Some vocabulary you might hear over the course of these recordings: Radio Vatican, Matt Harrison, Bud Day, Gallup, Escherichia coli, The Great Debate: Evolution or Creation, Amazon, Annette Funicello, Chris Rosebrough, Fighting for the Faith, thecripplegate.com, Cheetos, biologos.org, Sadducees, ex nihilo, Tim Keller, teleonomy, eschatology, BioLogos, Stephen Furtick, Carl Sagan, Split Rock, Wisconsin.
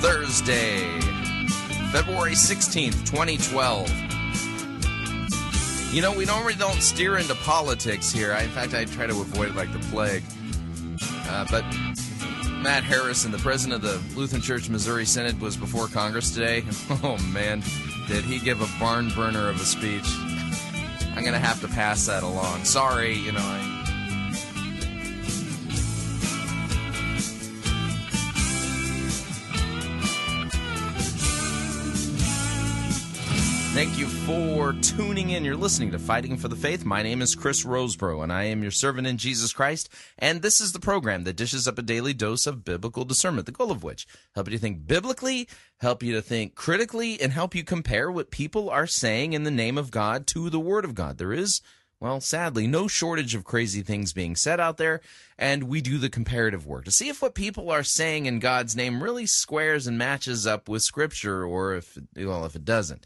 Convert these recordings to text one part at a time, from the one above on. Thursday, February 16th, 2012. You know, we normally don't steer into politics here. In fact, I try to avoid it like the plague. But Matt Harrison, the president of the Lutheran Church, Missouri Synod, was before Congress today. Oh, man, did he give a barn burner of a speech. I'm going to have to pass that along. Sorry, you know, Thank you for tuning in. You're listening to Fighting for the Faith. My name is Chris Rosebrough, and I am your servant in Jesus Christ. And this is the program that dishes up a daily dose of biblical discernment, the goal of which, help you to think biblically, help you to think critically, and help you compare what people are saying in the name of God to the Word of God. There is, well, sadly, no shortage of crazy things being said out there, and we do the comparative work to see if what people are saying in God's name really squares and matches up with Scripture, or if it doesn't.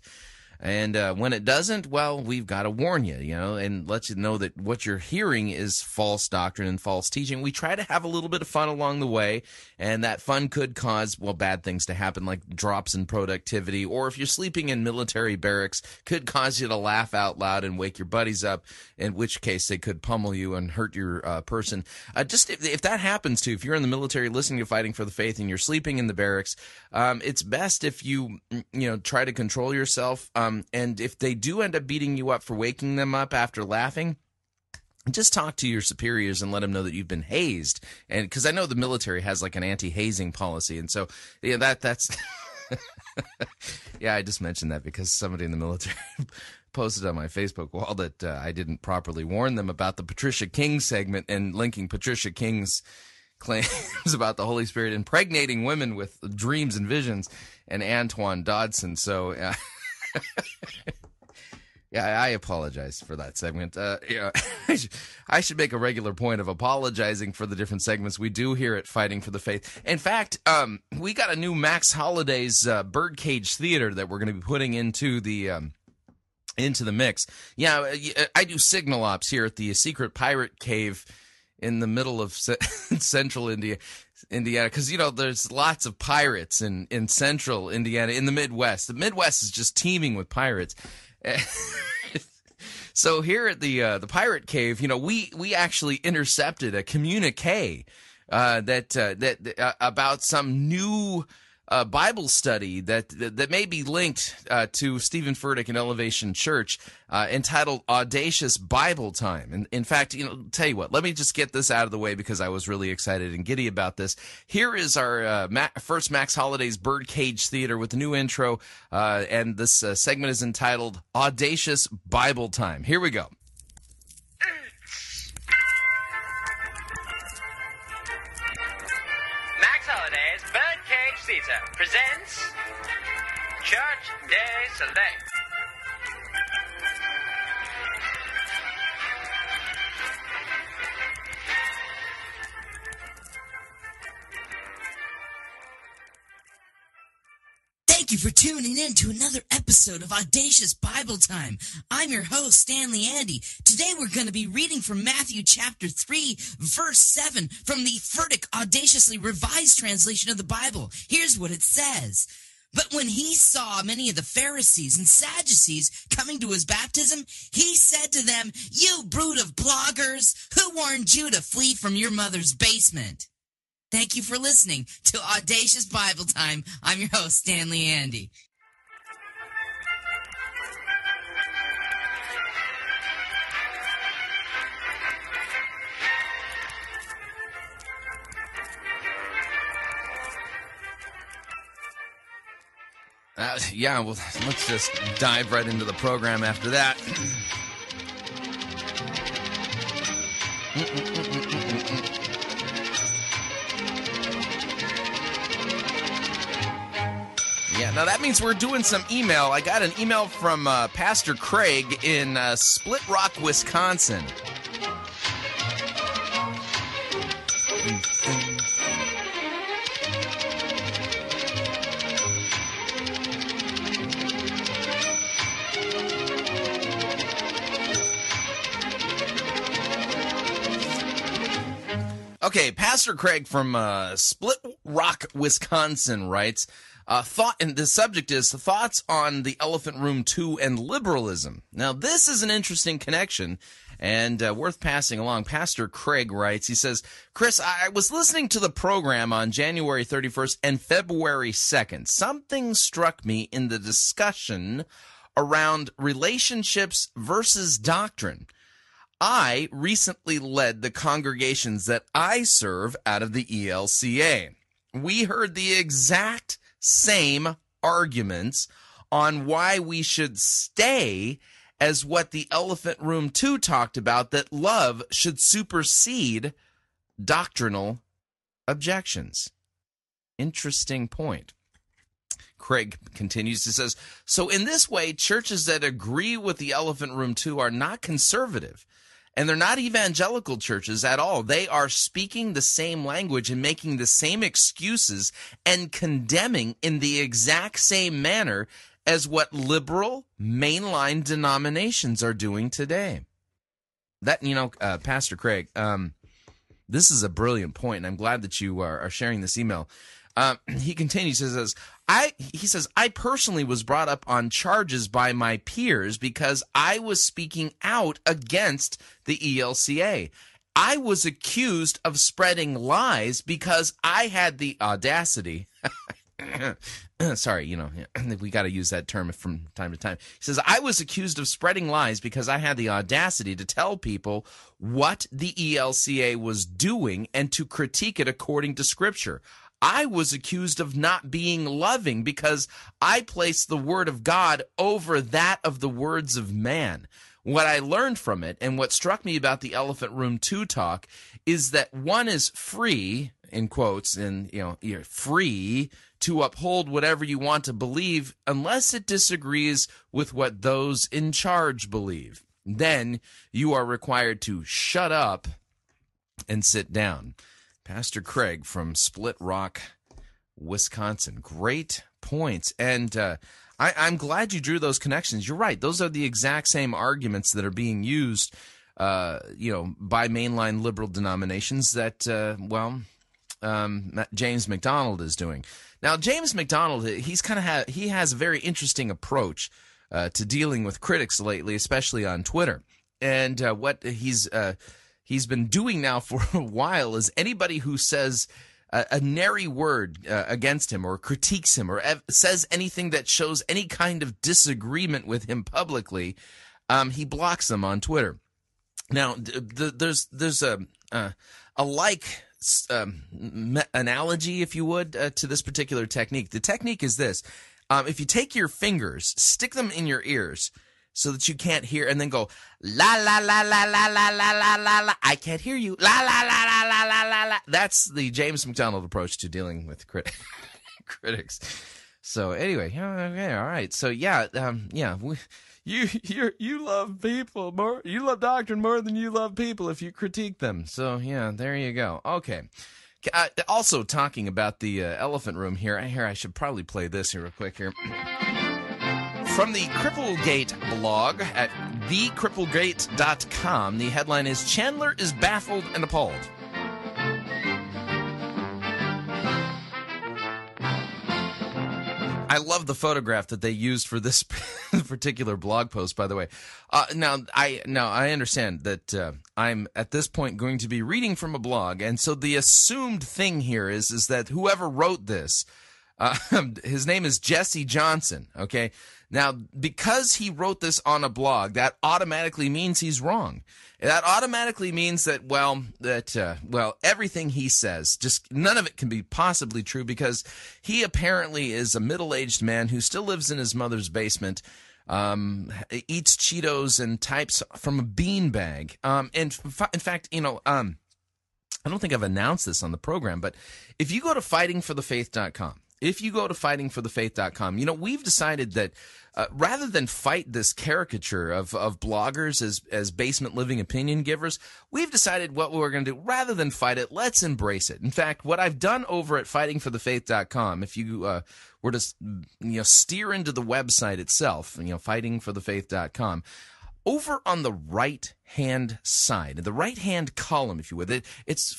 And when it doesn't, well, we've got to warn you, you know, and let you know that what you're hearing is false doctrine and false teaching. We try to have a little bit of fun along the way, and that fun could cause, well, bad things to happen, like drops in productivity, or if you're sleeping in military barracks, could cause you to laugh out loud and wake your buddies up, in which case they could pummel you and hurt your person. Just if that happens to you, if you're in the military listening to Fighting for the Faith and you're sleeping in the barracks, it's best if you try to control yourself. And if they do end up beating you up for waking them up after laughing, just talk to your superiors and let them know that you've been hazed. And because I know the military has like an anti-hazing policy, and so yeah, that's yeah. I just mentioned that because somebody in the military posted on my Facebook wall that I didn't properly warn them about the Patricia King segment and linking Patricia King's claims about the Holy Spirit impregnating women with dreams and visions and Antoine Dodson. So. Yeah, I apologize for that segment. I should make a regular point of apologizing for the different segments we do here at Fighting for the Faith. In fact, we got a new Max Holiday's Birdcage Theater that we're going to be putting into the mix. Yeah, I do signal ops here at the Secret Pirate Cave in the middle of central Indiana, because, you know, there's lots of pirates in central Indiana, in the Midwest. The Midwest is just teeming with pirates. So here at the Pirate Cave, you know, we actually intercepted a communique that about some new Bible study that may be linked to Stephen Furtick and Elevation Church, entitled Audacious Bible Time. And in fact, you know, tell you what, let me just get this out of the way because I was really excited and giddy about this. Here is our first Max Holiday's Birdcage Theater with the new intro, and this segment is entitled Audacious Bible Time. Here we go. Theater presents Church Day Select. Thank you for tuning in to another episode of Audacious Bible Time. I'm your host, Stanley Andy. Today we're going to be reading from Matthew chapter 3, verse 7, from the Furtick Audaciously Revised Translation of the Bible. Here's what it says. But when he saw many of the Pharisees and Sadducees coming to his baptism, he said to them, "You brood of bloggers, who warned you to flee from your mother's basement?" Thank you for listening to Audacious Bible Time. I'm your host, Stanley Andy. Well, let's just dive right into the program after that. Yeah, now that means we're doing some email. I got an email from Pastor Craig in Split Rock, Wisconsin. Okay, Pastor Craig from Split Rock, Wisconsin writes, and the subject is thoughts on the Elephant Room 2 and liberalism. Now, this is an interesting connection and worth passing along. Pastor Craig writes, he says, Chris, I was listening to the program on January 31st and February 2nd. Something struck me in the discussion around relationships versus doctrine. I recently led the congregations that I serve out of the ELCA. We heard the exact same arguments on why we should stay as what the Elephant Room 2 talked about, that love should supersede doctrinal objections. Interesting point. Craig continues to says, so in this way, churches that agree with the Elephant Room 2 are not conservative. And they're not evangelical churches at all. They are speaking the same language and making the same excuses and condemning in the exact same manner as what liberal mainline denominations are doing today. That, Pastor Craig, this is a brilliant point, and I'm glad that you are sharing this email. He continues, he says, I personally was brought up on charges by my peers because I was speaking out against the ELCA. I was accused of spreading lies because I had the audacity. Sorry, we got to use that term from time to time. He says, I was accused of spreading lies because I had the audacity to tell people what the ELCA was doing and to critique it according to Scripture. I was accused of not being loving because I placed the word of God over that of the words of man. What I learned from it and what struck me about the Elephant Room 2 talk is that one is free, in quotes, and you're free to uphold whatever you want to believe unless it disagrees with what those in charge believe. Then you are required to shut up and sit down. Pastor Craig from Split Rock, Wisconsin. Great points. And I'm glad you drew those connections. You're right. Those are the exact same arguments that are being used, by mainline liberal denominations that, James McDonald is doing. Now, James McDonald, he has a very interesting approach to dealing with critics lately, especially on Twitter. And what he's been doing now for a while is anybody who says a nary word against him or critiques him or says anything that shows any kind of disagreement with him publicly, he blocks them on Twitter. Now, there's a analogy, if you would, to this particular technique. The technique is this. If you take your fingers, stick them in your ears, so that you can't hear, and then go, la, la, la, la, la, la, la, la, la, la, I can't hear you, la, la, la, la, la, la, la, la. That's the James McDonald approach to dealing with critics. So anyway, okay, all right. So you love people more, you love doctrine more than you love people if you critique them. So yeah, there you go. Okay. Also talking about the Elephant Room here, I should probably play this here real quick here. From the Cripplegate blog at thecripplegate.com, the headline is Chandler is baffled and appalled. I love the photograph that they used for this particular blog post, by the way. Now I understand that I'm at this point going to be reading from a blog, and so the assumed thing here is that whoever wrote this, his name is Jesse Johnson, okay? Now, because he wrote this on a blog, that automatically means he's wrong. That automatically means that, everything he says, just none of it can be possibly true, because he apparently is a middle-aged man who still lives in his mother's basement, eats Cheetos and types from a beanbag. In fact, I don't think I've announced this on the program, but if you go to fightingforthefaith.com, you know, we've decided that rather than fight this caricature of bloggers as basement living opinion givers, we've decided what we're going to do. Rather than fight it, let's embrace it. In fact, what I've done over at fightingforthefaith.com, if you were to steer into the website itself, fightingforthefaith.com, over on the right-hand side, the right-hand column, if you will,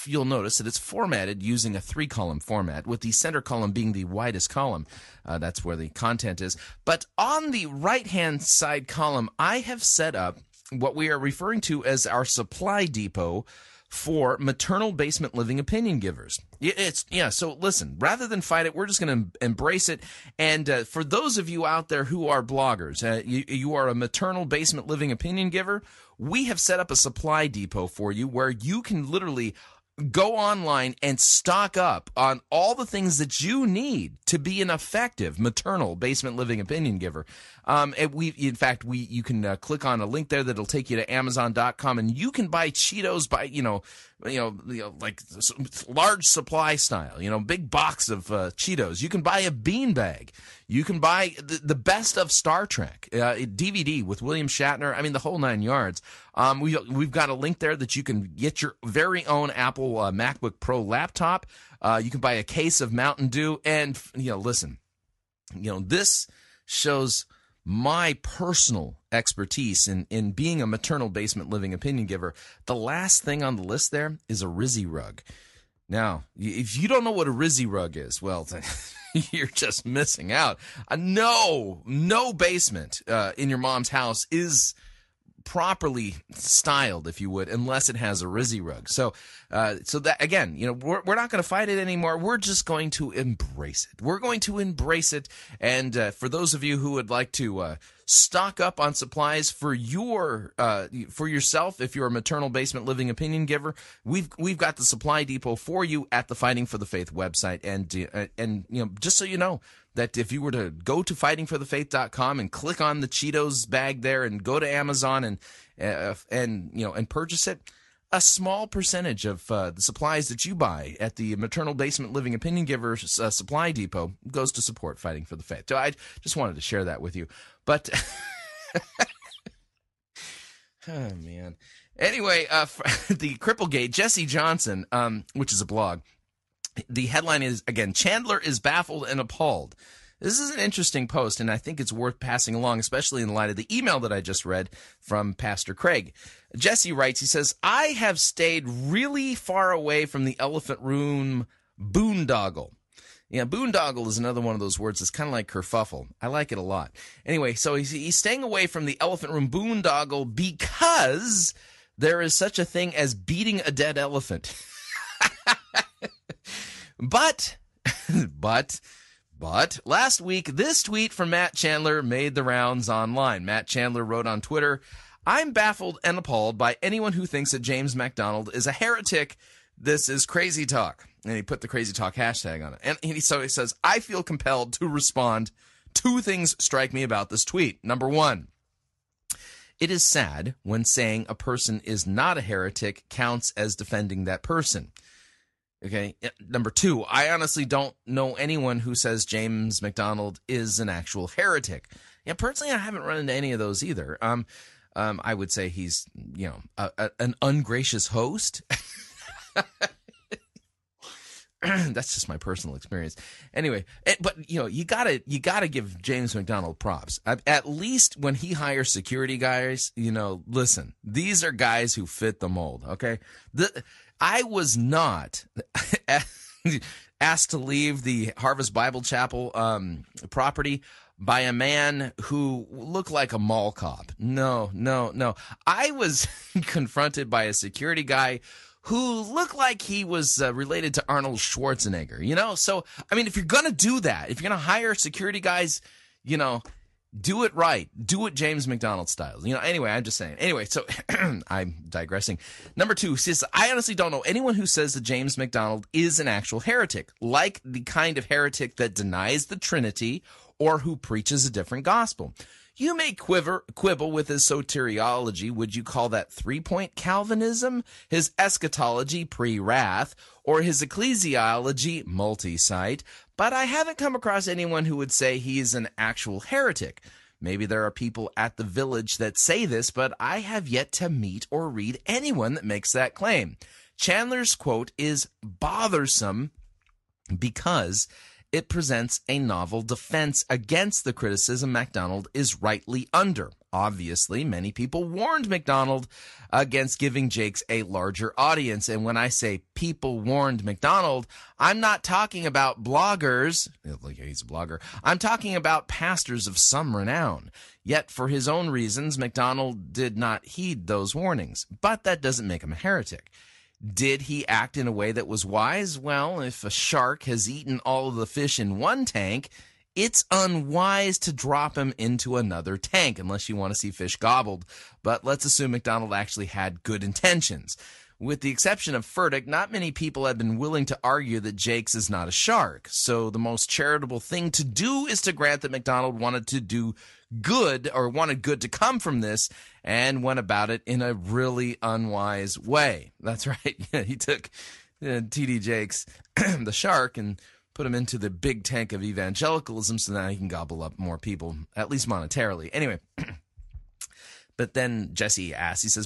you'll notice that it's formatted using a three-column format, with the center column being the widest column. That's where the content is. But on the right-hand side column, I have set up what we are referring to as our supply depot for maternal basement living opinion givers. So listen, rather than fight it, we're just going to embrace it. And for those of you out there who are bloggers, you are a maternal basement living opinion giver, we have set up a supply depot for you where you can literally go online and stock up on all the things that you need to be an effective maternal basement living opinion giver. You can click on a link there that'll take you to Amazon.com, and you can buy Cheetos by like large supply style, big box of Cheetos. You can buy a beanbag. You can buy the best of Star Trek DVD with William Shatner. I mean, the whole nine yards. We've got a link there that you can get your very own Apple MacBook Pro laptop. You can buy a case of Mountain Dew, and this shows my personal expertise in being a maternal basement living opinion giver. The last thing on the list there is a Rizzy rug. Now, if you don't know what a Rizzy rug is, well, then you're just missing out. No basement in your mom's house is properly styled, if you would, unless it has a Rizzy rug. So that, again, we're not going to fight it anymore. We're just going to embrace it. And for those of you who would like to stock up on supplies for your for yourself, if you're a maternal basement living opinion giver, we've got the supply depot for you at the Fighting for the Faith website. And just so you know, that if you were to go to fightingforthefaith.com and click on the Cheetos bag there and go to Amazon and purchase it, a small percentage of the supplies that you buy at the Maternal Basement Living Opinion Givers Supply Depot goes to support Fighting for the Faith. So I just wanted to share that with you. But, oh, man. Anyway, the Cripplegate, Jesse Johnson, which is a blog, the headline is, again, Chandler is baffled and appalled. This is an interesting post, and I think it's worth passing along, especially in light of the email that I just read from Pastor Craig. Jesse writes, he says, I have stayed really far away from the elephant room boondoggle. Yeah, boondoggle is another one of those words that's kind of like kerfuffle. I like it a lot. Anyway, so he's staying away from the elephant room boondoggle because there is such a thing as beating a dead elephant. But last week, this tweet from Matt Chandler made the rounds online. Matt Chandler wrote on Twitter, I'm baffled and appalled by anyone who thinks that James McDonald is a heretic. This is crazy talk. And he put the crazy talk hashtag on it. So he says, I feel compelled to respond. Two things strike me about this tweet. Number one, it is sad when saying a person is not a heretic counts as defending that person. Okay. Number two, I honestly don't know anyone who says James McDonald is an actual heretic. Yeah, personally, I haven't run into any of those either. I would say he's, an ungracious host. That's just my personal experience. Anyway, but you gotta give James McDonald props. At least when he hires security guys, listen, these are guys who fit the mold. Okay. I was not asked to leave the Harvest Bible Chapel property by a man who looked like a mall cop. No. I was confronted by a security guy who looked like he was related to Arnold Schwarzenegger, you know? So, I mean, if you're going to do that, if you're going to hire security guys, you know, do it right. Do it James McDonald style. You know, anyway, I'm just saying. Anyway, so I'm digressing. Number two, says, I honestly don't know anyone who says that James McDonald is an actual heretic, like the kind of heretic that denies the Trinity or who preaches a different gospel. You may quibble with his soteriology. Would you call that three-point Calvinism, his eschatology pre-wrath, or his ecclesiology multi-site? But I haven't come across anyone who would say he is an actual heretic. Maybe there are people at the village that say this, but I have yet to meet or read anyone that makes that claim. Chandler's quote is bothersome because it presents a novel defense against the criticism McDonald is rightly under. Obviously, many people warned McDonald against giving Jakes a larger audience. And when I say people warned McDonald, I'm not talking about bloggers. He's a blogger. I'm talking about pastors of some renown. Yet, for his own reasons, McDonald did not heed those warnings. But that doesn't make him a heretic. Did he act in a way that was wise? Well, if a shark has eaten all of the fish in one tank, it's unwise to drop him into another tank unless you want to see fish gobbled. But let's assume McDonald actually had good intentions. With the exception of Furtick, not many people have been willing to argue that Jakes is not a shark. So the most charitable thing to do is to grant that McDonald wanted to do good or wanted good to come from this and went about it in a really unwise way. That's right. He took T.D. Jakes, the shark, and put him into the big tank of evangelicalism so now he can gobble up more people, at least monetarily. Anyway. But then Jesse asks, he says,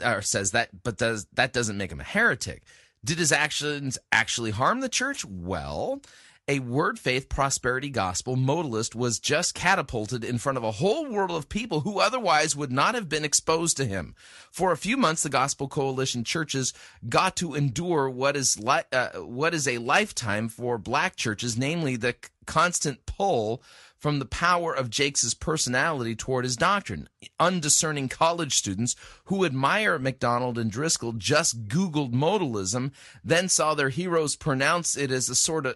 that doesn't make him a heretic. Did his actions actually harm the church? Well, a word, faith, prosperity, gospel modalist was just catapulted in front of a whole world of people who otherwise would not have been exposed to him. For a few months, the Gospel Coalition churches got to endure what is a lifetime for black churches, namely the constant pull from the power of Jakes's personality toward his doctrine. Undiscerning college students who admire McDonald and Driscoll just Googled modalism, then saw their heroes pronounce it as sort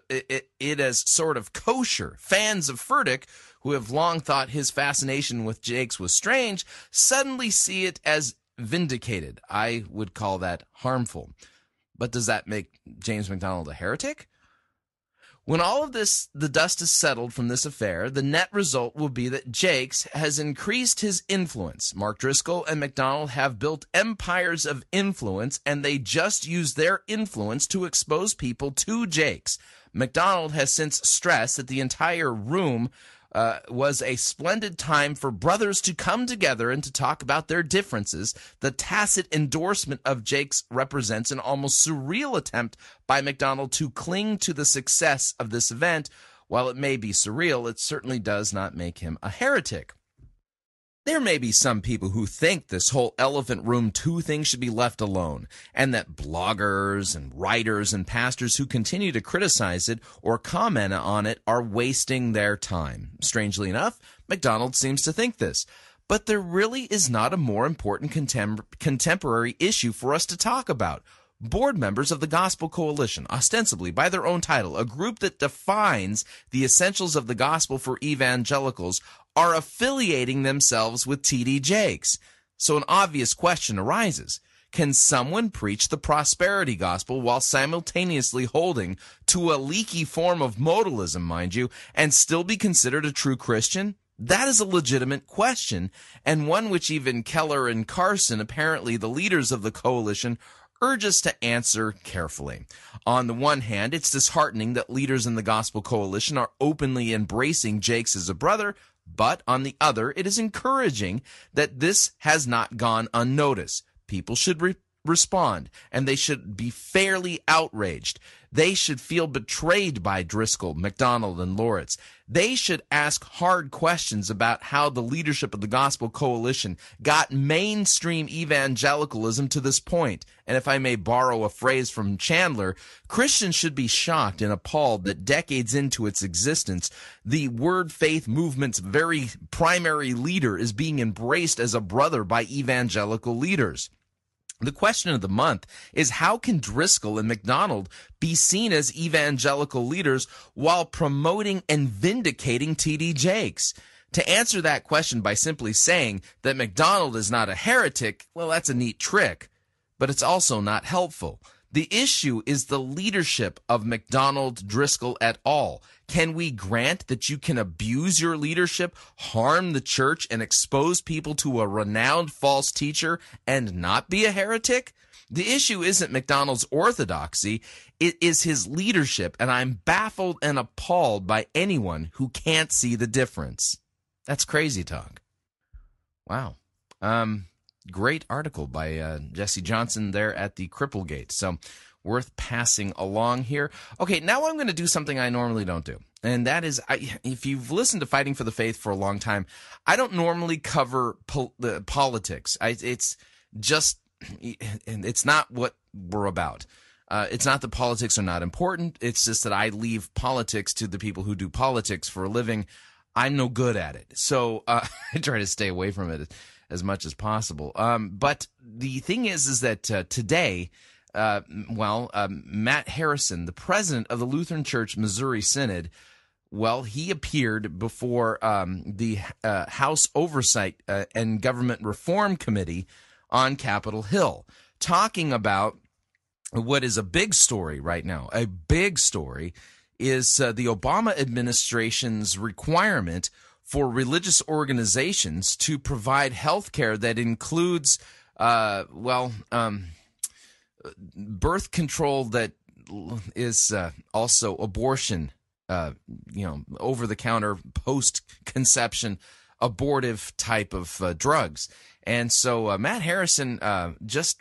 of kosher. Fans of Furtick, who have long thought his fascination with Jakes was strange, suddenly see it as vindicated. I would call that harmful. But does that make James McDonald a heretic? When all of this, the dust is settled from this affair, the net result will be that Jakes has increased his influence. Mark Driscoll and McDonald have built empires of influence, and they just use their influence to expose people to Jakes. McDonald has since stressed that the entire room was a splendid time for brothers to come together and to talk about their differences. The tacit endorsement of Jakes represents an almost surreal attempt by McDonald to cling to the success of this event. While it may be surreal, it certainly does not make him a heretic. There may be some people who think this whole Elephant Room 2 thing should be left alone, and that bloggers and writers and pastors who continue to criticize it or comment on it are wasting their time. Strangely enough, McDonald seems to think this. But there really is not a more important contemporary issue for us to talk about. Board members of the Gospel Coalition, ostensibly by their own title, a group that defines the essentials of the gospel for evangelicals, are affiliating themselves with T.D. Jakes. So an obvious question arises. Can someone preach the prosperity gospel while simultaneously holding to a leaky form of modalism, mind you, and still be considered a true Christian? That is a legitimate question, and one which even Keller and Carson, apparently the leaders of the coalition, urge us to answer carefully. On the one hand, it's disheartening that leaders in the Gospel Coalition are openly embracing Jakes as a brother, but on the other, it is encouraging that this has not gone unnoticed. People should respond, and they should be fairly outraged. They should feel betrayed by Driscoll, McDonald, and Loritz. They should ask hard questions about how the leadership of the Gospel Coalition got mainstream evangelicalism to this point. And if I may borrow a phrase from Chandler, Christians should be shocked and appalled that decades into its existence, the Word Faith movement's very primary leader is being embraced as a brother by evangelical leaders. The question of the month is, how can Driscoll and McDonald be seen as evangelical leaders while promoting and vindicating T.D. Jakes? To answer that question by simply saying that McDonald is not a heretic, well, that's a neat trick, but it's also not helpful. The issue is the leadership of McDonald, Driscoll et al. Can we grant that you can abuse your leadership, harm the church, and expose people to a renowned false teacher and not be a heretic? The issue isn't McDonald's orthodoxy, it is his leadership, and I'm baffled and appalled by anyone who can't see the difference. That's crazy talk. Wow. Great article by Jesse Johnson there at the Cripplegate. So worth passing along here. Okay, now I'm going to do something I normally don't do. And that is, if you've listened to Fighting for the Faith for a long time, I don't normally cover politics. It's not what we're about. It's not that politics are not important. It's just that I leave politics to the people who do politics for a living. I'm no good at it. So I try to stay away from it as much as possible. But the thing is that today, Matt Harrison, the president of the Lutheran Church Missouri Synod, he appeared before the House Oversight and Government Reform Committee on Capitol Hill, talking about what is a big story right now. A big story is the Obama administration's requirement for religious organizations to provide health care that includes, birth control that is also abortion, over-the-counter, post-conception, abortive type of drugs. And so Matt Harrison just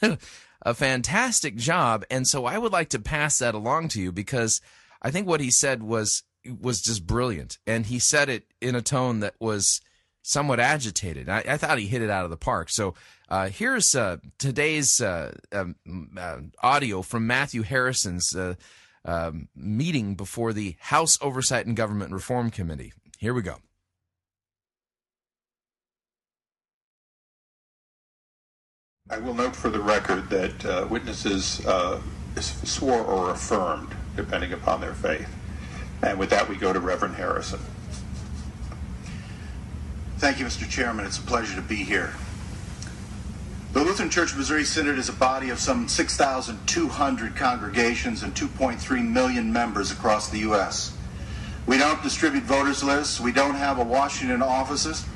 did a fantastic job, and so I would like to pass that along to you because I think what he said was just brilliant, and he said it in a tone that was somewhat agitated. I thought he hit it out of the park. So here's today's audio from Matthew Harrison's meeting before the House Oversight and Government Reform Committee. Here we go. I will note for the record that witnesses swore or affirmed, depending upon their faith. And with that, we go to Reverend Harrison. Thank you, Mr. Chairman. It's a pleasure to be here. The Lutheran Church Missouri Synod is a body of some 6,200 congregations and 2.3 million members across the U.S. We don't distribute voters' lists. We don't have a Washington office.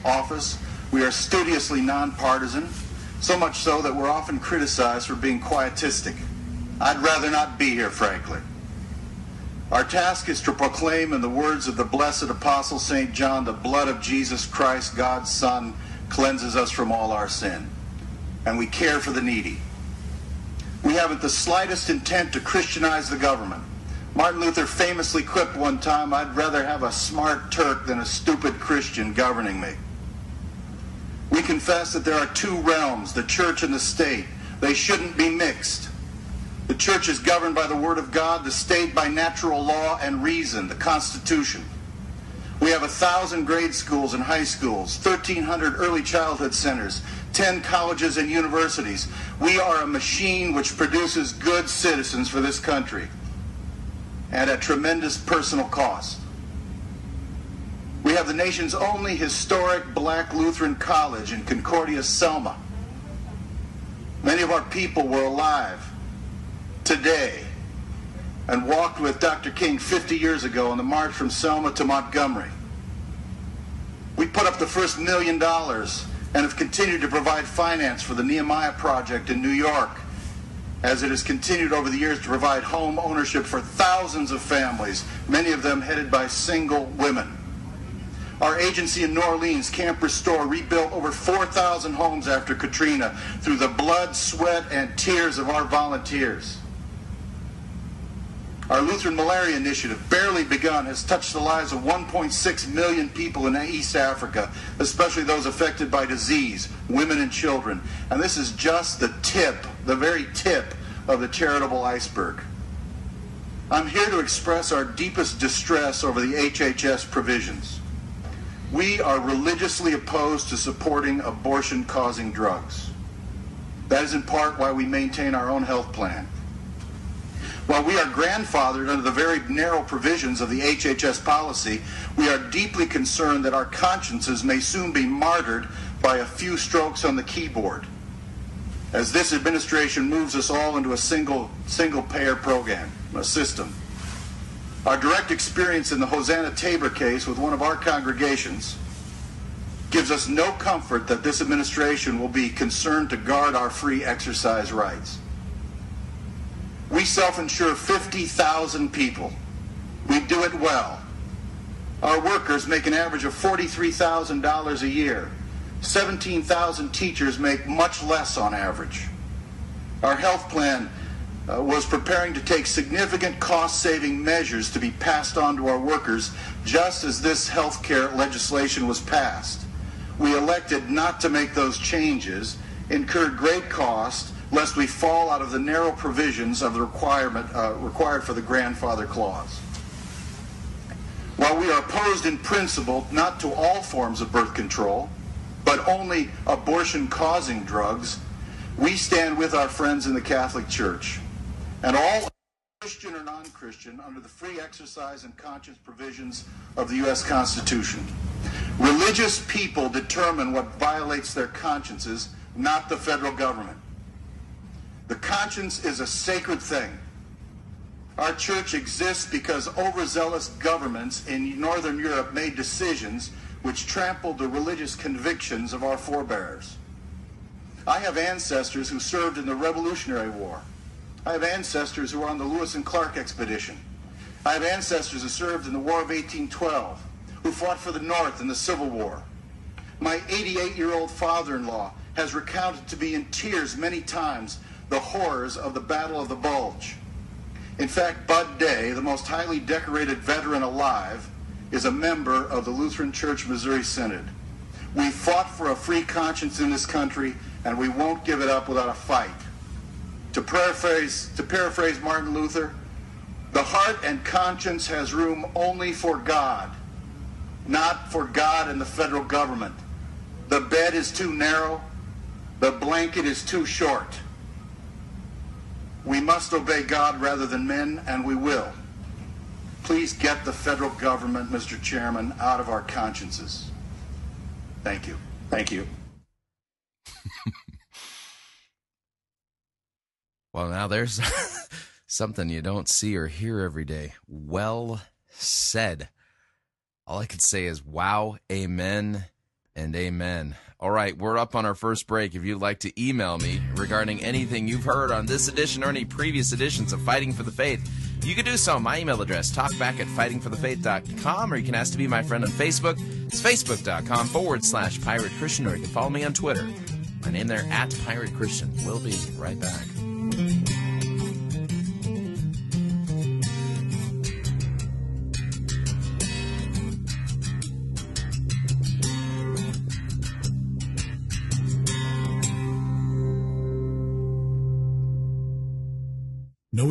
We are studiously nonpartisan, so much so that we're often criticized for being quietistic. I'd rather not be here, frankly. Our task is to proclaim, in the words of the blessed Apostle St. John, the blood of Jesus Christ, God's Son, cleanses us from all our sin, and we care for the needy. We haven't the slightest intent to Christianize the government. Martin Luther famously quipped one time, "I'd rather have a smart Turk than a stupid Christian governing me." We confess that there are two realms, the church and the state. They shouldn't be mixed. The church is governed by the Word of God, the state by natural law and reason, the Constitution. We have 1,000 grade schools and high schools, 1,300 early childhood centers, 10 colleges and universities. We are a machine which produces good citizens for this country at a tremendous personal cost. We have the nation's only historic black Lutheran college in Concordia, Selma. Many of our people were alive today and walked with Dr. King 50 years ago on the march from Selma to Montgomery. We put up the first $1 million and have continued to provide finance for the Nehemiah Project in New York, as it has continued over the years to provide home ownership for thousands of families, many of them headed by single women. Our agency in New Orleans, Camp Restore, rebuilt over 4,000 homes after Katrina through the blood, sweat, and tears of our volunteers. Our Lutheran Malaria Initiative, barely begun, has touched the lives of 1.6 million people in East Africa, especially those affected by disease, women and children. And this is just the tip, the very tip of the charitable iceberg. I'm here to express our deepest distress over the HHS provisions. We are religiously opposed to supporting abortion-causing drugs. That is in part why we maintain our own health plan. While we are grandfathered under the very narrow provisions of the HHS policy, we are deeply concerned that our consciences may soon be martyred by a few strokes on the keyboard, as this administration moves us all into a single-payer program, a system. Our direct experience in the Hosanna-Tabor case with one of our congregations gives us no comfort that this administration will be concerned to guard our free exercise rights. We self-insure 50,000 people. We do it well. Our workers make an average of $43,000 a year. 17,000 teachers make much less on average. Our health plan was preparing to take significant cost-saving measures to be passed on to our workers just as this health care legislation was passed. We elected not to make those changes, incurred great cost, lest we fall out of the narrow provisions of the required for the grandfather clause. While we are opposed in principle not to all forms of birth control, but only abortion-causing drugs, we stand with our friends in the Catholic Church and all Christian or non-Christian under the free exercise and conscience provisions of the U.S. Constitution. Religious people determine what violates their consciences, not the federal government. The conscience is a sacred thing. Our church exists because overzealous governments in Northern Europe made decisions which trampled the religious convictions of our forebears. I have ancestors who served in the Revolutionary War. I have ancestors who were on the Lewis and Clark expedition. I have ancestors who served in the War of 1812, who fought for the North in the Civil War. My 88-year-old father-in-law has recounted to me in tears many times the horrors of the Battle of the Bulge. In fact, Bud Day, the most highly decorated veteran alive, is a member of the Lutheran Church Missouri Synod. We fought for a free conscience in this country, and we won't give it up without a fight. To paraphrase Martin Luther, the heart and conscience has room only for God, not for God and the federal government. The bed is too narrow, the blanket is too short. We must obey God rather than men, and we will. Please get the federal government, Mr. Chairman, out of our consciences. Thank you. Thank you. Well, now there's something you don't see or hear every day. Well said. All I could say is wow, amen, and amen. All right, we're up on our first break. If you'd like to email me regarding anything you've heard on this edition or any previous editions of Fighting for the Faith, you can do so. My email address, talkback@fightingforthefaith.com, or you can ask to be my friend on Facebook. It's facebook.com/Pirate Christian, or you can follow me on Twitter. My name there, @Pirate Christian. We'll be right back. No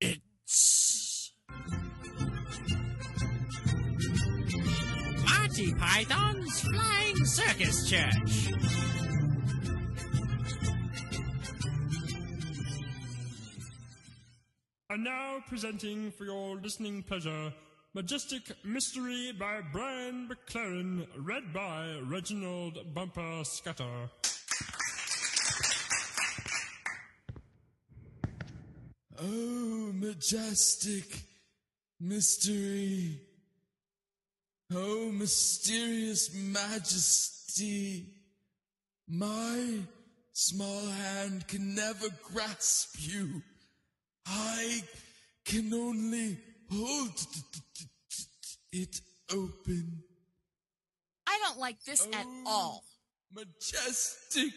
It's Monty Python's Flying Circus Church. And now presenting for your listening pleasure, Majestic Mystery by Brian McLaren, read by Reginald Bumper Scudder. Oh, majestic mystery. Oh, mysterious majesty. My small hand can never grasp you. I can only hold it open. I don't like this at all. Majestic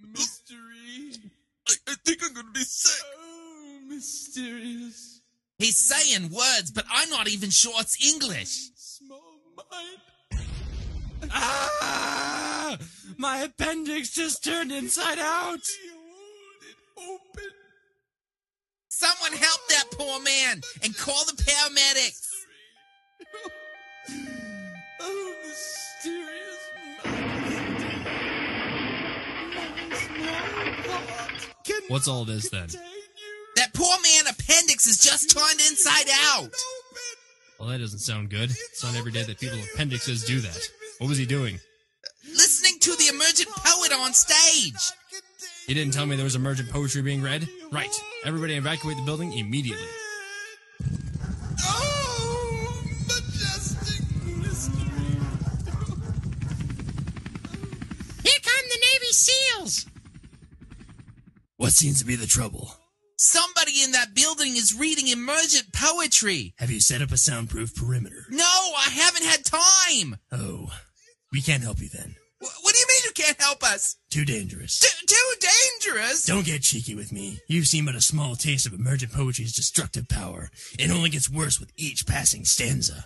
mystery. I think I'm going to be sick. Oh, mysterious. He's saying words, but I'm not even sure it's English. Small mind. Ah! My appendix just turned inside out. Hold it open. Someone help that poor man and call the paramedics. Oh, mysterious majesty. What's all this then? That poor man appendix is just turned inside out. Well, that doesn't sound good. It's not every day that people's appendixes do that. What was he doing? Listening to the emergent poet on stage. You didn't tell me there was emergent poetry being read? Right. Everybody evacuate the building immediately. Oh, majestic mystery. Here come the Navy SEALs. What seems to be the trouble? Somebody in that building is reading emergent poetry. Have you set up a soundproof perimeter? No, I haven't had time. Oh, we can't help you then. What do you mean you can't help us? Too dangerous. Too dangerous? Don't get cheeky with me. You've seen but a small taste of emergent poetry's destructive power. It only gets worse with each passing stanza.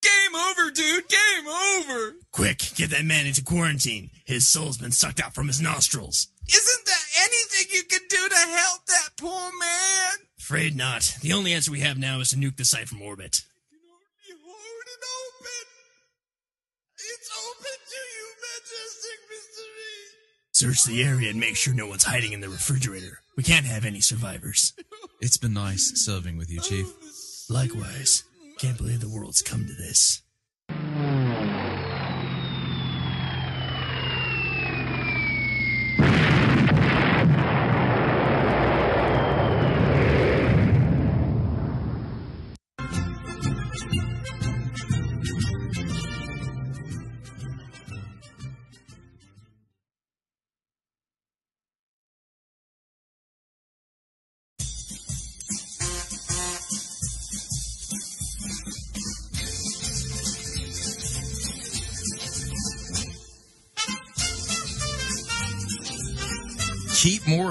Game over, dude. Game over. Quick, get that man into quarantine. His soul's been sucked out from his nostrils. Isn't there anything you can do to help that poor man? Afraid not. The only answer we have now is to nuke the site from orbit. Search the area and make sure no one's hiding in the refrigerator. We can't have any survivors. It's been nice serving with you, Chief. Likewise. Can't believe the world's come to this. Keep more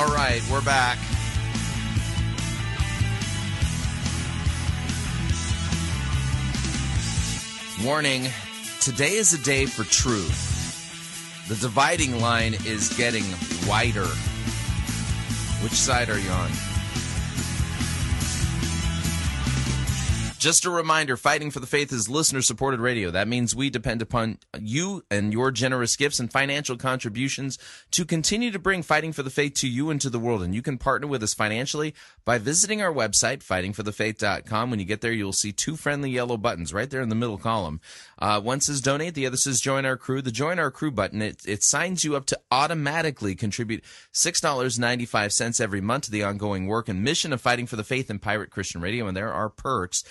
Alright, we're back. Warning, today is a day for truth. The dividing line is getting wider. Which side are you on? Just a reminder, Fighting for the Faith is listener-supported radio. That means we depend upon you and your generous gifts and financial contributions to continue to bring Fighting for the Faith to you and to the world. And you can partner with us financially by visiting our website, fightingforthefaith.com. When you get there, you'll see two friendly yellow buttons right there in the middle column. One says donate, the other says join our crew. The join our crew button, it signs you up to automatically contribute $6.95 every month to the ongoing work and mission of Fighting for the Faith and Pirate Christian Radio, and there are perks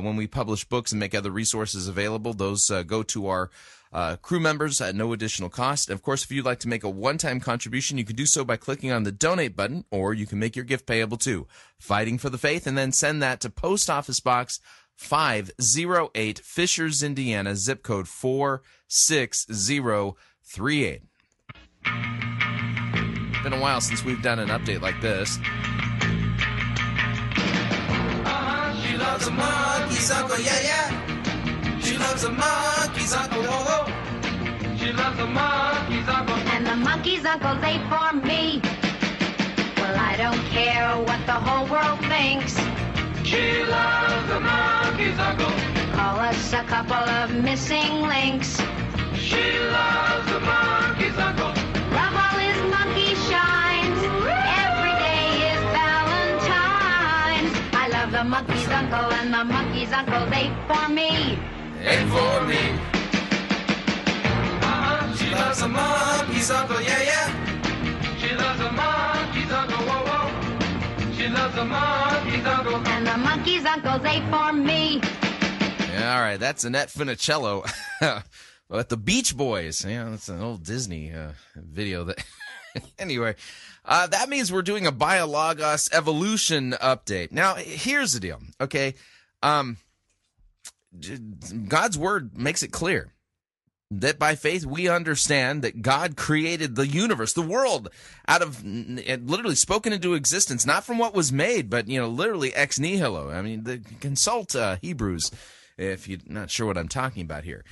When we publish books and make other resources available, those go to our crew members at no additional cost. And of course, if you'd like to make a one-time contribution, you can do so by clicking on the donate button, or you can make your gift payable to Fighting for the Faith, and then send that to Post Office Box 508, Fishers, Indiana, zip code 46038. It's been a while since we've done an update like this. She loves a monkey's uncle, yeah, yeah. She loves a monkey's uncle, whoa, whoa. She loves a monkey's uncle. And the monkey's uncle, they form me. Well, I don't care what the whole world thinks. She loves a monkey's uncle. Call us a couple of missing links. She loves a monkey's uncle. Love all his monkey shines. Every day is Valentine's. I love the monkey's uncle, and the monkey's uncle, they for me. They for me. She loves a monkey's uncle, yeah, yeah. She loves a monkey's uncle, whoa, whoa. She loves a monkey's uncle. And the monkey's uncle, they for me. Yeah, all right, that's Annette Funicello. But the Beach Boys, yeah, that's an old Disney video. That anyway, that means we're doing a BioLogos evolution update. Now, here's the deal, okay? God's word makes it clear that by faith we understand that God created the universe, the world, out of literally spoken into existence, not from what was made, but literally ex nihilo. I mean, consult Hebrews if you're not sure what I'm talking about here.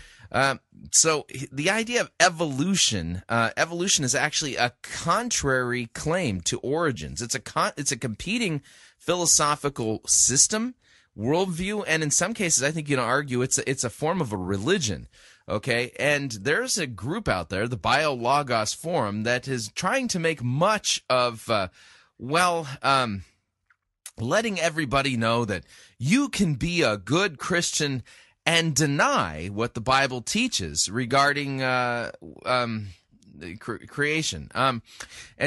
So the idea of evolution, is actually a contrary claim to origins. It's a competing philosophical system, worldview, and in some cases, I think you can argue it's a form of a religion. Okay, and there's a group out there, the BioLogos Forum, that is trying to make much of letting everybody know that you can be a good Christian and deny what the Bible teaches regarding creation. And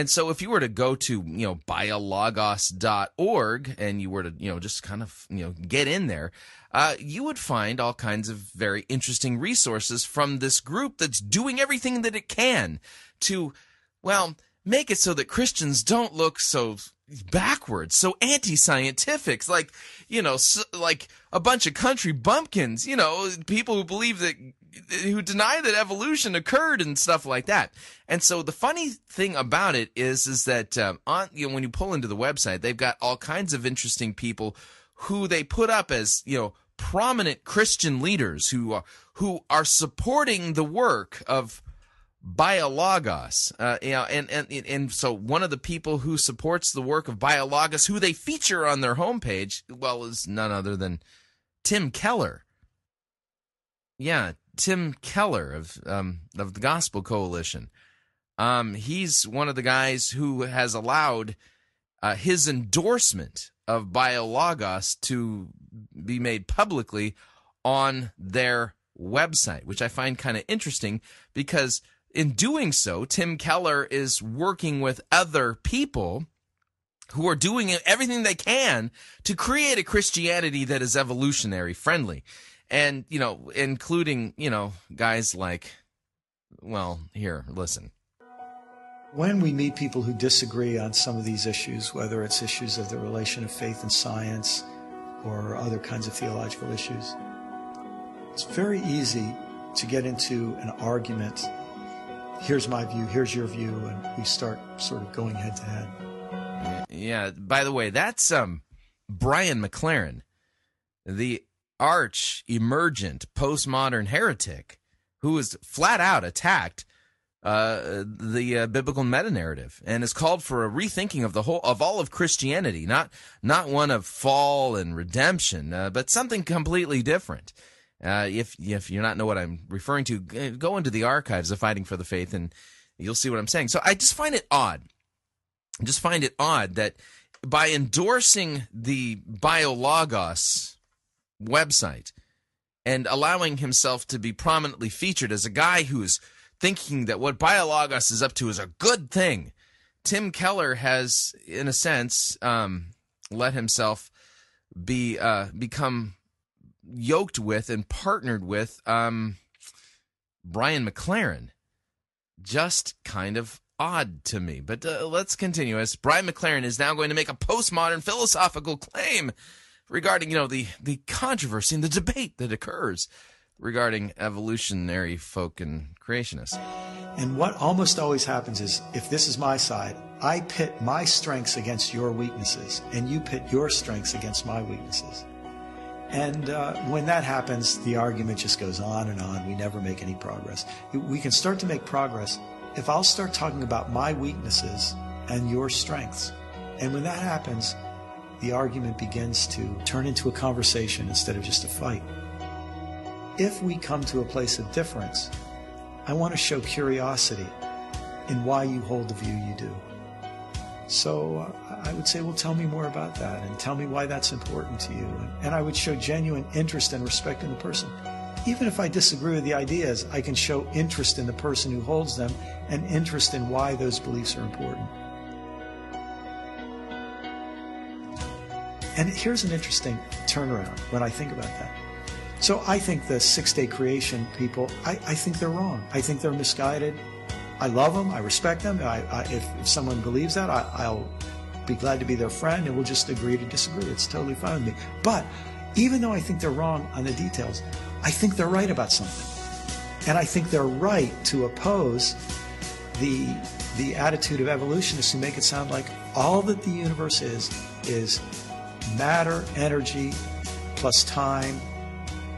so if you were to go to, biologos.org and you were to, just kind of, get in there, you would find all kinds of very interesting resources from this group that's doing everything that it can to, make it so that Christians don't look so backwards, so anti-scientific, like a bunch of country bumpkins, people who believe that, who deny that evolution occurred and stuff like that. And so the funny thing about it is that when you pull into the website, they've got all kinds of interesting people who they put up as prominent Christian leaders who are supporting the work of BioLogos, and so one of the people who supports the work of BioLogos, who they feature on their homepage, is none other than Tim Keller. Yeah, Tim Keller of the Gospel Coalition. He's one of the guys who has allowed his endorsement of BioLogos to be made publicly on their website, which I find kind of interesting because in doing so, Tim Keller is working with other people who are doing everything they can to create a Christianity that is evolutionary friendly. And, including, guys like, here, listen. When we meet people who disagree on some of these issues, whether it's issues of the relation of faith and science or other kinds of theological issues, it's very easy to get into an argument. Here's my view, here's your view, and we start sort of going head to head. Yeah, by the way, that's Brian McLaren, the arch-emergent postmodern heretic who has flat out attacked the biblical meta-narrative and has called for a rethinking of all of Christianity, not one of fall and redemption, but something completely different. If you're not know what I'm referring to, go into the archives of Fighting for the Faith and you'll see what I'm saying. So I just find it odd. I just find it odd that by endorsing the BioLogos website and allowing himself to be prominently featured as a guy who's thinking that what BioLogos is up to is a good thing, Tim Keller has, in a sense, let himself become yoked with and partnered with Brian McLaren. Just kind of odd to me. But let's continue. As Brian McLaren is now going to make a postmodern philosophical claim regarding, you know, the controversy and the debate that occurs regarding evolutionary folk and creationists. And what almost always happens is, if this is my side, I pit my strengths against your weaknesses, and you pit your strengths against my weaknesses. And when that happens, the argument just goes on and on. We never make any progress. We can start to make progress if I'll start talking about my weaknesses and your strengths. And when that happens, the argument begins to turn into a conversation instead of just a fight. If we come to a place of difference, I want to show curiosity in why you hold the view you do. So I would say, well, tell me more about that, and tell me why that's important to you. And I would show genuine interest and respect in the person. Even if I disagree with the ideas, I can show interest in the person who holds them and interest in why those beliefs are important. And here's an interesting turnaround when I think about that. So I think the six-day creation people, I think they're wrong. I think they're misguided. I love them. I respect them. If someone believes that, I'll be glad to be their friend, and we'll just agree to disagree. It's totally fine with me. But even though I think they're wrong on the details, I think they're right about something. And I think they're right to oppose the attitude of evolutionists who make it sound like all that the universe is matter, energy, plus time,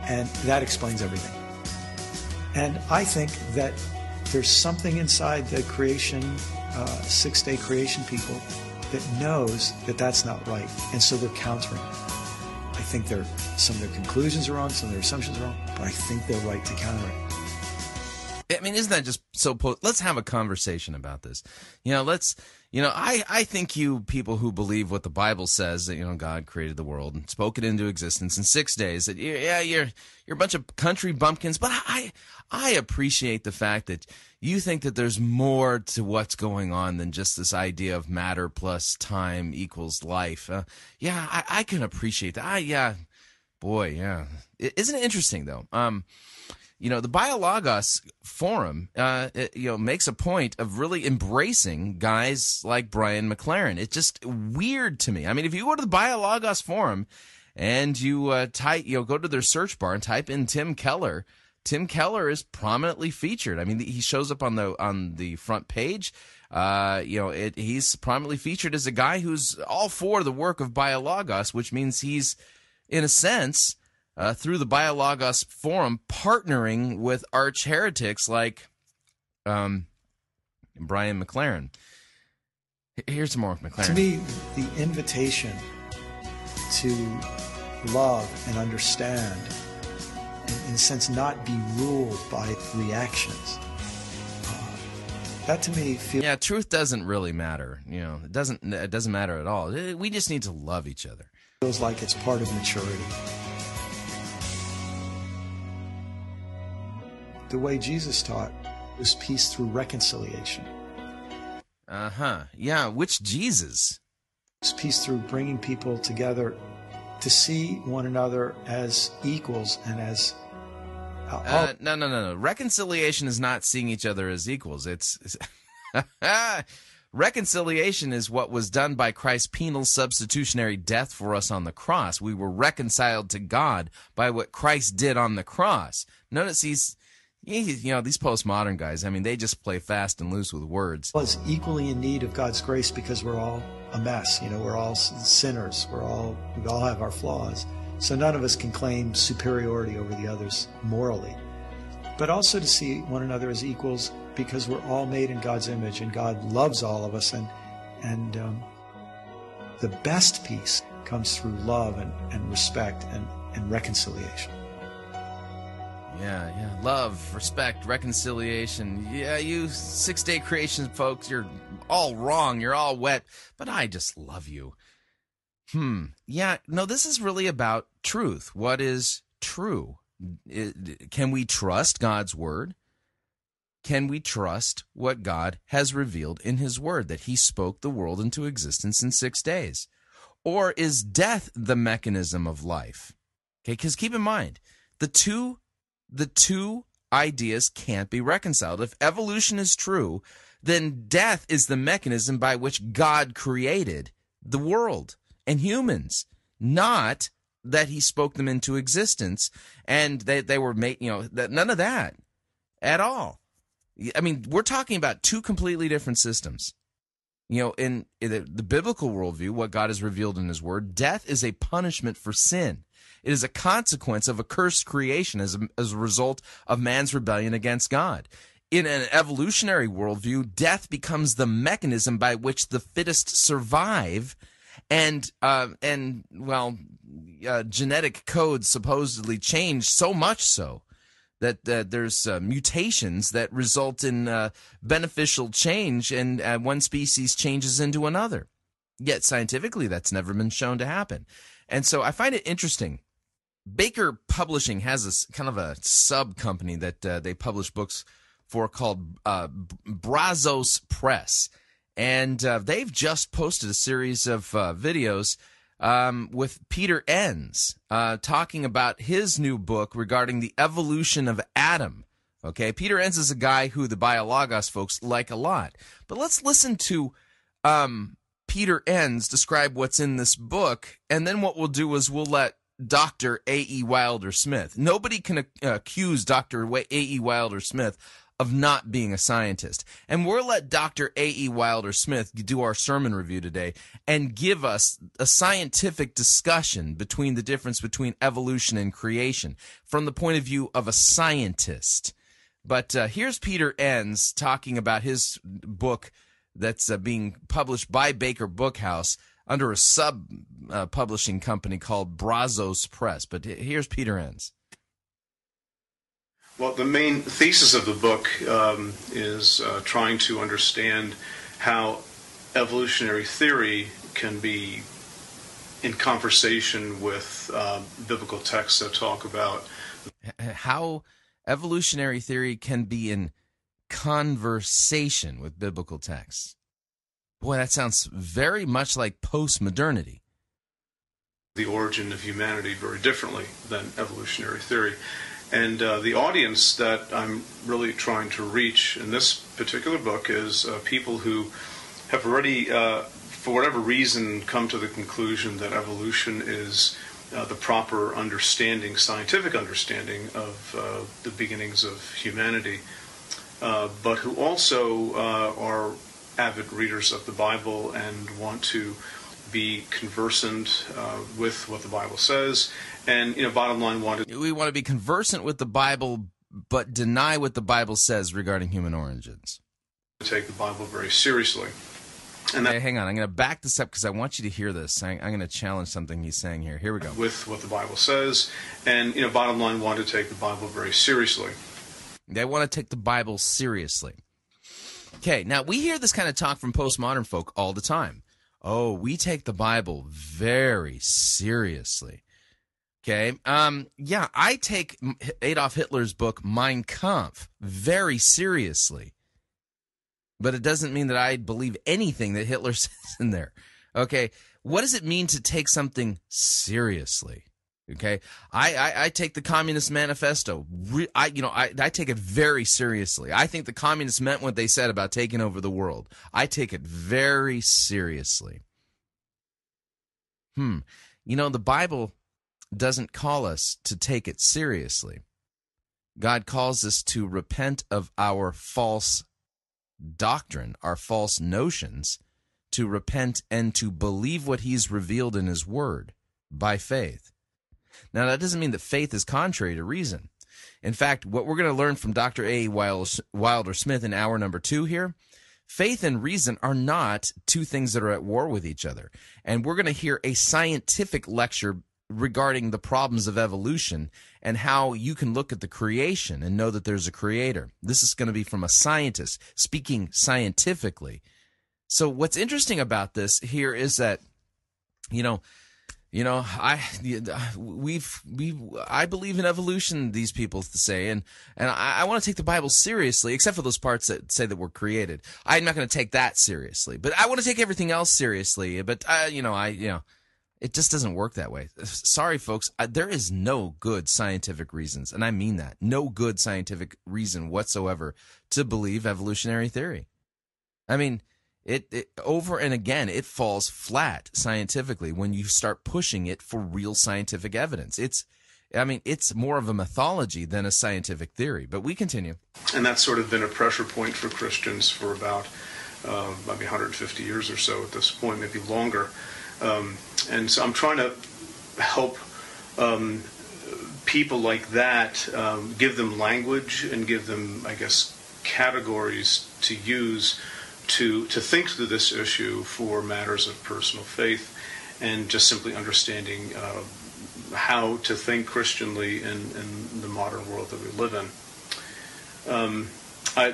and that explains everything. And I think that there's something inside the creation, six-day creation people, that knows that that's not right, and so they're countering it. I think some of their conclusions are wrong, some of their assumptions are wrong, but I think they're right to counter it. I mean, isn't that just so... let's have a conversation about this. You know, I think you people who believe what the Bible says, that, you know, God created the world and spoke it into existence in 6 days, that, yeah, you're a bunch of country bumpkins, but I appreciate the fact that you think that there's more to what's going on than just this idea of matter plus time equals life. I can appreciate that. Isn't it interesting, though? You know, the BioLogos forum, makes a point of really embracing guys like Brian McLaren. It's just weird to me. I mean, if you go to the BioLogos forum and you go to their search bar and type in Tim Keller, Tim Keller is prominently featured. I mean, he shows up on the front page. He's prominently featured as a guy who's all for the work of BioLogos, which means he's, in a sense, through the BioLogos forum, partnering with arch heretics like Brian McLaren. Here's some more of McLaren. To me, the invitation to love and understand, in a sense, not be ruled by reactions. That to me feels... Yeah, truth doesn't really matter. You know, it doesn't matter at all. We just need to love each other. It feels like it's part of maturity. The way Jesus taught was peace through reconciliation. Yeah, which Jesus? It's peace through bringing people together to see one another as equals and as... No. Reconciliation is not seeing each other as equals. It's reconciliation is what was done by Christ's penal substitutionary death for us on the cross. We were reconciled to God by what Christ did on the cross. Notice he's... You know, these postmodern guys, I mean, they just play fast and loose with words. Well, it's equally in need of God's grace because we're all a mess. You know, we're all sinners. We all have our flaws. So none of us can claim superiority over the others morally. But also to see one another as equals because we're all made in God's image and God loves all of us. And the best peace comes through love and respect and reconciliation. Yeah, love, respect, reconciliation. Yeah, you six-day creation folks, you're all wrong, you're all wet, but I just love you. Yeah, no, this is really about truth. What is true? Can we trust God's word? Can we trust what God has revealed in his word, that he spoke the world into existence in 6 days? Or is death the mechanism of life? Okay, because keep in mind, the two ideas can't be reconciled. If evolution is true, then death is the mechanism by which God created the world and humans, not that he spoke them into existence and they were made, none of that at all. I mean, we're talking about two completely different systems. In the biblical worldview, what God has revealed in his word, death is a punishment for sin. It is a consequence of a cursed creation as a result of man's rebellion against God. In an evolutionary worldview, death becomes the mechanism by which the fittest survive, and genetic codes supposedly change so much so that there's mutations that result in beneficial change, and one species changes into another. Yet scientifically, that's never been shown to happen. And so I find it interesting. Baker Publishing has a kind of a sub-company that they publish books for called Brazos Press. And they've just posted a series of videos with Peter Enns talking about his new book regarding the evolution of Adam. Okay, Peter Enns is a guy who the BioLogos folks like a lot. But let's listen to Peter Enns describe what's in this book, and then what we'll do is we'll let Dr. A.E. Wilder-Smith. Nobody can accuse Dr. A.E. Wilder-Smith of not being a scientist. And we'll let Dr. A.E. Wilder-Smith do our sermon review today and give us a scientific discussion between the difference between evolution and creation from the point of view of a scientist. But here's Peter Enns talking about his book that's being published by Baker Bookhouse under a sub-publishing company called Brazos Press. But here's Peter Enns. Well, the main thesis of the book is trying to understand how evolutionary theory can be in conversation with biblical texts that talk about... How evolutionary theory can be in conversation with biblical texts. Boy, that sounds very much like post-modernity. The origin of humanity very differently than evolutionary theory. And the audience that I'm really trying to reach in this particular book is people who have already, for whatever reason, come to the conclusion that evolution is the proper understanding, scientific understanding of the beginnings of humanity, but who also are avid readers of the Bible and want to be conversant with what the Bible says, and bottom line, we want to be conversant with the Bible, but deny what the Bible says regarding human origins. Take the Bible very seriously. And hey, hang on, I'm going to back this up because I want you to hear this. I'm going to challenge something he's saying here. Here we go. With what the Bible says, and bottom line, want to take the Bible very seriously. They want to take the Bible seriously. Okay, now we hear this kind of talk from postmodern folk all the time. Oh, we take the Bible very seriously. Okay, yeah, I take Adolf Hitler's book Mein Kampf very seriously. But it doesn't mean that I believe anything that Hitler says in there. Okay, what does it mean to take something seriously? Okay, I take the Communist Manifesto. I take it very seriously. I think the communists meant what they said about taking over the world. I take it very seriously. The Bible doesn't call us to take it seriously. God calls us to repent of our false doctrine, our false notions, to repent and to believe what he's revealed in his word by faith. Now, that doesn't mean that faith is contrary to reason. In fact, what we're going to learn from Dr. A. Wilder-Smith in hour number 2 here, faith and reason are not two things that are at war with each other. And we're going to hear a scientific lecture regarding the problems of evolution and how you can look at the creation and know that there's a creator. This is going to be from a scientist speaking scientifically. So what's interesting about this here is that, I believe in evolution, these people say, and I want to take the Bible seriously, except for those parts that say that we're created. I'm not going to take that seriously, but I want to take everything else seriously. But It just doesn't work that way. Sorry, folks. There is no good scientific reasons, and I mean that. No good scientific reason whatsoever to believe evolutionary theory. I mean, it over and again, it falls flat scientifically when you start pushing it for real scientific evidence. It's more of a mythology than a scientific theory, but we continue. And that's sort of been a pressure point for Christians for about maybe 150 years or so at this point, maybe longer. And so I'm trying to help people like that, give them language and give them, I guess, categories to use to think through this issue for matters of personal faith and just simply understanding how to think Christianly in the modern world that we live in.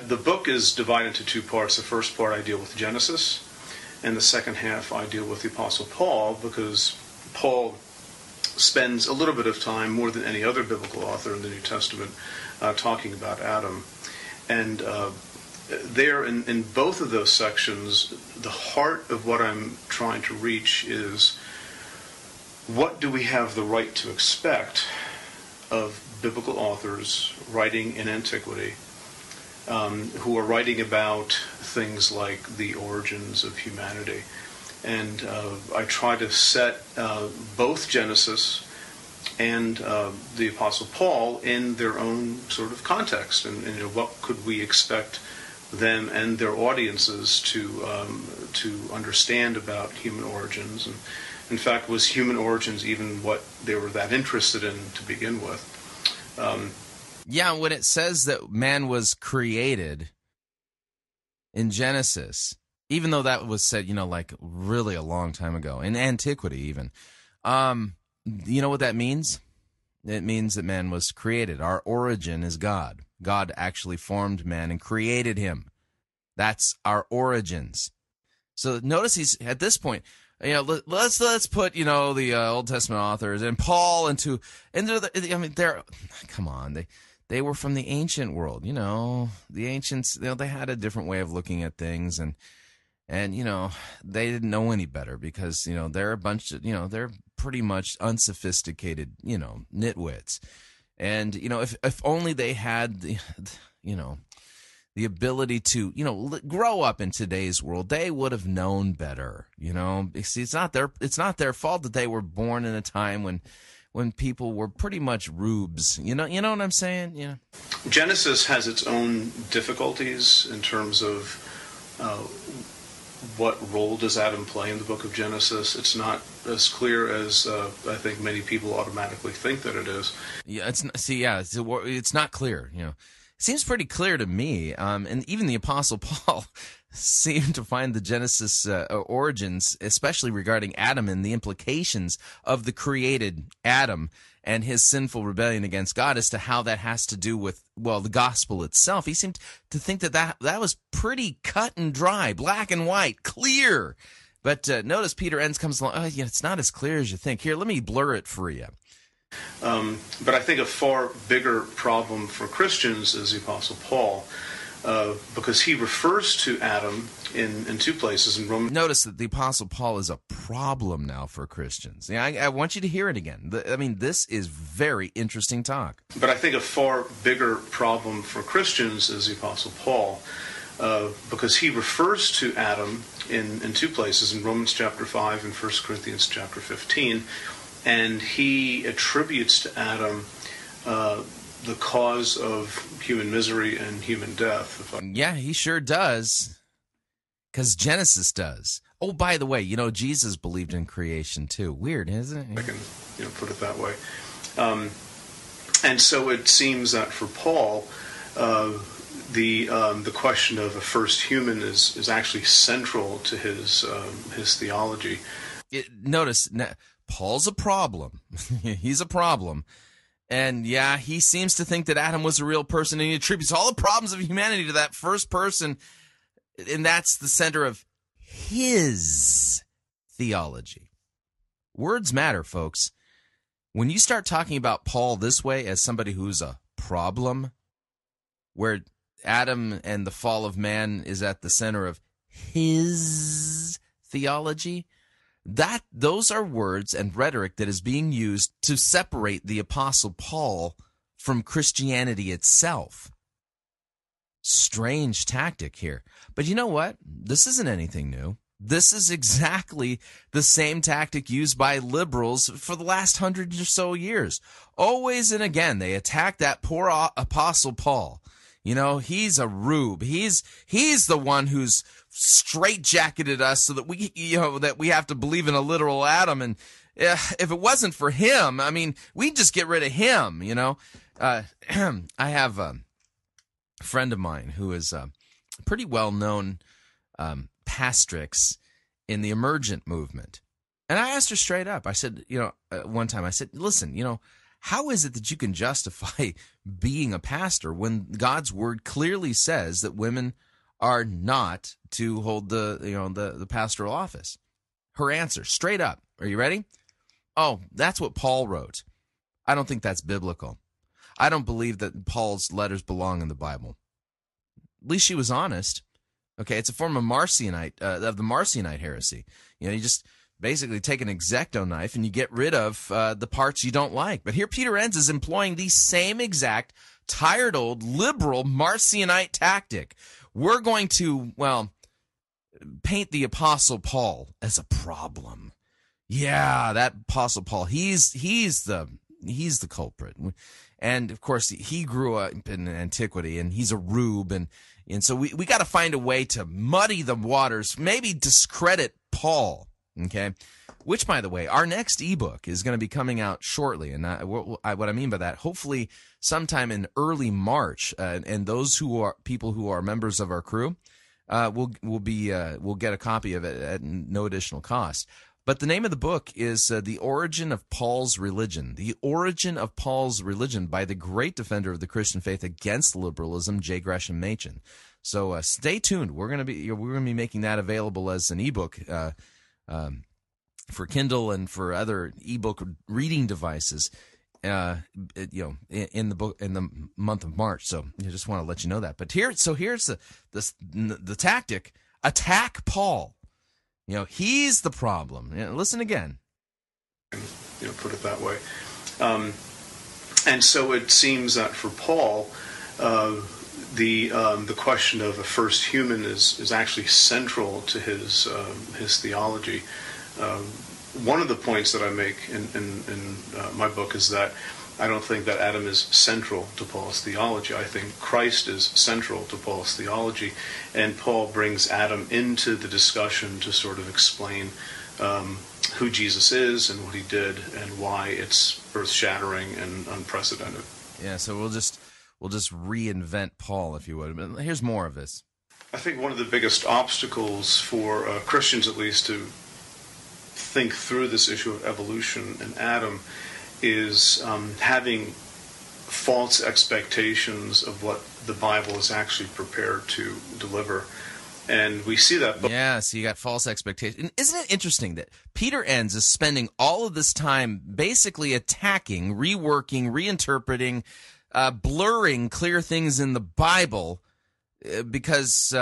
The book is divided into two parts. The first part I deal with Genesis, and the second half I deal with the Apostle Paul, because Paul spends a little bit of time, more than any other biblical author in the New Testament, talking about Adam. And there, in both of those sections, the heart of what I'm trying to reach is, what do we have the right to expect of biblical authors writing in antiquity, who are writing about things like the origins of humanity? And I try to set both Genesis and the Apostle Paul in their own sort of context, and what could we expect them and their audiences to understand about human origins. And in fact, was human origins even what they were that interested in to begin with? Yeah, when it says that man was created in Genesis, even though that was said, like really a long time ago, in antiquity even, you know what that means? It means that man was created. Our origin is God. God actually formed man and created him. That's our origins. So notice he's at this point, let's put the Old Testament authors and Paul into the, they were from the ancient world, the ancients, they had a different way of looking at things, and they didn't know any better, because they're a bunch of they're pretty much unsophisticated nitwits, and if only they had the the ability to, grow up in today's world, they would have known better, It's not their fault that they were born in a time when people were pretty much rubes. You know what I'm saying? Yeah. Genesis has its own difficulties in terms of what role does Adam play in the book of Genesis. It's not as clear as I think many people automatically think that it is. Yeah. It's not clear. Seems pretty clear to me, and even the Apostle Paul seemed to find the Genesis origins, especially regarding Adam and the implications of the created Adam and his sinful rebellion against God, as to how that has to do with, the gospel itself. He seemed to think that was pretty cut and dry, black and white, clear. But notice Peter Enns comes along, it's not as clear as you think. Here, let me blur it for you. But I think a far bigger problem for Christians is the Apostle Paul, because he refers to Adam in two places in Romans. Notice that the Apostle Paul is a problem now for Christians. Yeah, I want you to hear it again. This is very interesting talk. But I think a far bigger problem for Christians is the Apostle Paul, because he refers to Adam in two places, in Romans chapter 5 and 1 Corinthians chapter 15. And he attributes to Adam the cause of human misery and human death. Yeah, he sure does, because Genesis does. Oh, by the way, Jesus believed in creation too. Weird, isn't it? I can put it that way. And so it seems that for Paul, the question of a first human is actually central to his theology. Notice now, Paul's a problem. He's a problem. And yeah, he seems to think that Adam was a real person, and he attributes all the problems of humanity to that first person. And that's the center of his theology. Words matter, folks. When you start talking about Paul this way, as somebody who's a problem, where Adam and the fall of man is at the center of his theology, Those are words and rhetoric that is being used to separate the Apostle Paul from Christianity itself. Strange tactic here. But you know what? This isn't anything new. This is exactly the same tactic used by liberals for the last 100 or so years. Always and again, they attack that poor Apostle Paul. You know, he's a rube. He's the one who's straitjacketed us so that we have to believe in a literal Adam. And if it wasn't for him, I mean, we'd just get rid of him. You know, I have a friend of mine who is a pretty well-known pastrix in the emergent movement. And I asked her straight up. I said, one time I said, listen, how is it that you can justify being a pastor when God's word clearly says that women are not to hold the pastoral office? Her answer, straight up. Are you ready? Oh, that's what Paul wrote. I don't think that's biblical. I don't believe that Paul's letters belong in the Bible. At least she was honest. Okay, it's a form of the Marcionite heresy. You just basically take an exacto knife and you get rid of the parts you don't like. But here Peter Enns is employing the same exact tired old liberal Marcionite tactic. We're going to, paint the Apostle Paul as a problem. Yeah, that Apostle Paul, he's the culprit. And, of course, he grew up in antiquity, and he's a rube, and so we got to find a way to muddy the waters, maybe discredit Paul, okay? Which, by the way, our next ebook is going to be coming out shortly, and what I mean by that, hopefully sometime in early March, and those people who are members of our crew will get a copy of it at no additional cost. But the name of the book is The Origin of Paul's Religion. The Origin of Paul's Religion by the great defender of the Christian faith against liberalism, J. Gresham Machen. So stay tuned. We're going to be making that available as an ebook for Kindle and for other ebook reading devices. In the month of March. So I just want to let you know that. But here's the tactic: attack Paul. He's the problem. Listen again. Put it that way. And so it seems that for Paul, the question of a first human is actually central to his theology. One of the points that I make in my book is that I don't think that Adam is central to Paul's theology. I think Christ is central to Paul's theology, and Paul brings Adam into the discussion to sort of explain who Jesus is and what he did and why it's earth-shattering and unprecedented. Yeah, so we'll just reinvent Paul, if you would. But here's more of this. I think one of the biggest obstacles for Christians, at least, to think through this issue of evolution and Adam is having false expectations of what the Bible is actually prepared to deliver. And we see that. Yeah, so you got false expectations. And isn't it interesting that Peter Enns is spending all of this time basically attacking, reworking, reinterpreting, blurring clear things in the Bible because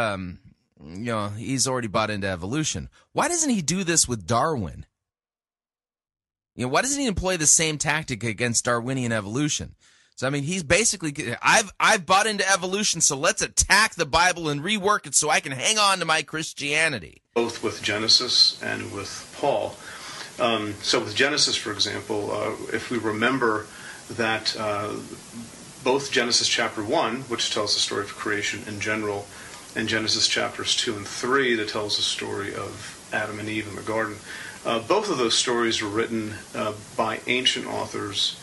he's already bought into evolution. Why doesn't he do this with Darwin? Why doesn't he employ the same tactic against Darwinian evolution? So, he's basically, I've bought into evolution, so let's attack the Bible and rework it so I can hang on to my Christianity. Both with Genesis and with Paul. So with Genesis, for example, if we remember that both Genesis chapter 1, which tells the story of creation in general, and Genesis chapters 2 and 3 that tells the story of Adam and Eve in the garden. Both of those stories were written by ancient authors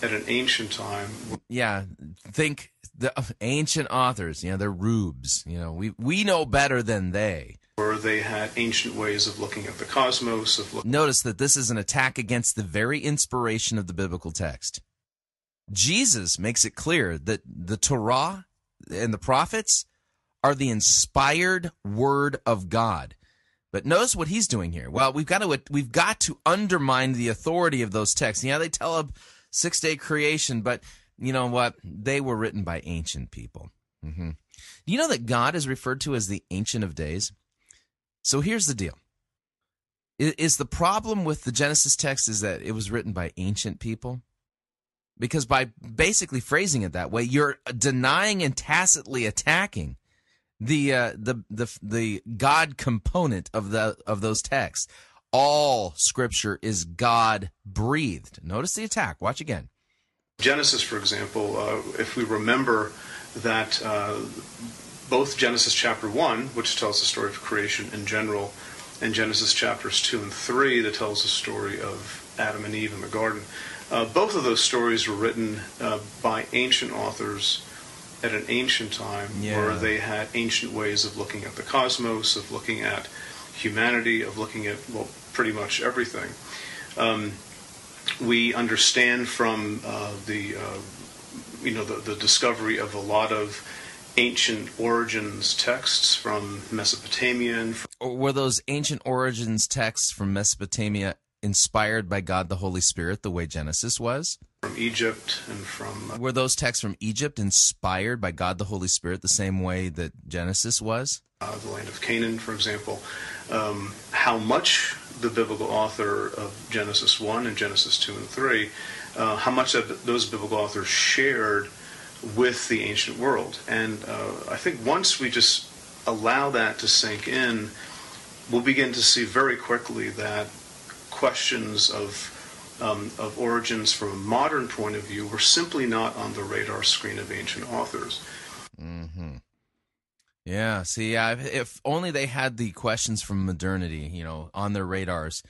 at an ancient time. Yeah, think the ancient authors, they're rubes. We know better than they. Where they had ancient ways of looking at the cosmos. Notice that this is an attack against the very inspiration of the biblical text. Jesus makes it clear that the Torah and the prophets are the inspired word of God. But notice what he's doing here. Well, we've got to undermine the authority of those texts. They tell of 6-day creation, but you know what? They were written by ancient people. Mm-hmm. Do you know that God is referred to as the Ancient of Days? So here's the deal. Is the problem with the Genesis text is that it was written by ancient people? Because by basically phrasing it that way, you're denying and tacitly attacking the God component of those texts. All Scripture is God-breathed. Notice the attack. Watch again. Genesis, for example, if we remember that both Genesis chapter 1, which tells the story of creation in general, and Genesis chapters 2 and 3 that tells the story of Adam and Eve in the garden, both of those stories were written by ancient authors at an ancient time, where they had ancient ways of looking at the cosmos, of looking at humanity, of looking at, well, pretty much everything. We understand from the discovery of a lot of ancient origins texts from Mesopotamia. Were those ancient origins texts from Mesopotamia inspired by God the Holy Spirit the way Genesis was? From Egypt and from... Were those texts from Egypt inspired by God the Holy Spirit the same way that Genesis was? The land of Canaan, for example. How much the biblical author of Genesis 1 and Genesis 2 and 3, how much those biblical authors shared with the ancient world. And I think once we just allow that to sink in, we'll begin to see very quickly that questions of origins from a modern point of view were simply not on the radar screen of ancient authors. Mm-hmm. Yeah, see, if only they had the questions from modernity, on their radars,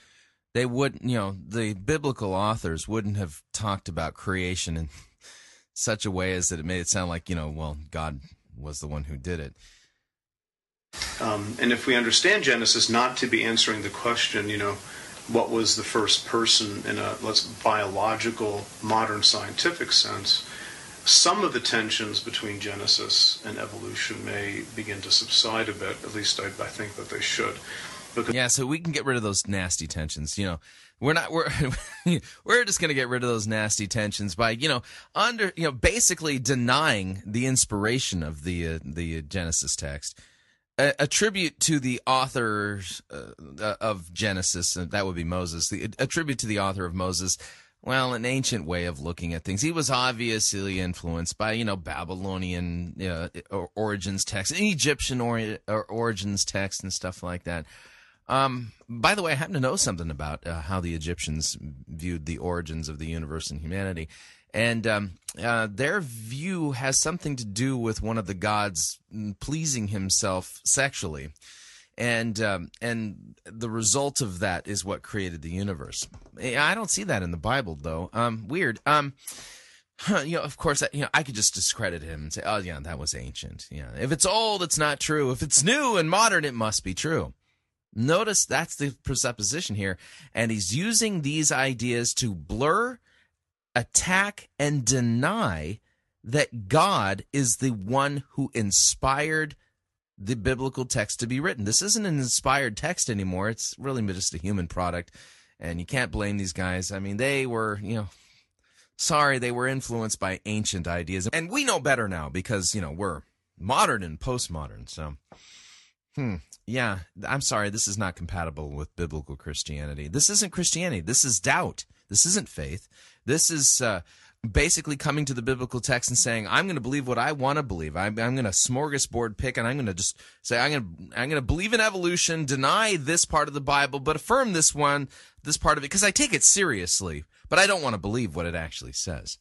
they wouldn't, the biblical authors wouldn't have talked about creation in such a way as that it made it sound like, God was the one who did it. And if we understand Genesis not to be answering the question, what was the first person in a biological, modern scientific sense, some of the tensions between Genesis and evolution may begin to subside a bit. At least I think that they should. Because so we can get rid of those nasty tensions. We're just going to get rid of those nasty tensions by basically denying the inspiration of the Genesis text. Attribute to the author of Genesis, and that would be Moses. Attribute to the author of Moses, well, an ancient way of looking at things. He was obviously influenced by Babylonian origins text, and Egyptian origins text, and stuff like that. By the way, I happen to know something about how the Egyptians viewed the origins of the universe and humanity. And their view has something to do with one of the gods pleasing himself sexually. And the result of that is what created the universe. I don't see that in the Bible, though. Weird. Of course, I could just discredit him and say, oh, yeah, that was ancient. Yeah, if it's old, it's not true. If it's new and modern, it must be true. Notice that's the presupposition here. And he's using these ideas to blur, attack, and deny that God is the one who inspired the biblical text to be written. This isn't an inspired text anymore. It's really just a human product. And you can't blame these guys. I mean, they were, they were influenced by ancient ideas. And we know better now because, we're modern and postmodern. So, yeah, I'm sorry. This is not compatible with biblical Christianity. This isn't Christianity. This is doubt. This isn't faith. This is basically coming to the biblical text and saying, I'm going to believe what I want to believe. I'm going to smorgasbord pick, and I'm going to just say, I'm going to believe in evolution, deny this part of the Bible, but affirm this one, this part of it, because I take it seriously, but I don't want to believe what it actually says.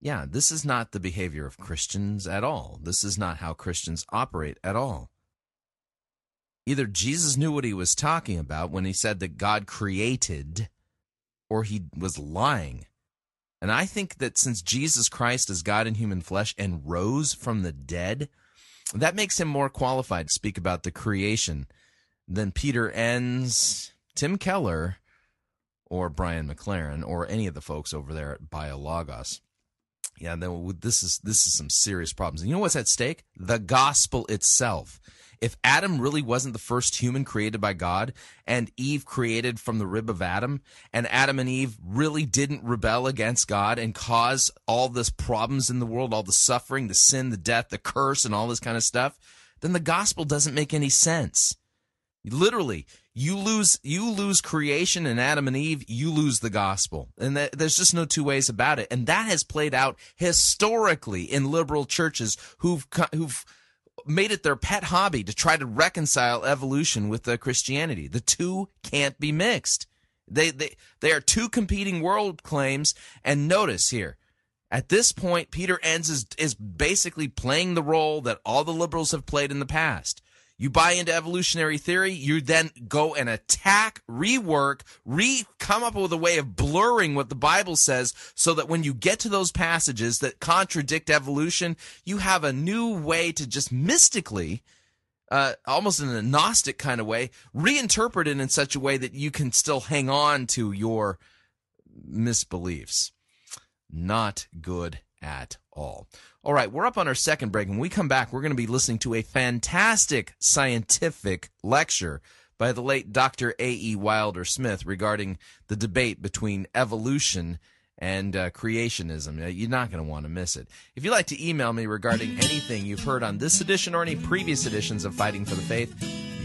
Yeah, this is not the behavior of Christians at all. This is not how Christians operate at all. Either Jesus knew what he was talking about when he said that God created, or he was lying. And I think that since Jesus Christ is God in human flesh and rose from the dead, that makes him more qualified to speak about the creation than Peter Enns, Tim Keller, or Brian McLaren, or any of the folks over there at BioLogos. Yeah, this is some serious problems. And you know what's at stake? The gospel itself. If Adam really wasn't the first human created by God, and Eve created from the rib of Adam, and Adam and Eve really didn't rebel against God and cause all this problems in the world, all the suffering, the sin, the death, the curse, and all this kind of stuff, then the gospel doesn't make any sense. Literally, You lose creation and Adam and Eve, you lose the gospel. And there's just no two ways about it. And that has played out historically in liberal churches who've made it their pet hobby to try to reconcile evolution with Christianity. The two can't be mixed. They are two competing world claims. And notice here, at this point, Peter Enns is basically playing the role that all the liberals have played in the past. You buy into evolutionary theory, you then go and attack, rework, come up with a way of blurring what the Bible says so that when you get to those passages that contradict evolution, you have a new way to just mystically, almost in a Gnostic kind of way, reinterpret it in such a way that you can still hang on to your misbeliefs. Not good at all. All right, we're up on our second break. When we come back, we're going to be listening to a fantastic scientific lecture by the late Dr. A.E. Wilder-Smith regarding the debate between evolution and creationism. You're not going to want to miss it. If you'd like to email me regarding anything you've heard on this edition or any previous editions of Fighting for the Faith,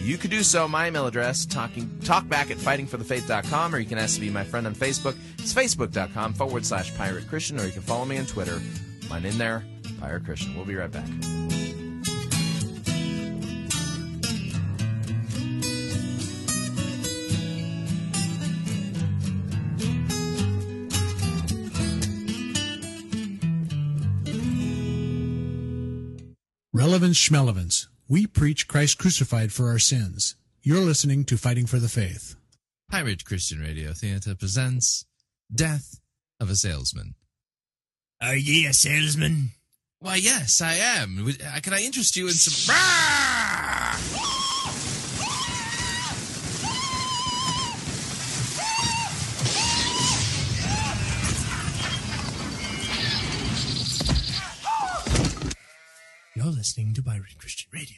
you could do so. My email address, talkback at fightingforthefaith.com, or you can ask to be my friend on Facebook. It's facebook.com/pirate Christian, or you can follow me on Twitter. Mine in there, Pirate Christian. We'll be right back. Relevance Schmelevance. We preach Christ crucified for our sins. You're listening to Fighting for the Faith. Pirate Christian Radio Theater presents Death of a Salesman. Are ye a salesman? Why, yes, I am. Can I interest you in some... You're listening to Byron Christian Radio.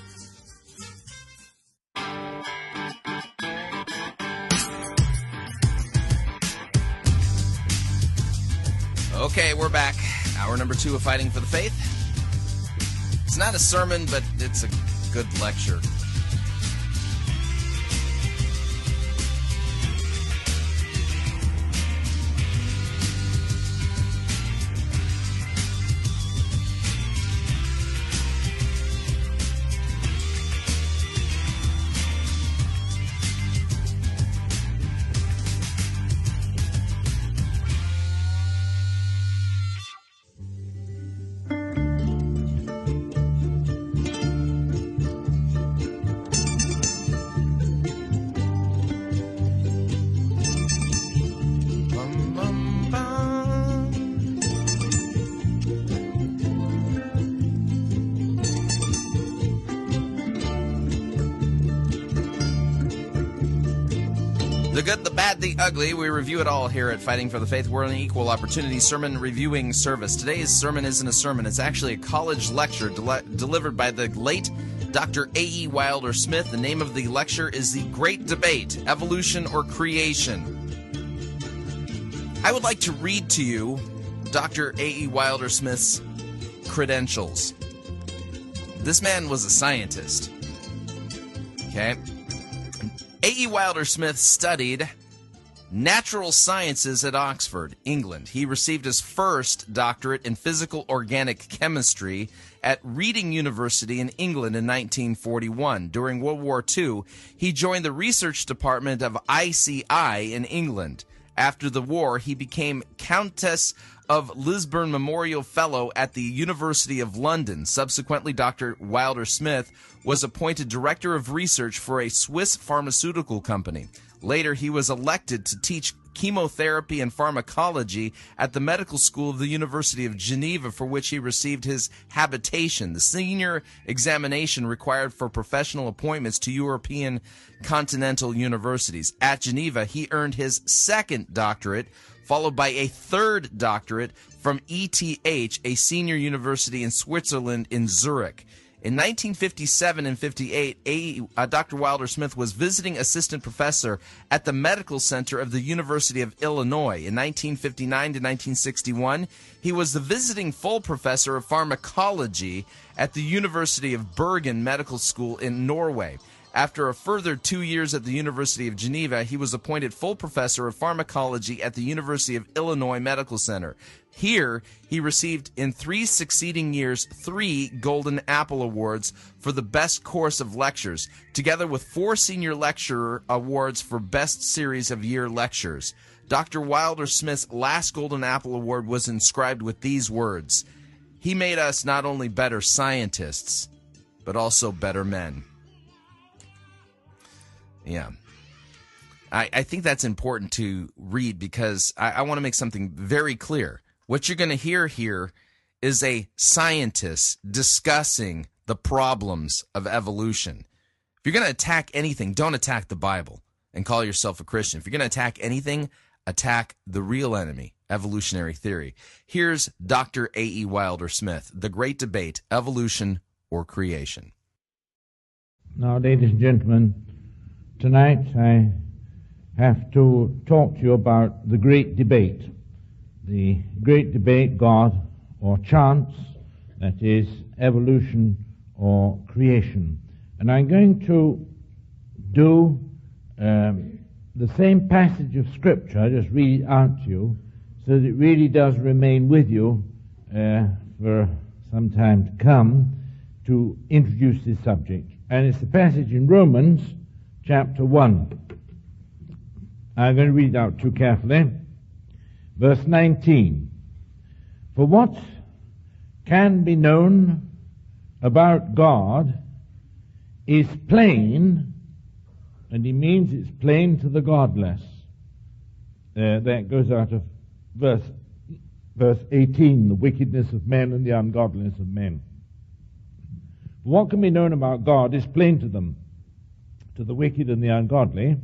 Okay, we're back. Hour number 2 of Fighting for the Faith. It's not a sermon, but it's a good lecture. Ugly. We review it all here at Fighting for the Faith. We're an equal opportunity sermon reviewing service. Today's sermon isn't a sermon. It's actually a college lecture delivered by the late Dr. A.E. Wilder-Smith. The name of the lecture is The Great Debate: Evolution or Creation. I would like to read to you Dr. A.E. Wilder-Smith's credentials. This man was a scientist. Okay. A.E. Wilder-Smith studied Natural Sciences at Oxford, England. He received his first doctorate in physical organic chemistry at Reading University in England in 1941. During World War II, he joined the research department of ICI in England. After the war, he became Countess of Lisburn Memorial Fellow at the University of London. Subsequently, Dr. Wilder-Smith was appointed Director of Research for a Swiss pharmaceutical company. Later, he was elected to teach chemotherapy and pharmacology at the Medical School of the University of Geneva, for which he received his habilitation, the senior examination required for professional appointments to European continental universities. At Geneva, he earned his second doctorate, followed by a third doctorate from ETH, a senior university in Switzerland in Zurich. In 1957 and 58, Dr. Wilder-Smith was visiting assistant professor at the Medical Center of the University of Illinois. In 1959 to 1961, he was the visiting full professor of pharmacology at the University of Bergen Medical School in Norway. After a further 2 years at the University of Geneva, he was appointed full professor of pharmacology at the University of Illinois Medical Center. Here, he received in three succeeding years 3 Golden Apple Awards for the best course of lectures, together with 4 senior lecturer awards for best series of year lectures. Dr. Wilder-Smith's last Golden Apple Award was inscribed with these words: "He made us not only better scientists, but also better men." Yeah, I think that's important to read, because I want to make something very clear. What you're going to hear here is a scientist discussing the problems of evolution. If you're going to attack anything, don't attack the Bible and call yourself a Christian. If you're going to attack anything, attack the real enemy, evolutionary theory. Here's Dr. A.E. Wilder-Smith, The Great Debate, Evolution or Creation. Now, ladies and gentlemen, tonight I have to talk to you about the Great Debate. The Great Debate, God or Chance, that is, evolution or creation. And I'm going to do the same passage of Scripture, I just read it out to you, so that it really does remain with you for some time to come, to introduce this subject. And it's the passage in Romans, chapter 1. I'm going to read it out too carefully. Verse 19. For what can be known about God is plain, and he means it's plain to the godless. That goes out of verse 18, the wickedness of men and the ungodliness of men. For what can be known about God is plain to them, to the wicked and the ungodly,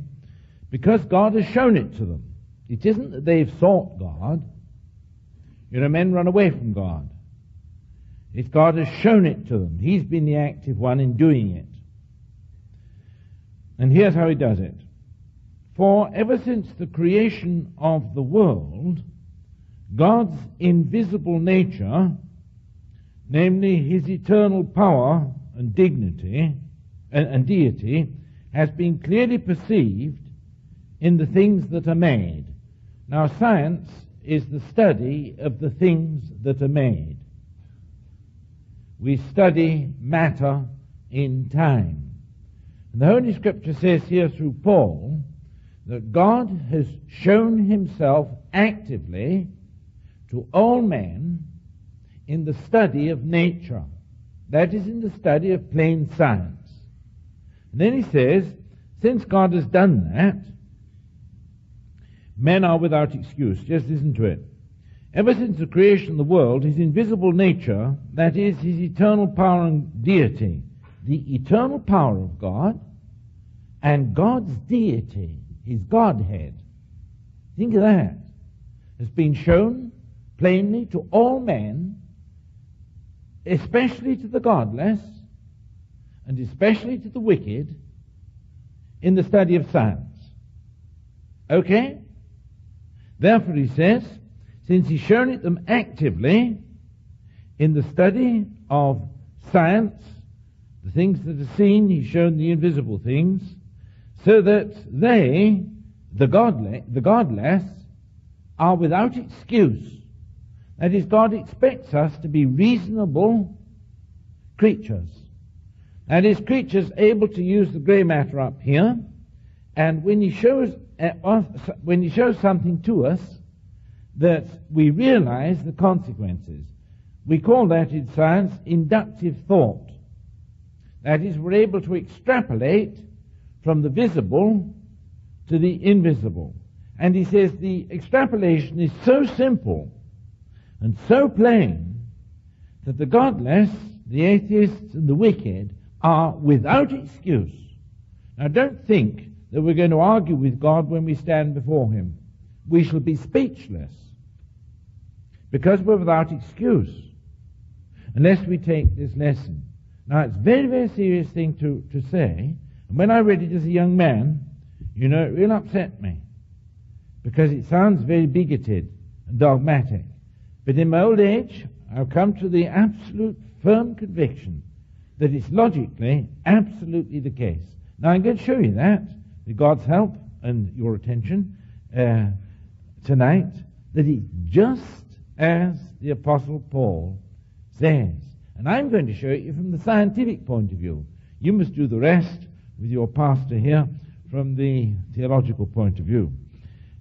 because God has shown it to them. It isn't that they've sought God. You know, men run away from God. It's God has shown it to them. He's been the active one in doing it. And here's how he does it. For ever since the creation of the world, God's invisible nature, namely his eternal power and dignity and deity, has been clearly perceived in the things that are made. Now, science is the study of the things that are made. We study matter in time. And the Holy Scripture says here through Paul that God has shown himself actively to all men in the study of nature. That is, in the study of plain science. And then he says, since God has done that, men are without excuse. Just listen to it. Ever since the creation of the world, his invisible nature, that is, his eternal power and deity, the eternal power of God and God's deity, his Godhead, think of that, has been shown plainly to all men, especially to the godless, and especially to the wicked, in the study of science. Okay? Therefore, he says, since he's shown it them actively in the study of science, the things that are seen, he's shown the invisible things, so that they, The godless are without excuse. That is, God expects us to be reasonable creatures. That is, creatures able to use the grey matter up here, and when He shows something to us, that we realize the consequences. We call that in science inductive thought. That is, we're able to extrapolate from the visible to the invisible. And he says the extrapolation is so simple and so plain that the godless, the atheists, and the wicked are without excuse. Now, don't think that we're going to argue with God when we stand before Him. We shall be speechless because we're without excuse unless we take this lesson. Now, it's a very, very serious thing to say. And when I read it as a young man, you know, it really upset me because it sounds very bigoted and dogmatic. But in my old age, I've come to the absolute firm conviction that it's logically absolutely the case. Now, I'm going to show you that, with God's help and your attention tonight, that it's just as the Apostle Paul says. And I'm going to show it you from the scientific point of view. You must do the rest with your pastor here from the theological point of view.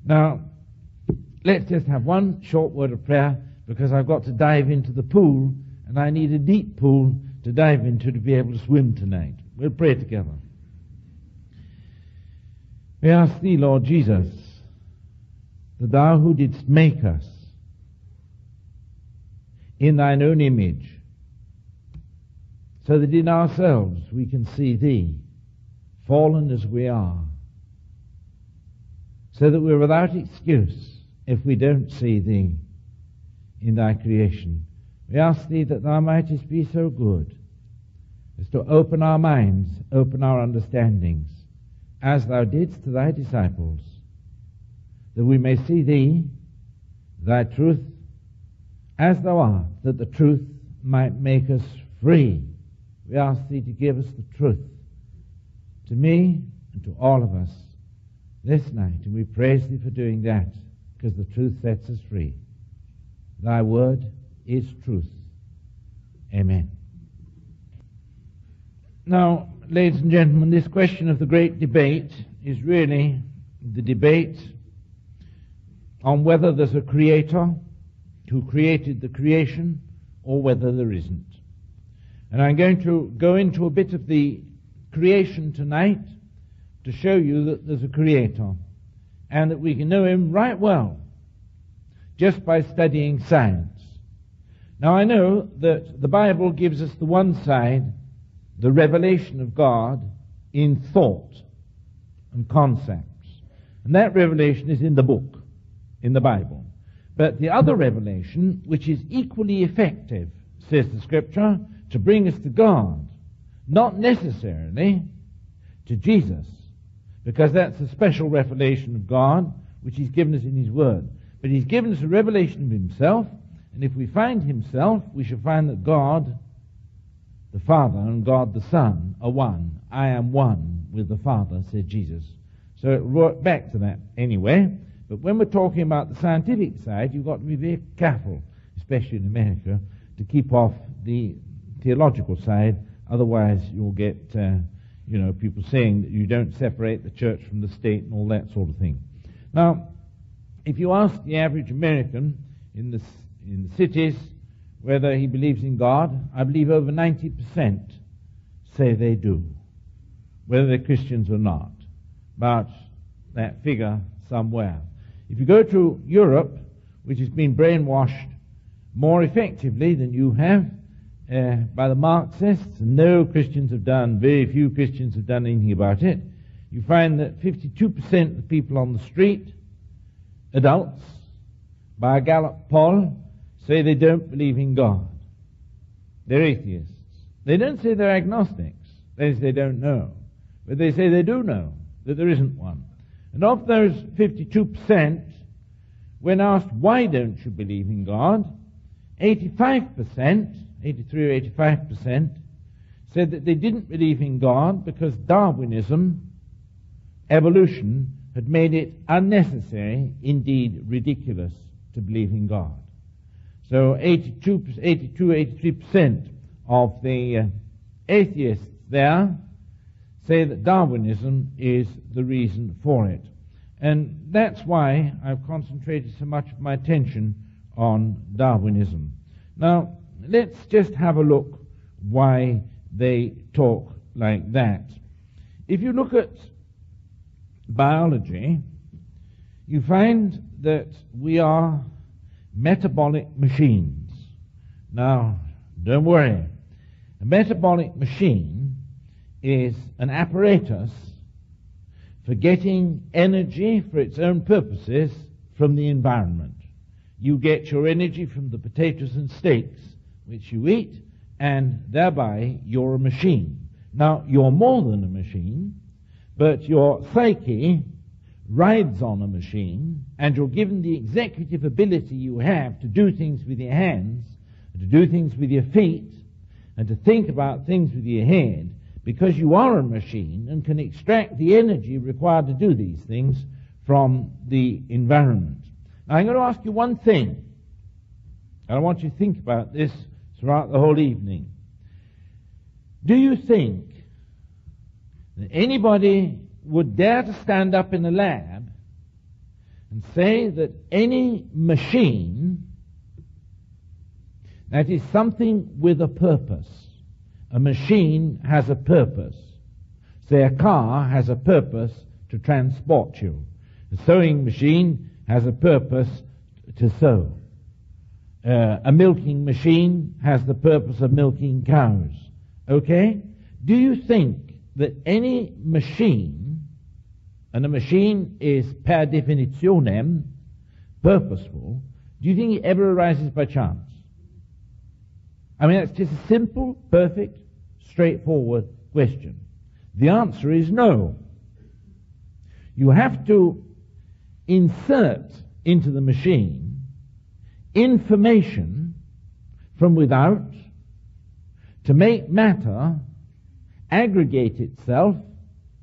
Now, let's just have one short word of prayer, because I've got to dive into the pool, and I need a deep pool to dive into to be able to swim tonight. We'll pray together. We ask Thee, Lord Jesus, that Thou who didst make us in Thine own image, so that in ourselves we can see Thee, fallen as we are, so that we're without excuse if we don't see Thee in Thy creation. We ask Thee that Thou mightest be so good as to open our minds, open our understandings, as Thou didst to Thy disciples, that we may see Thee, Thy truth, as Thou art, that the truth might make us free. We ask Thee to give us the truth, to me and to all of us this night, and we praise Thee for doing that, because the truth sets us free. Thy word is truth. Amen. Now, ladies and gentlemen, this question of the great debate is really the debate on whether there's a creator who created the creation or whether there isn't. And I'm going to go into a bit of the creation tonight to show you that there's a creator and that we can know him right well just by studying science. Now, I know that the Bible gives us the one side, the revelation of God in thought and concepts. And that revelation is in the book, in the Bible. But the other revelation, which is equally effective, says the Scripture, to bring us to God, not necessarily to Jesus, because that's a special revelation of God which He's given us in His Word. But He's given us a revelation of Himself, and if we find Himself, we shall find that God the Father and God the Son are one. I am one with the Father, said Jesus. So it brought back to that anyway. But when we're talking about the scientific side, you've got to be very careful, especially in America, to keep off the theological side. Otherwise, you'll get, people saying that you don't separate the church from the state and all that sort of thing. Now, if you ask the average American in the cities whether he believes in God, I believe over 90% say they do, whether they're Christians or not. But that figure somewhere. If you go to Europe, which has been brainwashed more effectively than you have by the Marxists, no Christians have done, very few Christians have done anything about it, you find that 52% of the people on the street, adults, by a Gallup poll, say they don't believe in God. They're atheists. They don't say they're agnostics. They say they don't know. But they say they do know that there isn't one. And of those 52%, when asked why don't you believe in God, 85%, 83 or 85%, said that they didn't believe in God because Darwinism, evolution, had made it unnecessary, indeed ridiculous, to believe in God. So 83% of the atheists there say that Darwinism is the reason for it. And that's why I've concentrated so much of my attention on Darwinism. Now, let's just have a look why they talk like that. If you look at biology, you find that we are metabolic machines. Now, don't worry. A metabolic machine is an apparatus for getting energy for its own purposes from the environment. You get your energy from the potatoes and steaks which you eat, and thereby you're a machine. Now, you're more than a machine, but your psyche rides on a machine, and you're given the executive ability you have to do things with your hands, and to do things with your feet, and to think about things with your head, because you are a machine and can extract the energy required to do these things from the environment. Now, I'm going to ask you one thing. I want you to think about this throughout the whole evening. Do you think that anybody would dare to stand up in a lab and say that any machine that is something with a purpose, a machine has a purpose. Say a car has a purpose to transport you. A sewing machine has a purpose to sow. A milking machine has the purpose of milking cows. Okay? Do you think that any machine, and a machine is per definitionem purposeful, do you think it ever arises by chance? I mean, that's just a simple, perfect, straightforward question. The answer is no. You have to insert into the machine information from without to make matter aggregate itself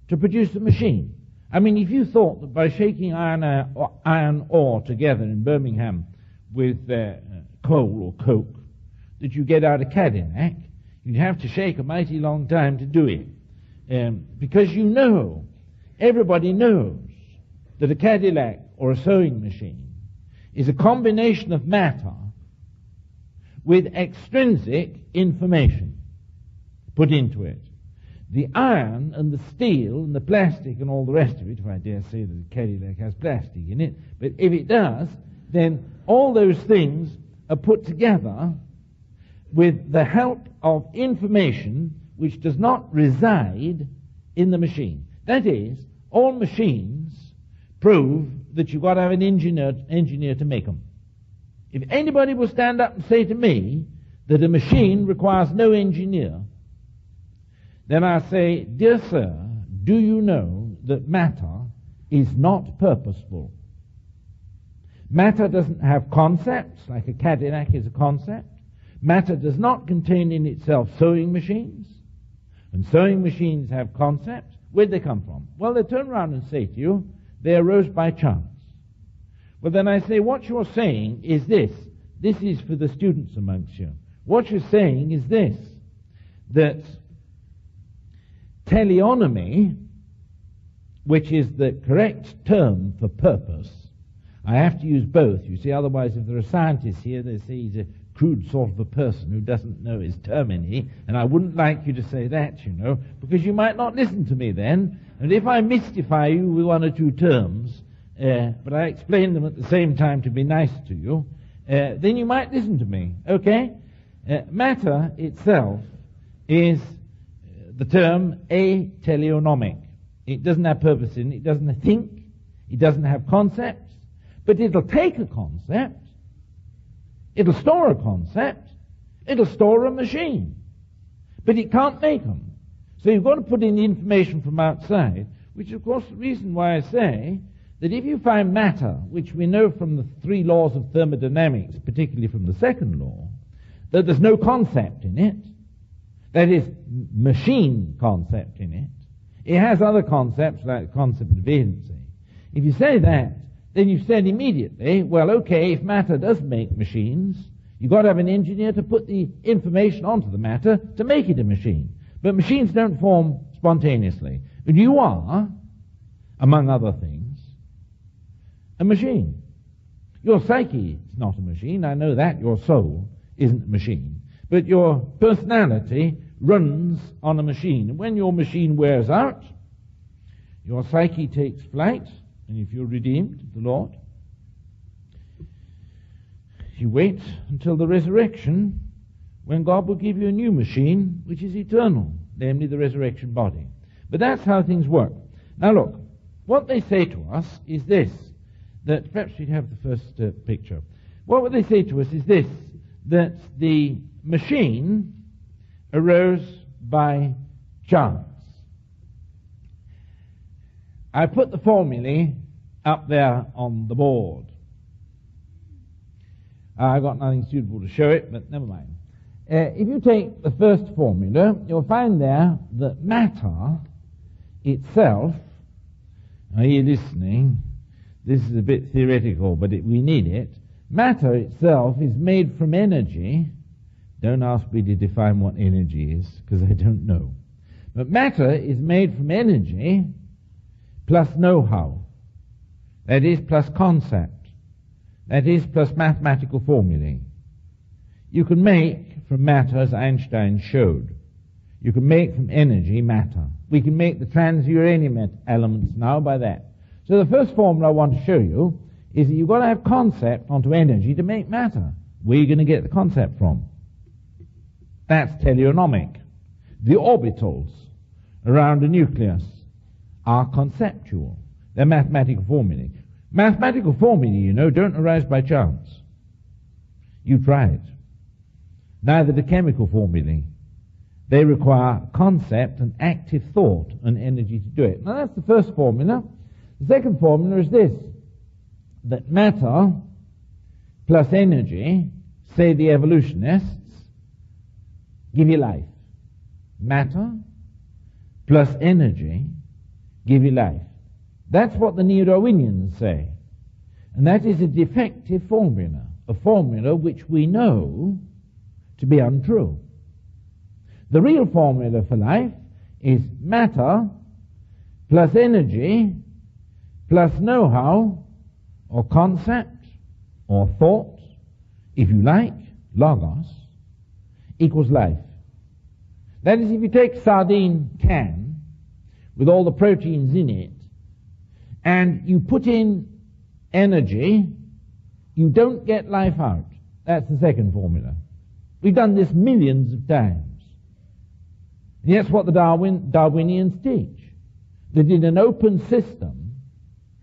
to produce a machine. I mean, if you thought that by shaking iron ore together in Birmingham with coal or coke that you get out a Cadillac, you'd have to shake a mighty long time to do it. Because you know, everybody knows that a Cadillac or a sewing machine is a combination of matter with extrinsic information put into it. The iron and the steel and the plastic and all the rest of it, if I dare say that the Cadillac has plastic in it, but if it does, then all those things are put together with the help of information which does not reside in the machine. That is, all machines prove that you've got to have an engineer to make them. If anybody will stand up and say to me that a machine requires no engineer, then I say, dear sir, do you know that matter is not purposeful? Matter doesn't have concepts, like a Cadillac is a concept. Matter does not contain in itself sewing machines, and sewing machines have concepts. Where'd they come from? Well, they turn around and say to you, they arose by chance. Well, then I say, what you're saying is this. This is for the students amongst you. What you're saying is this, that teleonomy, which is the correct term for purpose, I have to use both, you see, otherwise if there are scientists here, they say he's a crude sort of a person who doesn't know his termini, and I wouldn't like you to say that, you know, because you might not listen to me then, and if I mystify you with one or two terms, but I explain them at the same time to be nice to you, then you might listen to me, okay? Matter itself is the term ateleonomic. It doesn't have purpose in it, it doesn't think, it doesn't have concepts, but it'll take a concept, it'll store a concept, it'll store a machine, but it can't make them. So you've got to put in the information from outside, which of course is the reason why I say that if you find matter, which we know from the three laws of thermodynamics, particularly from the second law, that there's no concept in it, that is, machine concept in it. It has other concepts like the concept of agency. If you say that, then you said immediately, well, okay, if matter does make machines, you've got to have an engineer to put the information onto the matter to make it a machine. But machines don't form spontaneously. But you are, among other things, a machine. Your psyche is not a machine. I know that. Your soul isn't a machine. But your personality runs on a machine. And when your machine wears out, your psyche takes flight. And if you're redeemed of the Lord, you wait until the resurrection, when God will give you a new machine, which is eternal, namely the resurrection body. But that's how things work. Now look, what they say to us is this, that perhaps you'd have the first picture. What they say to us is this, that the machine arose by chance. I put the formulae up there on the board. I've got nothing suitable to show it, but never mind. If you take the first formula, you'll find there that matter itself, are you listening? This is a bit theoretical, but we need it. Matter itself is made from energy. Don't ask me to define what energy is, because I don't know. But matter is made from energy plus know-how. That is, plus concept. That is, plus mathematical formulae. You can make from matter, as Einstein showed. You can make from energy matter. We can make the transuranium elements now by that. So the first formula I want to show you is that you've got to have concept onto energy to make matter. Where are you going to get the concept from? That's teleonomic. The orbitals around a nucleus are conceptual. They're mathematical formulae. Mathematical formulae, you know, don't arise by chance. You try it. Neither do chemical formulae. They require concept and active thought and energy to do it. Now that's the first formula. The second formula is this, that matter plus energy, say the evolutionists, give you life. Matter plus energy give you life. That's what the neo-Darwinians say. And that is a defective formula, a formula which we know to be untrue. The real formula for life is matter plus energy plus know-how or concept or thought, if you like, logos, equals life. That is, if you take sardine can with all the proteins in it and you put in energy, you don't get life out. That's the second formula. We've done this millions of times. And that's what the Darwinians teach, that in an open system,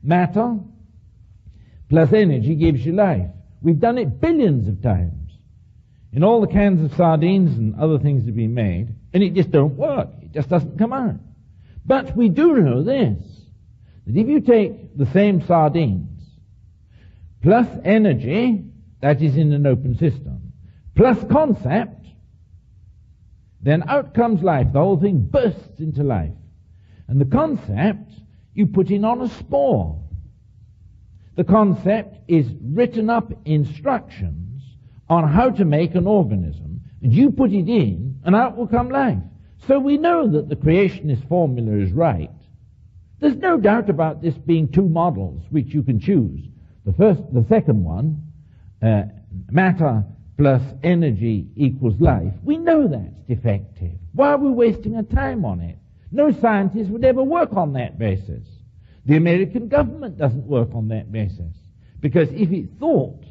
matter plus energy gives you life. We've done it billions of times. In all the cans of sardines and other things that have been made, and it just don't work. It just doesn't come out. But we do know this, that if you take the same sardines, plus energy, that is in an open system, plus concept, then out comes life. The whole thing bursts into life. And the concept you put in on a spore. The concept is written up instruction on how to make an organism, and you put it in, and out will come life. So we know that the creationist formula is right. There's no doubt about this being two models which you can choose. The second one, matter plus energy equals life. We know that's defective. Why are we wasting our time on it? No scientist would ever work on that basis. The American government doesn't work on that basis, because if it thought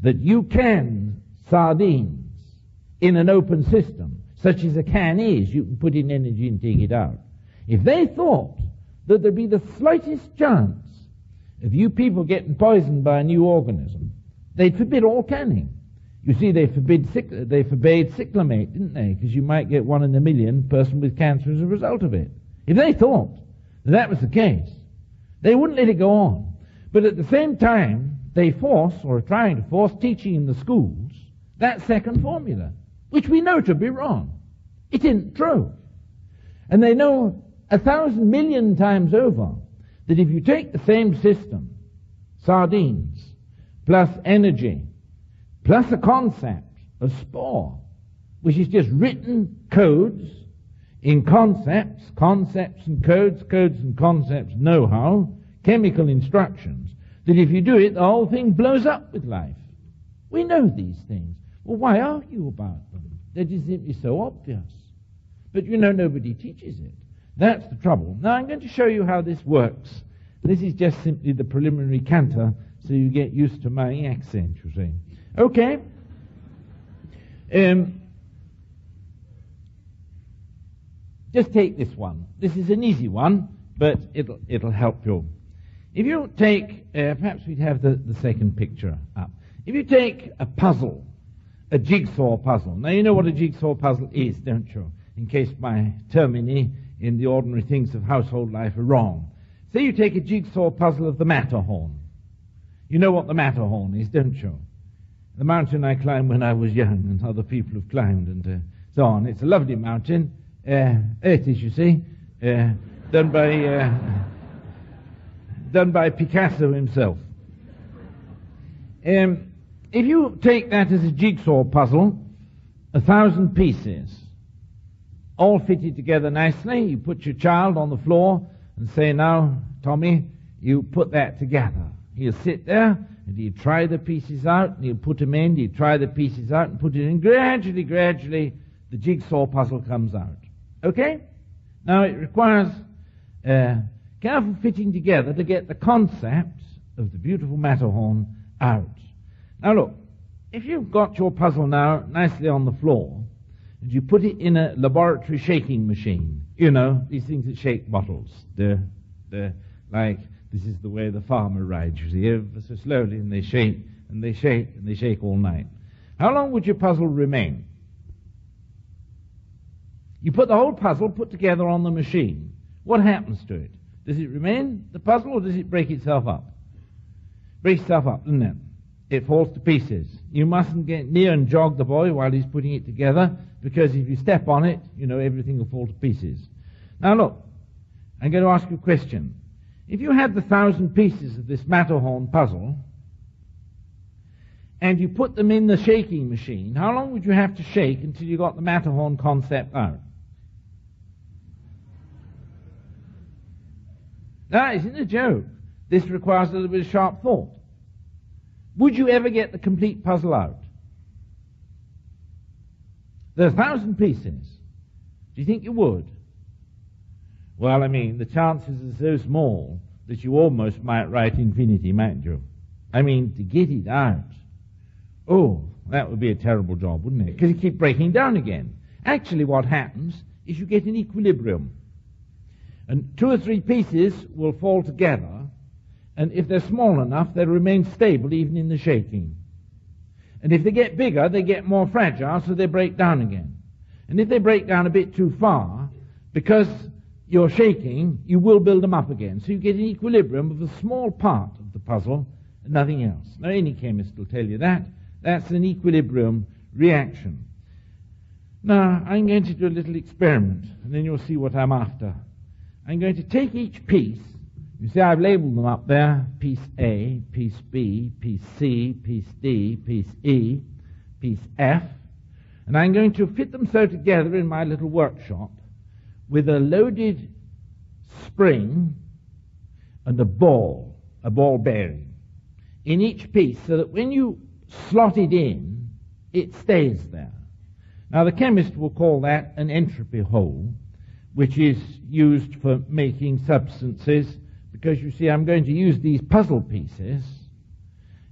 that you can sardines in an open system, such as a can is, you can put in energy and take it out. If they thought that there'd be the slightest chance of you people getting poisoned by a new organism, they'd forbid all canning. You see, they forbade cyclamate, didn't they? Because you might get 1 in a million person with cancer as a result of it. If they thought that was the case, they wouldn't let it go on. But at the same time, they force, or are trying to force, teaching in the schools that second formula, which we know to be wrong. It isn't true. And they know 1,000 million times over that if you take the same system, sardines, plus energy, plus a concept, a spore, which is just written codes in concepts, concepts and codes, codes and concepts, know-how, chemical instructions, that if you do it, the whole thing blows up with life. We know these things. Well, why argue about them? They're just simply so obvious. But you know, nobody teaches it. That's the trouble. Now, I'm going to show you how this works. This is just simply the preliminary canter, so you get used to my accent, you see. Okay. Just take this one. This is an easy one, but it'll help you. If you take, perhaps we'd have the second picture up. If you take a puzzle, a jigsaw puzzle. Now, you know what a jigsaw puzzle is, don't you? In case my termini in the ordinary things of household life are wrong. Say you take a jigsaw puzzle of the Matterhorn. You know what the Matterhorn is, don't you? The mountain I climbed when I was young, and other people have climbed, and so on. It's a lovely mountain. It is, you see, done by Picasso himself. If you take that as a jigsaw puzzle, 1,000 pieces, all fitted together nicely, you put your child on the floor and say, now, Tommy, you put that together. He'll sit there, and he'll try the pieces out, and he'll put them in, he'll try the pieces out and put it in. Gradually, the jigsaw puzzle comes out. Okay? Now, it requires careful fitting together to get the concept of the beautiful Matterhorn out. Now, look, if you've got your puzzle now nicely on the floor, and you put it in a laboratory shaking machine, you know, these things that shake bottles, they're like... This is the way the farmer rides, you see, ever so slowly, and they shake, and they shake, and they shake all night. How long would your puzzle remain? You put the whole puzzle put together on the machine. What happens to it? Does it remain the puzzle, or does it break itself up? Breaks itself up, doesn't it? It falls to pieces. You mustn't get near and jog the boy while he's putting it together, because if you step on it, you know, everything will fall to pieces. Now look, I'm going to ask you a question. If you had the 1,000 pieces of this Matterhorn puzzle, and you put them in the shaking machine, how long would you have to shake until you got the Matterhorn concept out? That isn't a joke. This requires a little bit of sharp thought. Would you ever get the complete puzzle out? There are 1,000 pieces. Do you think you would? Well, I mean, the chances are so small that you almost might write infinity, mightn't you? I mean, to get it out. Oh, that would be a terrible job, wouldn't it? Because it keeps breaking down again. Actually, what happens is you get an equilibrium. And 2 or 3 pieces will fall together, and if they're small enough, they'll remain stable even in the shaking. And if they get bigger, they get more fragile, so they break down again. And if they break down a bit too far, because you're shaking, you will build them up again. So you get an equilibrium of a small part of the puzzle and nothing else. Now, any chemist will tell you that. That's an equilibrium reaction. Now, I'm going to do a little experiment, and then you'll see what I'm after. I'm going to take each piece. You see, I've labeled them up there. Piece A, piece B, piece C, piece D, piece E, piece F. And I'm going to fit them so together in my little workshop, with a loaded spring and a ball bearing, in each piece, so that when you slot it in, it stays there. Now, the chemist will call that an entropy hole, which is used for making substances, because, you see, I'm going to use these puzzle pieces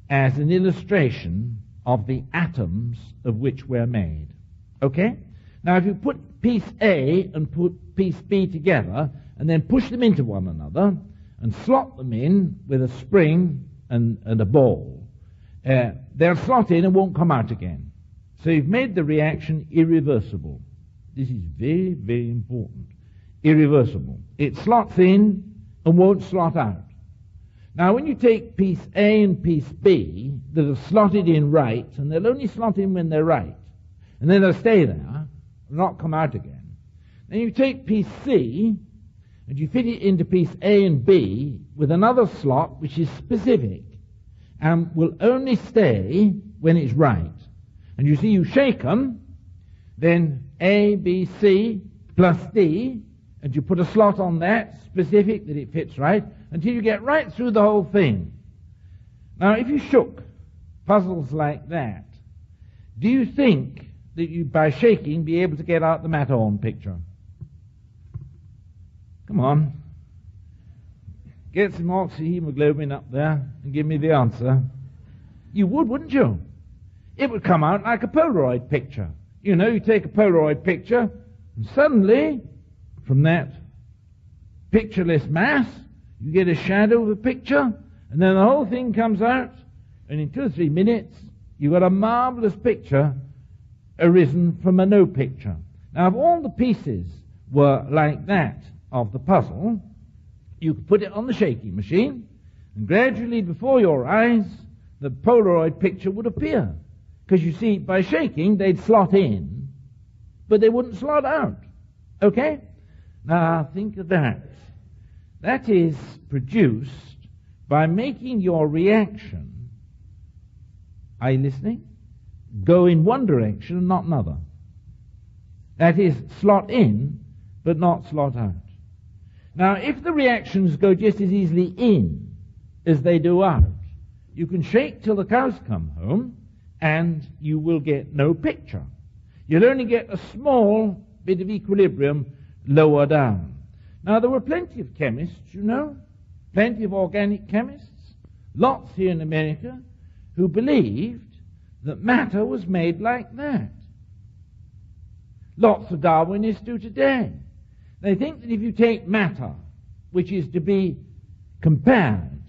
as an illustration of the atoms of which we're made. Okay? Now, if you put piece A and put piece B together, and then push them into one another, and slot them in with a spring and a ball, they'll slot in and won't come out again. So you've made the reaction irreversible. This is very, very important. Irreversible. It slots in and won't slot out. Now, when you take piece A and piece B that are slotted in right, and they'll only slot in when they're right, and then they'll stay there, not come out again. Then you take piece C and you fit it into piece A and B with another slot which is specific and will only stay when it's right. And you see, you shake them, then A, B, C plus D, and you put a slot on that specific that it fits right until you get right through the whole thing. Now, if you shook puzzles like that, do you think that you, by shaking, be able to get out the Matterhorn picture? Come on. Get some oxyhemoglobin up there and give me the answer. You would, wouldn't you? It would come out like a Polaroid picture. You know, you take a Polaroid picture, and suddenly, from that pictureless mass, you get a shadow of a picture, and then the whole thing comes out, and in 2 or 3 minutes, you've got a marvelous picture arisen from a no picture. Now, if all the pieces were like that of the puzzle, you could put it on the shaking machine, and gradually before your eyes, the Polaroid picture would appear. Because you see, by shaking, they'd slot in, but they wouldn't slot out. Okay? Now, think of that. That is produced by making your reaction, are you listening, go in one direction and not another. That is, slot in, but not slot out. Now, if the reactions go just as easily in as they do out, you can shake till the cows come home, and you will get no picture. You'll only get a small bit of equilibrium lower down. Now, there were plenty of chemists, you know, plenty of organic chemists, lots here in America, who believed that matter was made like that. Lots of Darwinists do today. They think that if you take matter, which is to be compared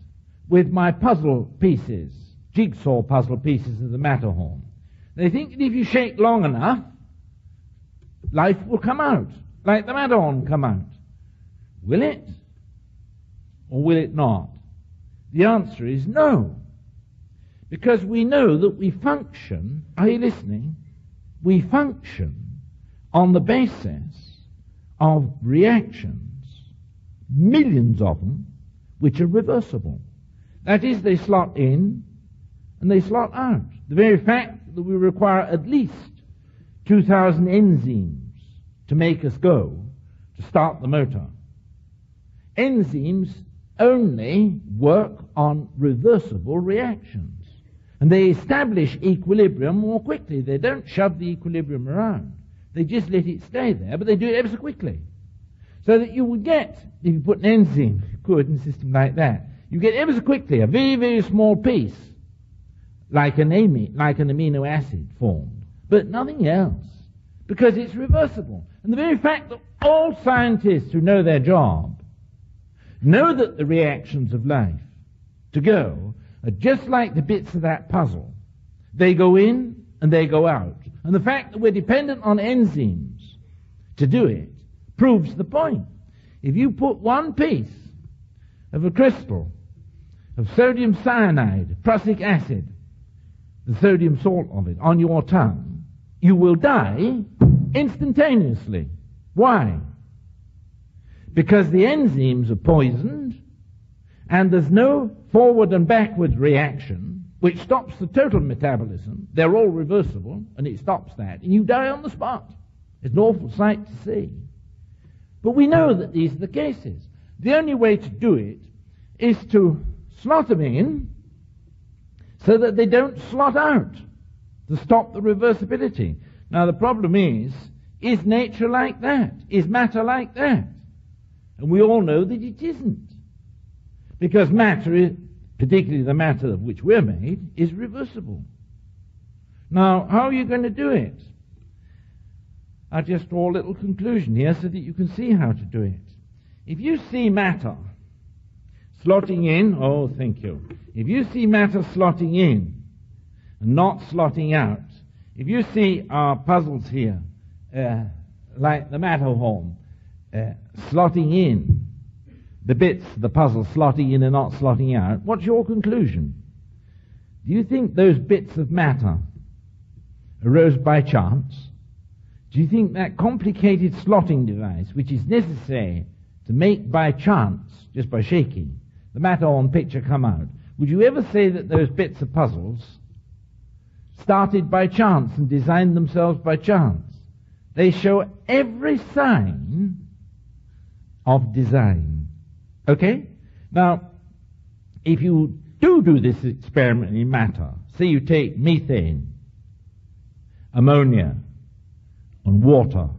with my puzzle pieces, jigsaw puzzle pieces of the Matterhorn. They think that if you shake long enough, life will come out, like the Matterhorn come out. Will it? Or will it not? The answer is no. Because we know that we function, are you listening? We function on the basis of reactions, millions of them, which are reversible. That is, they slot in, and they slot out. The very fact that we require at least 2,000 enzymes to make us go, to start the motor. Enzymes only work on reversible reactions, and they establish equilibrium more quickly. They don't shove the equilibrium around. They just let it stay there, but they do it ever so quickly. So that you would get, if you put an enzyme, if you could, in a system like that, you get ever so quickly a very, very small piece, like an amino acid formed, but nothing else, because it's reversible. And the very fact that all scientists who know their job know that the reactions of life to go are just like the bits of that puzzle. They go in and they go out. And the fact that we're dependent on enzymes to do it proves the point. If you put one piece of a crystal of sodium cyanide, prussic acid, the sodium salt of it, on your tongue, you will die instantaneously. Why? Because the enzymes are poisoned, and there's no forward and backward reaction, which stops the total metabolism. They're all reversible, and it stops that, and you die on the spot. It's an awful sight to see. But we know that these are the cases. The only way to do it is to slot them in, so that they don't slot out, to stop the reversibility. Now, the problem is nature like that? Is matter like that? And we all know that it isn't. Because matter, particularly the matter of which we're made, is reversible. Now, how are you going to do it? I just draw a little conclusion here so that you can see how to do it. If you see matter slotting in, oh, thank you. If you see matter slotting in and not slotting out, if you see our puzzles here, like the Matterhorn, slotting in, the bits of the puzzle slotting in and not slotting out, what's your conclusion? Do you think those bits of matter arose by chance? Do you think that complicated slotting device, which is necessary to make by chance, just by shaking, the Matterhorn picture come out. Would you ever say that those bits of puzzles started by chance and designed themselves by chance? They show every sign of design. Okay? Now, if you do this experiment in matter, say you take methane, ammonia, and water,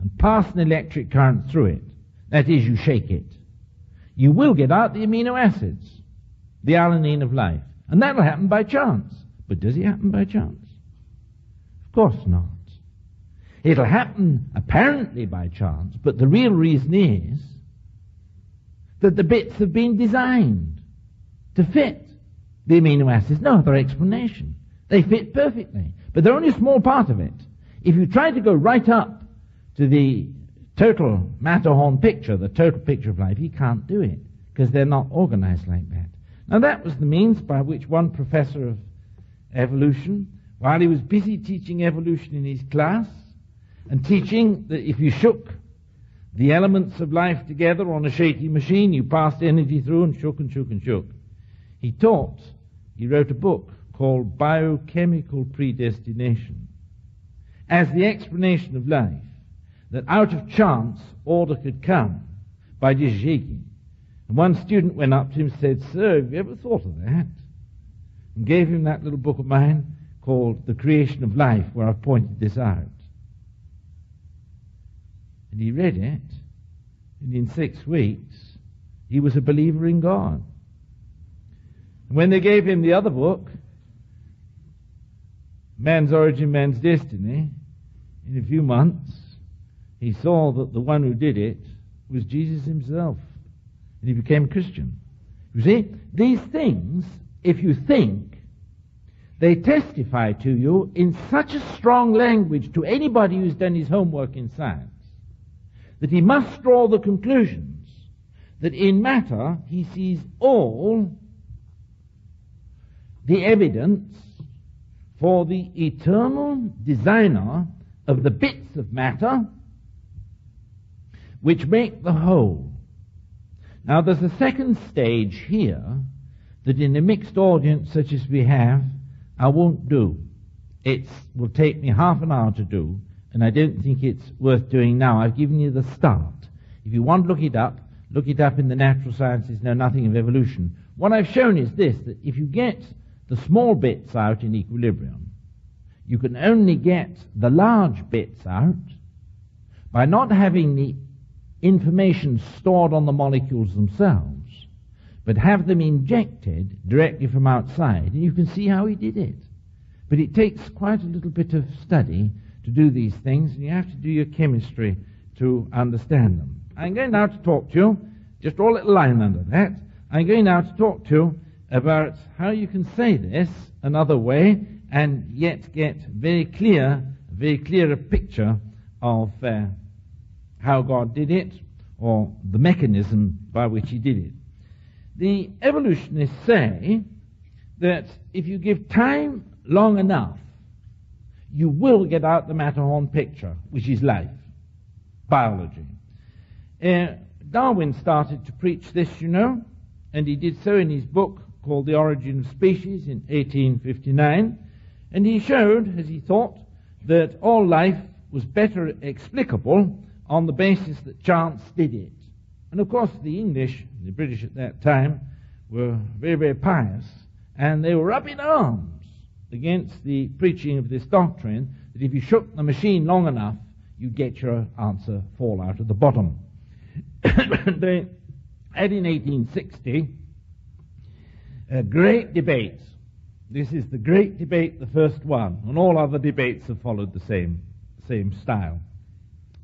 and pass an electric current through it, that is, you shake it, you will get out the amino acids, the alanine of life. And that will happen by chance. But does it happen by chance? Of course not. It'll happen apparently by chance, but the real reason is that the bits have been designed to fit the amino acids. No other explanation. They fit perfectly. But they're only a small part of it. If you try to go right up to the total Matterhorn picture, the total picture of life, you can't do it, because they're not organized like that. Now, that was the means by which one professor of evolution, while he was busy teaching evolution in his class, and teaching that if you shook the elements of life together on a shaky machine, you passed energy through and shook and shook and shook. He wrote a book called Biochemical Predestination, as the explanation of life, that out of chance order could come by just shaking. And one student went up to him and said, "Sir, have you ever thought of that?" And gave him that little book of mine called The Creation of Life, where I've pointed this out. And he read it, and in 6 weeks he was a believer in God. And when they gave him the other book, Man's Origin, Man's Destiny, in a few months he saw that the one who did it was Jesus himself, and he became a Christian. You see, these things, if you think, they testify to you in such a strong language to anybody who's done his homework in science, that he must draw the conclusions that in matter he sees all the evidence for the eternal designer of the bits of matter which make the whole. Now, there's a second stage here that in a mixed audience such as we have, I won't do. It will take me half an hour to do, and I don't think it's worth doing now. I've given you the start. If you want to look it up in the natural sciences, know nothing of evolution. What I've shown is this, that if you get the small bits out in equilibrium, you can only get the large bits out by not having the information stored on the molecules themselves, but have them injected directly from outside. And you can see how he did it. But it takes quite a little bit of study to do these things, and you have to do your chemistry to understand them. I'm going now to talk to you, just draw a little line under that, I'm going now to talk to you about how you can say this another way and yet get very clear a picture of how God did it, or the mechanism by which he did it. The evolutionists say that if you give time long enough, you will get out the Matterhorn picture, which is life, biology. Darwin started to preach this, you know, and he did so in his book called The Origin of Species in 1859, and he showed, as he thought, that all life was better explicable on the basis that chance did it. And of course the English, the British at that time, were very, very pious, and they were up in arms against the preaching of this doctrine that if you shook the machine long enough, you'd get your answer fall out of the bottom. They had in 1860 a great debate. This is the Great Debate, the first one, and all other debates have followed the same style.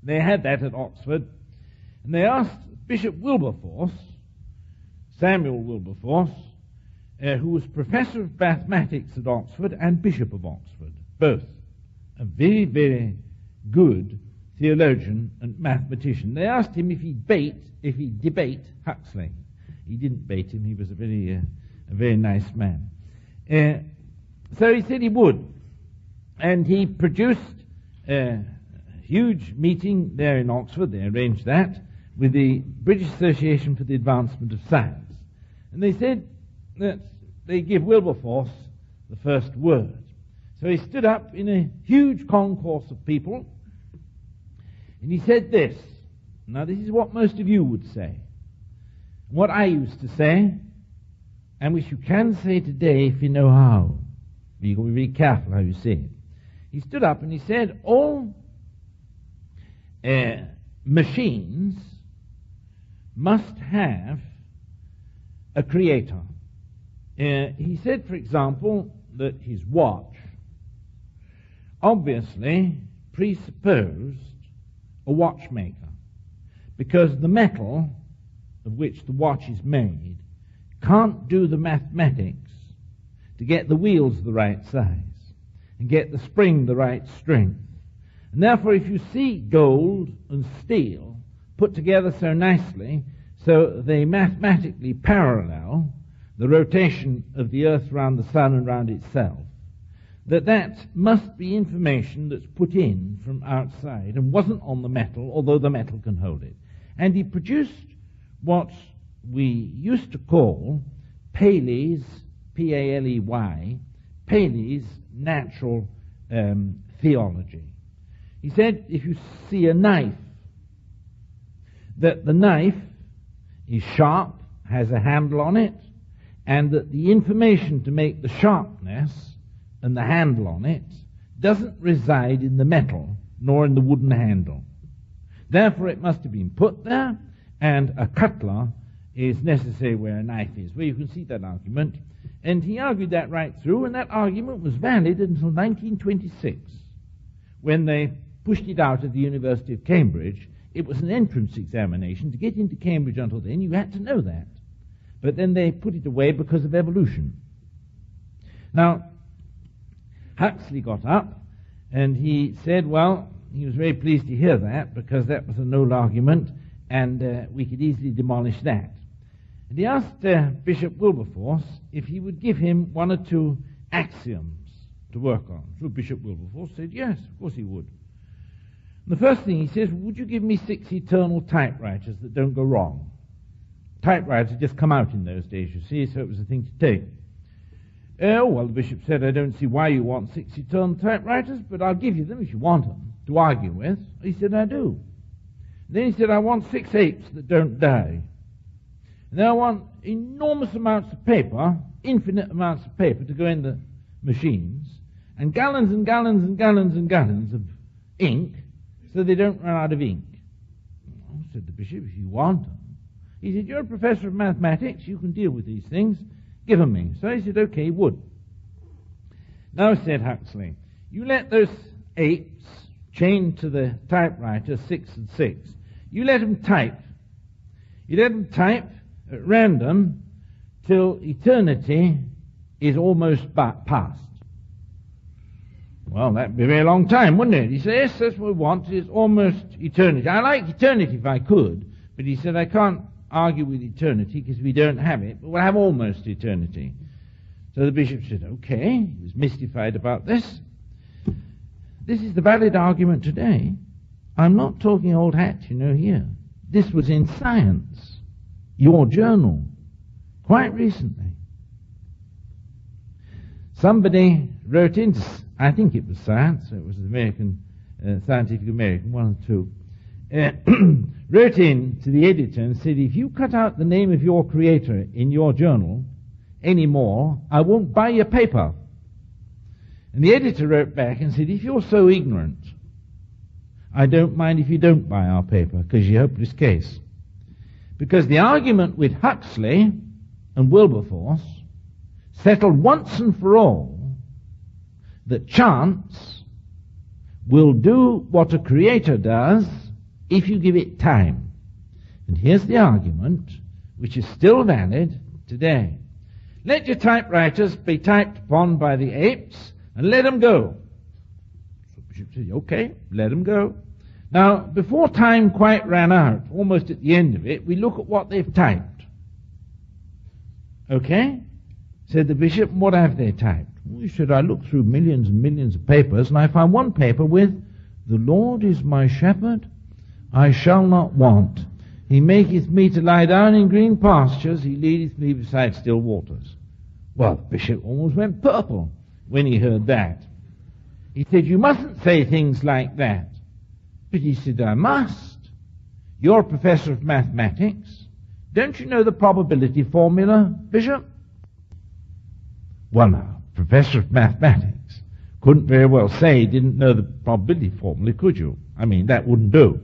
They had that at Oxford, and they asked Bishop Wilberforce, Samuel Wilberforce, who was Professor of Mathematics at Oxford and Bishop of Oxford, both. A very, very good theologian and mathematician. They asked him if he'd debate Huxley. He didn't bait him. He was a very nice man. So he said he would. And he produced a huge meeting there in Oxford. They arranged that, with the British Association for the Advancement of Science. And they said that they give Wilberforce the first word. So he stood up in a huge concourse of people, and he said this. Now, this is what most of you would say, what I used to say, and which you can say today if you know how. You've got to be very careful how you say it. He stood up and he said, all machines must have a creator. He said, for example, that his watch obviously presupposed a watchmaker, because the metal of which the watch is made can't do the mathematics to get the wheels the right size and get the spring the right strength. And therefore, if you see gold and steel put together so nicely so they mathematically parallel the rotation of the earth round the sun and round itself, that must be information that's put in from outside and wasn't on the metal, although the metal can hold it. And he produced what we used to call Paley's, P-A-L-E-Y, Paley's natural theology. He said, if you see a knife, that the knife is sharp, has a handle on it, and that the information to make the sharpness and the handle on it doesn't reside in the metal nor in the wooden handle. Therefore, it must have been put there, and a cutler is necessary where a knife is. Well, you can see that argument. And he argued that right through, and that argument was valid until 1926, when they pushed it out of the University of Cambridge. It was an entrance examination. To get into Cambridge until then, you had to know that. But then they put it away because of evolution. Now, Huxley got up, and he said, well, he was very pleased to hear that, because that was an old argument, and we could easily demolish that. And he asked Bishop Wilberforce if he would give him one or two axioms to work on. So Bishop Wilberforce said, yes, of course he would. And the first thing he says, would you give me 6 eternal typewriters that don't go wrong? Typewriters had just come out in those days, you see, so it was a thing to take. Oh, well, the bishop said, I don't see why you want 6 eternal typewriters, but I'll give you them if you want them to argue with. He said, I do. And then he said, I want 6 apes that don't die. And then I want enormous amounts of paper, infinite amounts of paper to go in the machines, and gallons and gallons and gallons and gallons of ink, so they don't run out of ink. Well, said the bishop, if you want them. He said, you're a professor of mathematics, you can deal with these things, give them me. So he said, okay, he would. Now, said Huxley, you let those apes chained to the typewriter, 6 and 6, you let them type. You let them type at random till eternity is almost past. Well, that'd be a very long time, wouldn't it? He said, yes, that's what we want, it's almost eternity. I like eternity if I could, but he said, I can't argue with eternity because we don't have it, but we'll have almost eternity. So the bishop said, okay, he was mystified about this. This is the valid argument today. I'm not talking old hat, you know, here. This was in Science, your journal, quite recently. Somebody wrote in, I think it was Science, it was the American, Scientific American, one or two, wrote in to the editor and said, if you cut out the name of your creator in your journal anymore, I won't buy your paper. And the editor wrote back and said, if you're so ignorant, I don't mind if you don't buy our paper, because you're a hopeless case. Because the argument with Huxley and Wilberforce settled once and for all that chance will do what a creator does if you give it time. And here's the argument, which is still valid today. Let your typewriters be typed upon by the apes and let them go. So Bishop said, okay, let them go. Now, before time quite ran out, almost at the end of it, we look at what they've typed. Okay? Said the bishop, what have they typed? Well, he said, I looked through millions and millions of papers, and I found one paper with, the Lord is my shepherd, I shall not want. He maketh me to lie down in green pastures. He leadeth me beside still waters. Well, the bishop almost went purple when he heard that. He said, you mustn't say things like that. But he said, I must. You're a professor of mathematics. Don't you know the probability formula, Bishop? Well, now, professor of mathematics couldn't very well say he didn't know the probability formula, could you? I mean, that wouldn't do.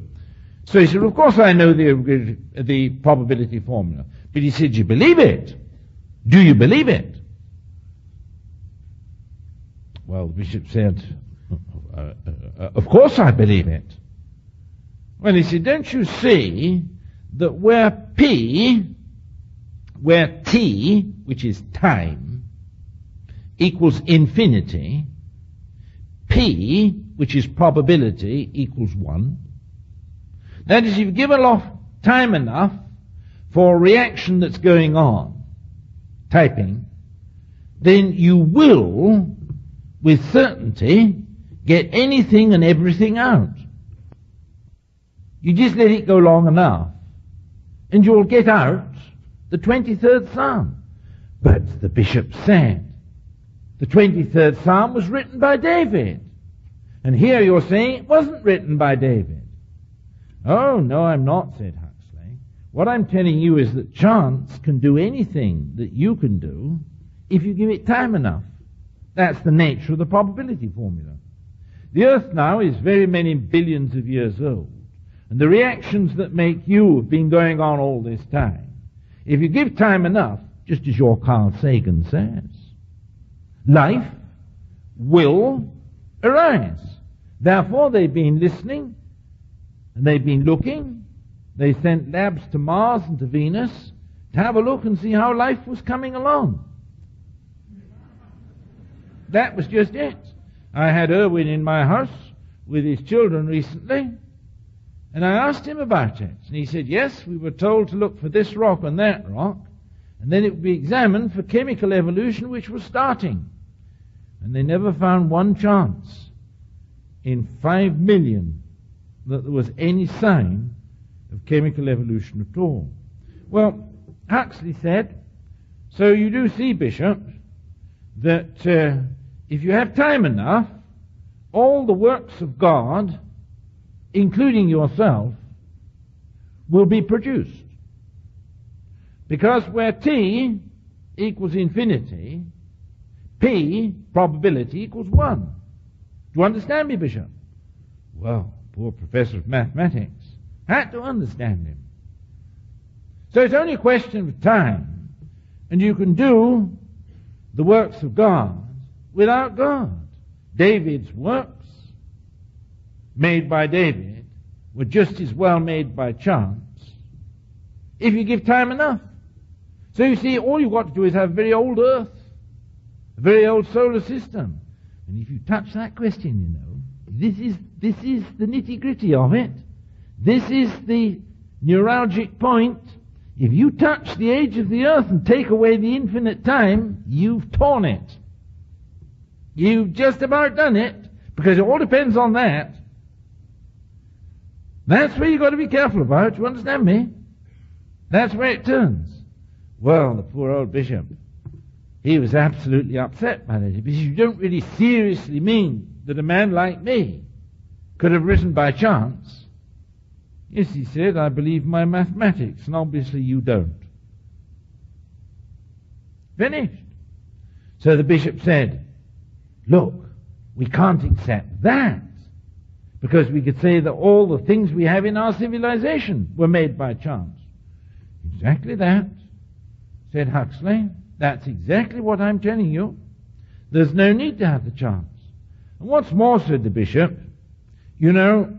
So he said, of course I know the probability formula. But he said, you believe it? Do you believe it? Well, the bishop said, of course I believe it. Well, he said, don't you see that where T, which is time, equals infinity, P, which is probability, equals 1. That is, you've given off time enough for a reaction that's going on, typing, then you will, with certainty, get anything and everything out. You just let it go long enough, and you'll get out the 23rd Psalm. But the bishop said, the 23rd Psalm was written by David. And here you're saying it wasn't written by David. Oh, no, I'm not, said Huxley. What I'm telling you is that chance can do anything that you can do if you give it time enough. That's the nature of the probability formula. The earth now is very many billions of years old. And the reactions that make you have been going on all this time. If you give time enough, just as your Carl Sagan says, life will arise. Therefore, they've been listening, and they've been looking. They sent labs to Mars and to Venus to have a look and see how life was coming along. That was just it. I had Irwin in my house with his children recently, and I asked him about it. And he said, yes, we were told to look for this rock and that rock, and then it would be examined for chemical evolution, which was starting. And they never found one chance in 5 million that there was any sign of chemical evolution at all. Well, Huxley said, so you do see, Bishop, that if you have time enough, all the works of God, including yourself, will be produced. Because where T equals infinity, P, probability, equals 1. Do you understand me, Bishop? Well, poor professor of mathematics had to understand him. So it's only a question of time, and you can do the works of God without God. David's works, made by David, were just as well made by chance, if you give time enough. So you see, all you've got to do is have a very old earth, a very old solar system. And if you touch that question, you know, this is the nitty-gritty of it. This is the neuralgic point. If you touch the age of the earth and take away the infinite time, you've torn it. You've just about done it, because it all depends on that. That's where you've got to be careful about. Do you understand me? That's where it turns. Well, the poor old bishop, he was absolutely upset by that. Because you don't really seriously mean that a man like me could have written by chance. Yes, he said, I believe my mathematics, and obviously you don't. Finished. So the bishop said, look, we can't accept that, because we could say that all the things we have in our civilization were made by chance. Exactly that, said Huxley. That's exactly what I'm telling you. There's no need to have the chance. And what's more, said the bishop, you know,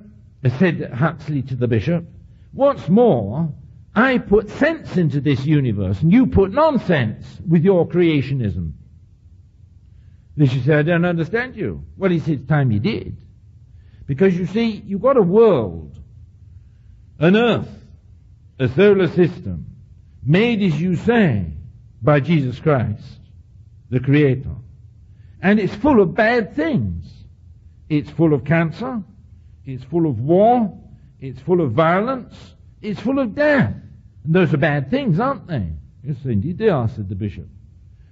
said Huxley to the bishop, what's more, I put sense into this universe, and you put nonsense with your creationism. The bishop said, I don't understand you. Well, he said, it's time you did. Because you see, you've got a world, an earth, a solar system, made as you say, by Jesus Christ, the Creator. And it's full of bad things. It's full of cancer, it's full of war, it's full of violence, It's full of death. And those are bad things, aren't they? Yes, indeed they are, said the bishop.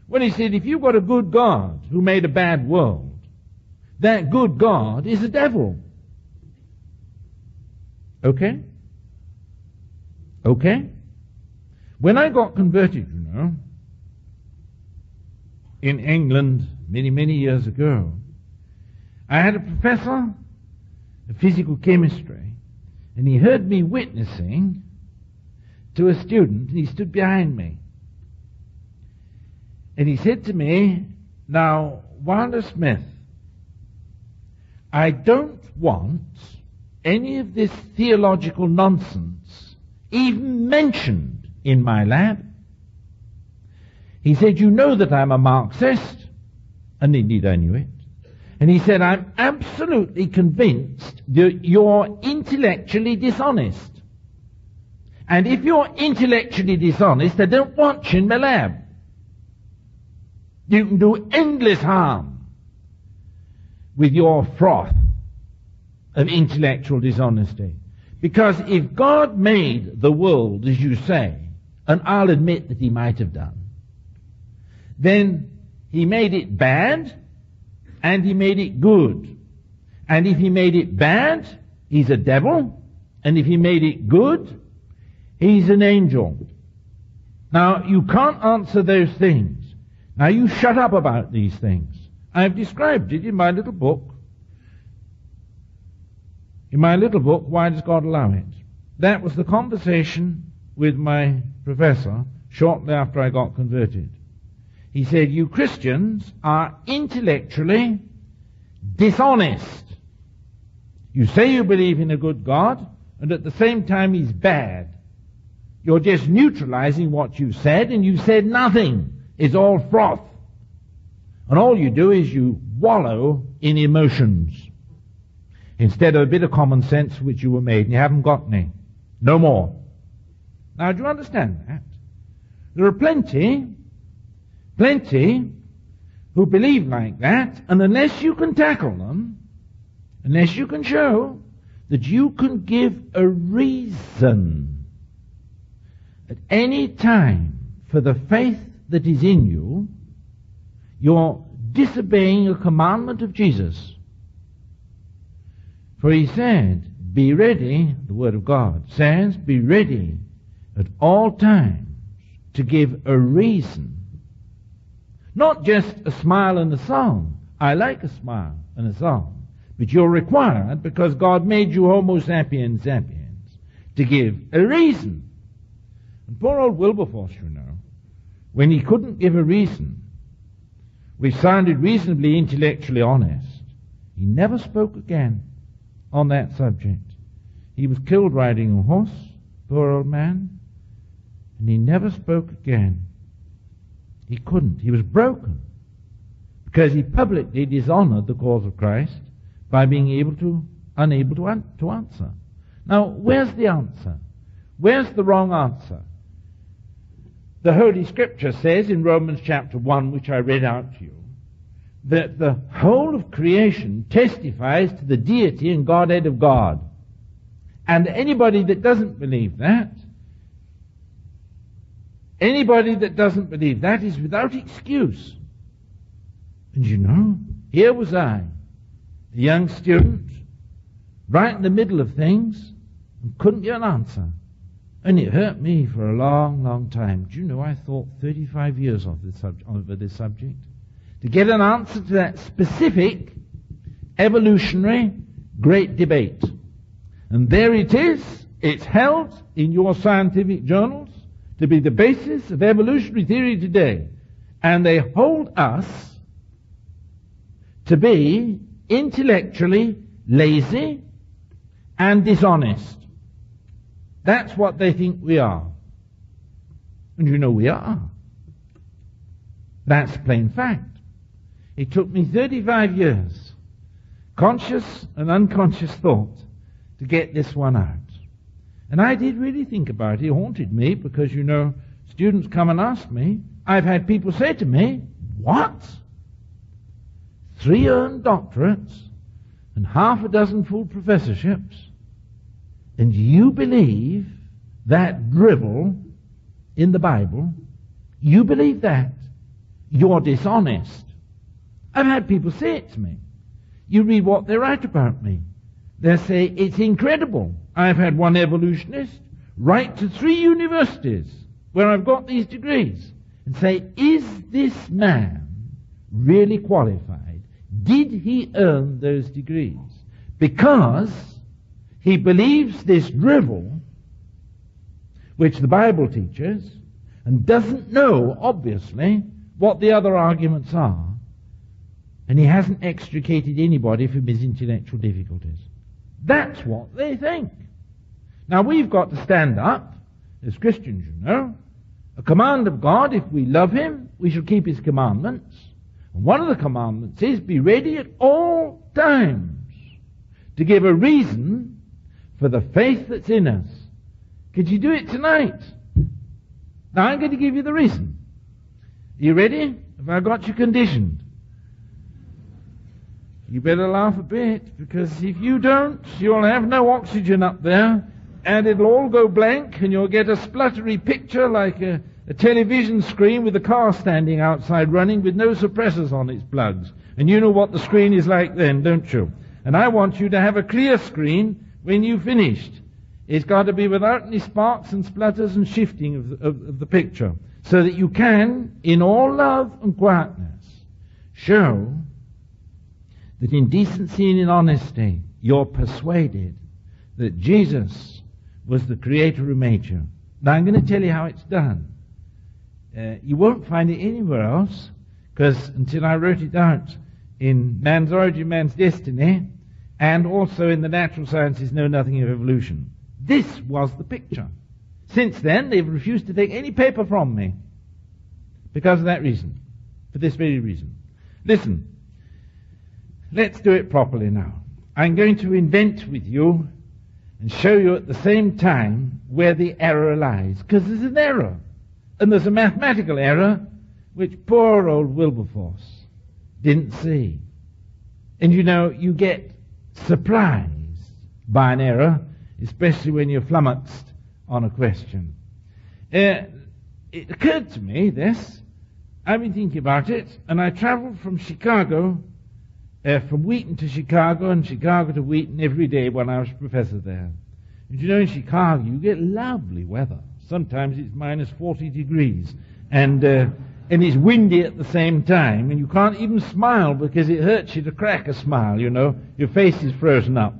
Well, he said, if you've got a good God who made a bad world, that good God is a devil. Okay? Okay? When I got converted, you know, in England many, many years ago, I had a professor of physical chemistry, and he heard me witnessing to a student, and he stood behind me. And he said to me, now, Wilder-Smith, I don't want any of this theological nonsense even mentioned in my lab. He said, you know that I'm a Marxist, and indeed I knew it. And he said, I'm absolutely convinced that you're intellectually dishonest. And if you're intellectually dishonest, I don't want you in my lab. You can do endless harm with your froth of intellectual dishonesty. Because if God made the world, as you say, and I'll admit that he might have done, then he made it bad, and he made it good. And if he made it bad, he's a devil. And if he made it good, he's an angel. Now, you can't answer those things. Now, you shut up about these things. I've described it in my little book. In my little book, Why Does God Allow It? That was the conversation with my professor shortly after I got converted. He said, you Christians are intellectually dishonest. You say you believe in a good God, and at the same time he's bad. You're just neutralizing what you said, and you said nothing. It's all froth. And all you do is you wallow in emotions instead of a bit of common sense which you were made, and you haven't got any. No more. Now, do you understand that? There are plenty who believe like that, and unless you can tackle them, unless you can show that you can give a reason at any time for the faith that is in you, you're disobeying a commandment of Jesus. For he said, be ready, the word of God says, be ready at all times to give a reason. Not just a smile and a song. I like a smile and a song. But you're required, because God made you homo sapiens sapiens, to give a reason. And poor old Wilberforce, you know, when he couldn't give a reason, which sounded reasonably intellectually honest, he never spoke again on that subject. He was killed riding a horse, poor old man, and he never spoke again. He couldn't. He was broken because he publicly dishonored the cause of Christ by being unable to answer. Now, where's the answer? Where's the wrong answer? The Holy Scripture says in Romans chapter 1, which I read out to you, that the whole of creation testifies to the deity and Godhead of God. And anybody that doesn't believe that, anybody that doesn't believe that is without excuse. And you know, here was I, the young student, right in the middle of things, and couldn't get an answer. And it hurt me for a long, long time. Do you know, I thought 35 years over this subject, to get an answer to that specific evolutionary great debate. And there it is. It's held in your scientific journals to be the basis of evolutionary theory today. And they hold us to be intellectually lazy and dishonest. That's what they think we are. And you know we are. That's plain fact. It took me 35 years, conscious and unconscious thought, to get this one out. And I did really think about it. It haunted me because, you know, students come and ask me. I've had people say to me, what? 3 earned doctorates and half a dozen full professorships, and you believe that drivel in the Bible, you believe that, you're dishonest. I've had people say it to me. You read what they write about me. They say, it's incredible. I've had one evolutionist write to 3 universities where I've got these degrees and say, is this man really qualified? Did he earn those degrees? Because he believes this drivel, which the Bible teaches, and doesn't know, obviously, what the other arguments are, and he hasn't extricated anybody from his intellectual difficulties. That's what they think. Now, we've got to stand up, as Christians, you know, a command of God. If we love him, we shall keep his commandments. And one of the commandments is, be ready at all times to give a reason for the faith that's in us. Could you do it tonight? Now, I'm going to give you the reason. Are you ready? Have I got you conditioned? You better laugh a bit, because if you don't, you'll have no oxygen up there, and it'll all go blank, and you'll get a spluttery picture like a television screen with a car standing outside running with no suppressors on its plugs. And you know what the screen is like then, don't you? And I want you to have a clear screen when you've finished. It's got to be without any sparks and splutters and shifting of the picture, so that you can, in all love and quietness, show that in decency and in honesty you're persuaded that Jesus was the creator of nature. Now, I'm going to tell you how it's done. You won't find it anywhere else, because until I wrote it out in Man's Origin, Man's Destiny, and also in the natural sciences Know Nothing of Evolution, this was the picture. Since then, they've refused to take any paper from me because of that reason, for this very reason. Listen. Let's do it properly now. I'm going to invent with you and show you at the same time where the error lies, because there's an error, and there's a mathematical error which poor old Wilberforce didn't see. And you know, you get surprised by an error, especially when you're flummoxed on a question. It occurred to me, this, I've been thinking about it, and I traveled from Chicago from Wheaton to Chicago, and Chicago to Wheaton every day when I was professor there. And you know, in Chicago, you get lovely weather. Sometimes it's minus 40 degrees, and it's windy at the same time, and you can't even smile because it hurts you to crack a smile, you know. Your face is frozen up.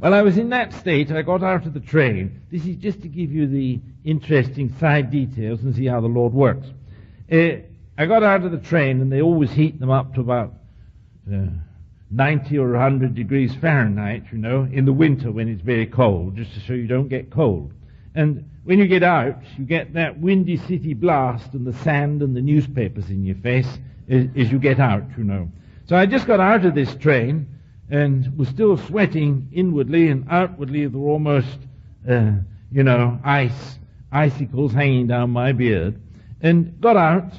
Well, I was in that state. I got out of the train. This is just to give you the interesting side details and see how the Lord works. I got out of the train, and they always heat them up to about 90 or 100 degrees Fahrenheit, you know, in the winter when it's very cold, just to show you don't get cold. And when you get out, you get that windy city blast and the sand and the newspapers in your face as you get out, you know. So I just got out of this train and was still sweating inwardly, and outwardly there were almost, you know, icicles hanging down my beard, and got out.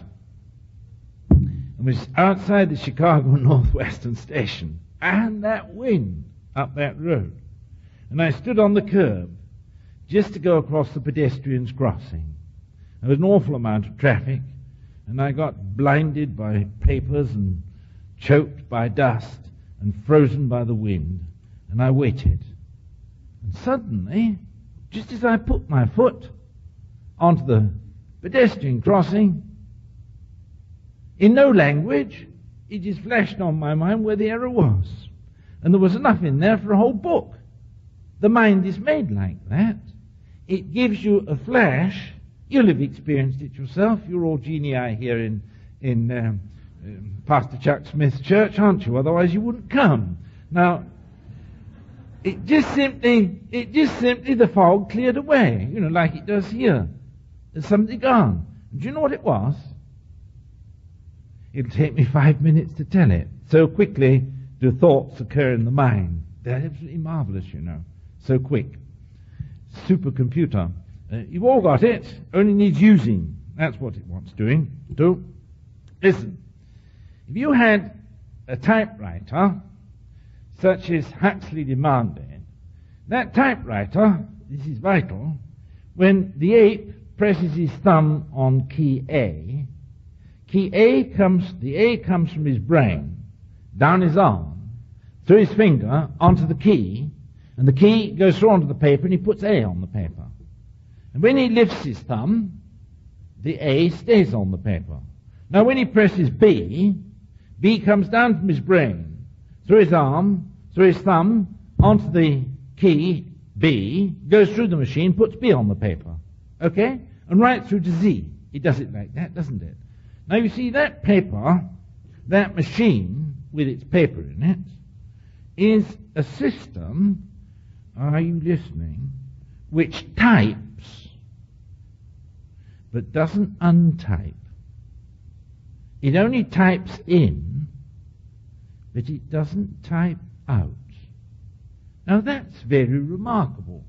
It was outside the Chicago Northwestern Station, and that wind up that road. And I stood on the curb just to go across the pedestrians' crossing. There was an awful amount of traffic, and I got blinded by papers and choked by dust and frozen by the wind. And I waited. And suddenly, just as I put my foot onto the pedestrian crossing, in no language, it just flashed on my mind where the error was. And there was enough in there for a whole book. The mind is made like that. It gives you a flash. You'll have experienced it yourself. You're all genii here in Pastor Chuck Smith's church, aren't you? Otherwise you wouldn't come. Now, it just simply the fog cleared away, you know, like it does here. There's something gone. Do you know what it was? It'll take me 5 minutes to tell it. So quickly do thoughts occur in the mind. They're absolutely marvelous, you know. So quick. Supercomputer. You've all got it. Only needs using. That's what it wants doing. Do. Listen. If you had a typewriter, such as Huxley demanded, that typewriter, this is vital, When the ape presses his thumb on key A comes from his brain, down his arm, through his finger, onto the key, and the key goes through onto the paper, and he puts A on the paper. And when he lifts his thumb, the A stays on the paper. Now when he presses B, B comes down from his brain, through his arm, through his thumb, onto the key, B, goes through the machine, puts B on the paper. Okay? And right through to Z. It does it like that, doesn't it? Now you see that paper, that machine with its paper in it, is a system, are you listening, which types but doesn't untype. It only types in, but it doesn't type out. Now that's very remarkable,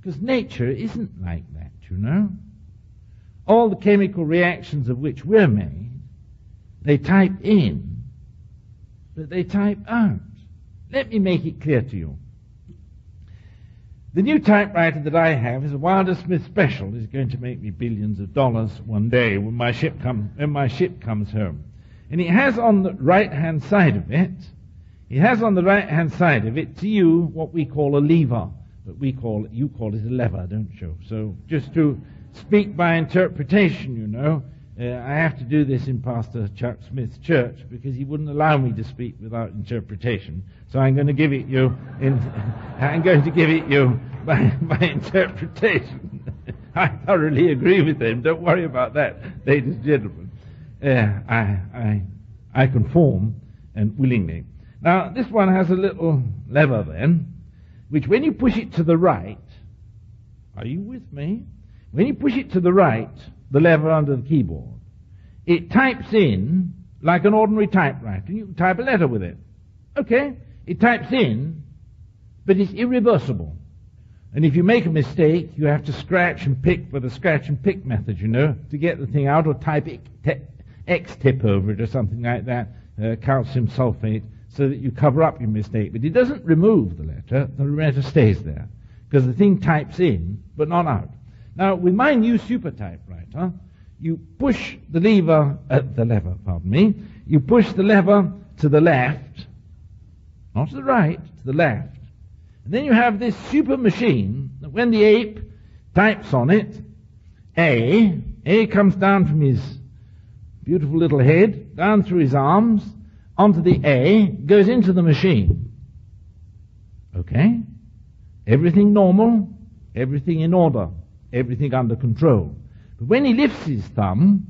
because nature isn't like that, you know. All the chemical reactions of which we're made, they type in, but they type out. Let me make it clear to you. The new typewriter that I have is a Wilder-Smith Special. It's going to make me billions of dollars one day when my ship comes home. And it has on the right-hand side of it, to you what we call a lever. But you call it a lever, don't you? So just to speak by interpretation, you know, I have to do this in Pastor Chuck Smith's church because he wouldn't allow me to speak without interpretation. So I'm going to give it you. I'm going to give it you by interpretation. I thoroughly agree with him. Don't worry about that, ladies and gentlemen. I conform and willingly. Now this one has a little lever then, which when you push it to the right, are you with me? When you push it to the right, the lever under the keyboard, it types in like an ordinary typewriter. You can type a letter with it. Okay, it types in, but it's irreversible. And if you make a mistake, you have to scratch and pick with a scratch and pick method, you know, to get the thing out, or type X-tip over it or something like that, calcium sulfate, so that you cover up your mistake. But it doesn't remove the letter stays there, because the thing types in, but not out. Now, with my new super typewriter, you push the lever, you push the lever to the left, not to the right, to the left. And then you have this super machine that when the ape types on it, A comes down from his beautiful little head, down through his arms, onto the A, goes into the machine. Okay? Everything normal, everything in order, everything under control. But when he lifts his thumb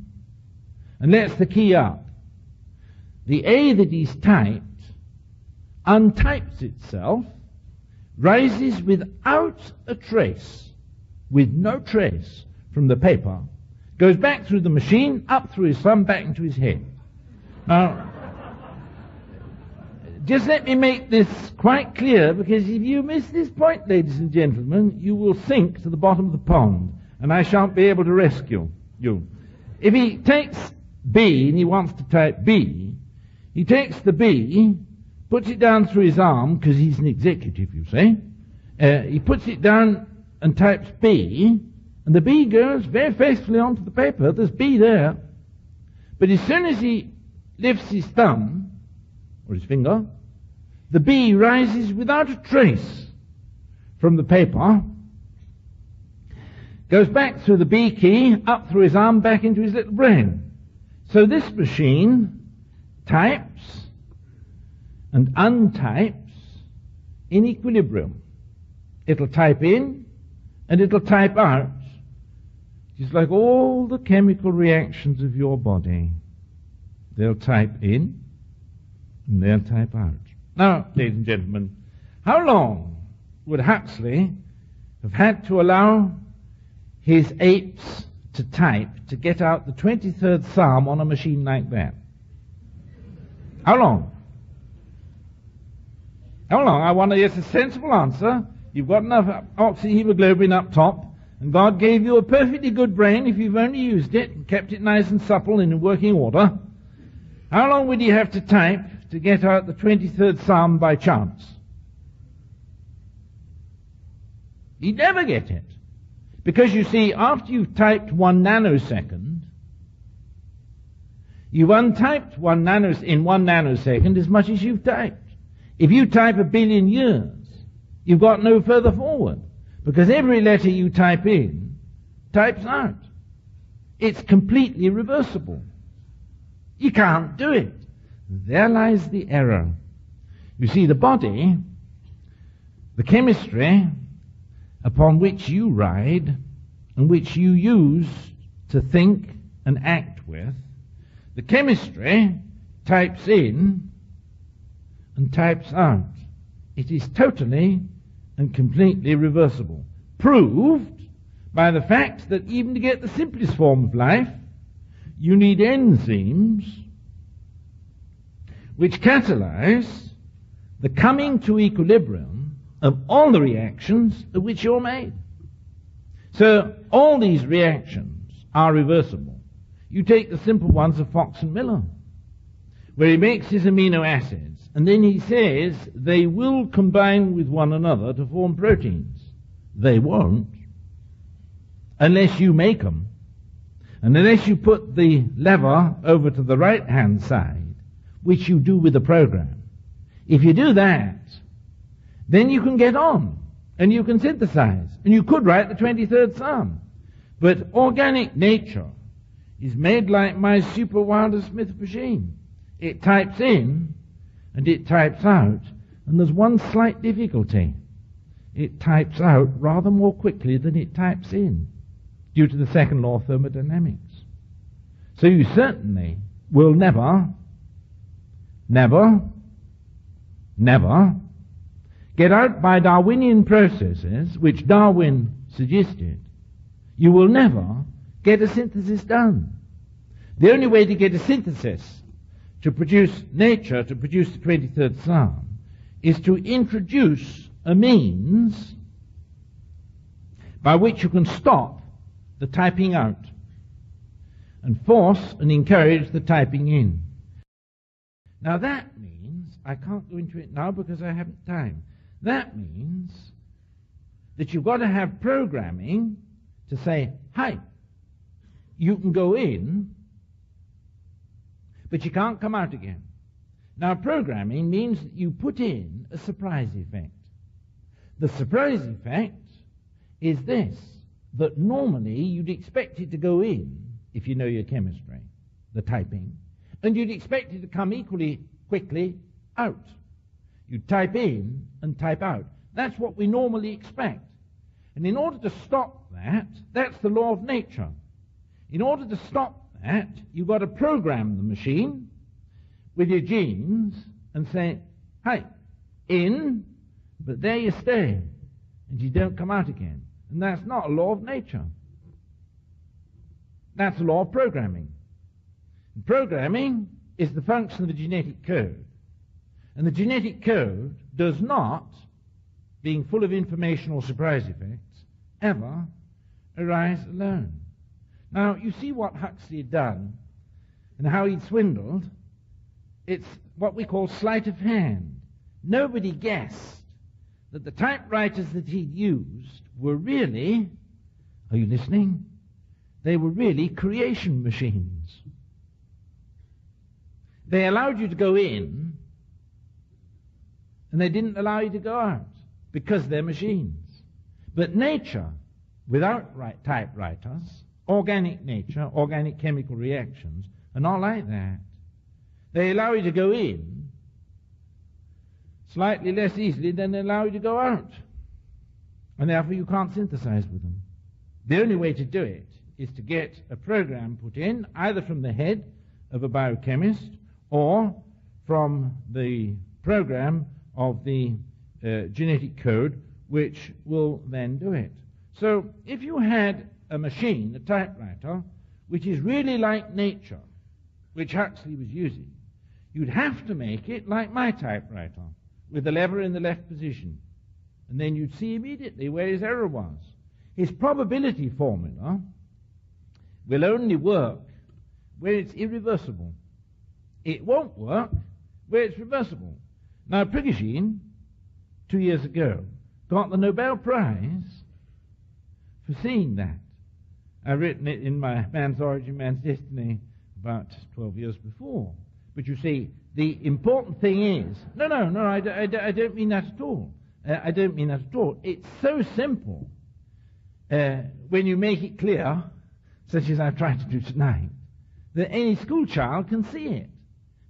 and lets the key up, the A that he's typed untypes itself, rises without a trace, with no trace from the paper, goes back through the machine, up through his thumb, back into his head. Now, just let me make this quite clear, because if you miss this point, ladies and gentlemen, you will sink to the bottom of the pond, and I shan't be able to rescue you. If he takes B, and he wants to type B, he takes the B, puts it down through his arm, because he's an executive, you see. He puts it down and types B, and the B goes very faithfully onto the paper. There's B there. But as soon as he lifts his thumb, or his finger, the B rises without a trace from the paper, goes back through the B key, up through his arm, back into his little brain. So this machine types and untypes in equilibrium. It'll type in and it'll type out, just like all the chemical reactions of your body. They'll type in and they'll type out. Now, ladies and gentlemen, how long would Huxley have had to allow his apes to type to get out the 23rd Psalm on a machine like that? How long? How long? I want to get a sensible answer. You've got enough oxyhemoglobin up top, and God gave you a perfectly good brain if you've only used it and kept it nice and supple and in working order. How long would you have to type to get out the 23rd Psalm by chance? He'd never get it. Because you see, after you've typed 1 nanosecond, you've untyped in 1 nanosecond as much as you've typed. If you type 1 billion years, you've got no further forward, because every letter you type in types out. It's completely reversible. You can't do it. There lies the error. You see, the body, the chemistry upon which you ride and which you use to think and act with, the chemistry types in and types out. It is totally and completely reversible. Proved by the fact that even to get the simplest form of life, you need enzymes which catalyze the coming to equilibrium of all the reactions of which you're made. So all these reactions are reversible. You take the simple ones of Fox and Miller, where he makes his amino acids, and then he says they will combine with one another to form proteins. They won't, unless you make them. And unless you put the lever over to the right-hand side, which you do with the program, if you do that, then you can get on, and you can synthesize, and you could write the 23rd Psalm. But organic nature is made like my Super Wilder-Smith machine. It types in, and it types out, and there's one slight difficulty. It types out rather more quickly than it types in, due to the second law of thermodynamics. So you certainly will never get out by Darwinian processes, which Darwin suggested. You will never get a synthesis done. The only way to get a synthesis to produce nature, to produce the 23rd Psalm, is to introduce a means by which you can stop the typing out and force and encourage the typing in. Now that means, I can't go into it now because I haven't time, that means that you've got to have programming to say, hi, you can go in, but you can't come out again. Now programming means that you put in a surprise effect. The surprise effect is this: that normally you'd expect it to go in, if you know your chemistry, the typing, and you'd expect it to come equally quickly out. You'd type in and type out. That's what we normally expect. And in order to stop that, that's the law of nature. In order to stop that, you've got to program the machine with your genes and say, hey, in, but there you stay, and you don't come out again. And that's not a law of nature. That's a law of programming. And programming is the function of the genetic code. And the genetic code does not, being full of information or surprise effects, ever arise alone. Now, you see what Huxley had done and how he'd swindled. It's what we call sleight of hand. Nobody guessed that the typewriters that he'd used were really, are you listening? They were really creation machines. They allowed you to go in, and they didn't allow you to go out, because they're machines. But nature, without typewriters, organic nature, organic chemical reactions, are not like that. They allow you to go in slightly less easily than they allow you to go out. And therefore you can't synthesize with them. The only way to do it is to get a program put in, either from the head of a biochemist or from the program of the genetic code, which will then do it. So if you had a machine, a typewriter, which is really like nature, which Huxley was using, you'd have to make it like my typewriter, with the lever in the left position. And then you'd see immediately where his error was. His probability formula will only work where it's irreversible. It won't work where it's reversible. Now, Prigogine, 2 years ago, got the Nobel Prize for seeing that. I've written it in my Man's Origin, Man's Destiny about 12 years before. But you see, the important thing is... No, I don't mean that at all. I don't mean that at all. It's so simple. When you make it clear, such as I've tried to do tonight, that any school child can see it.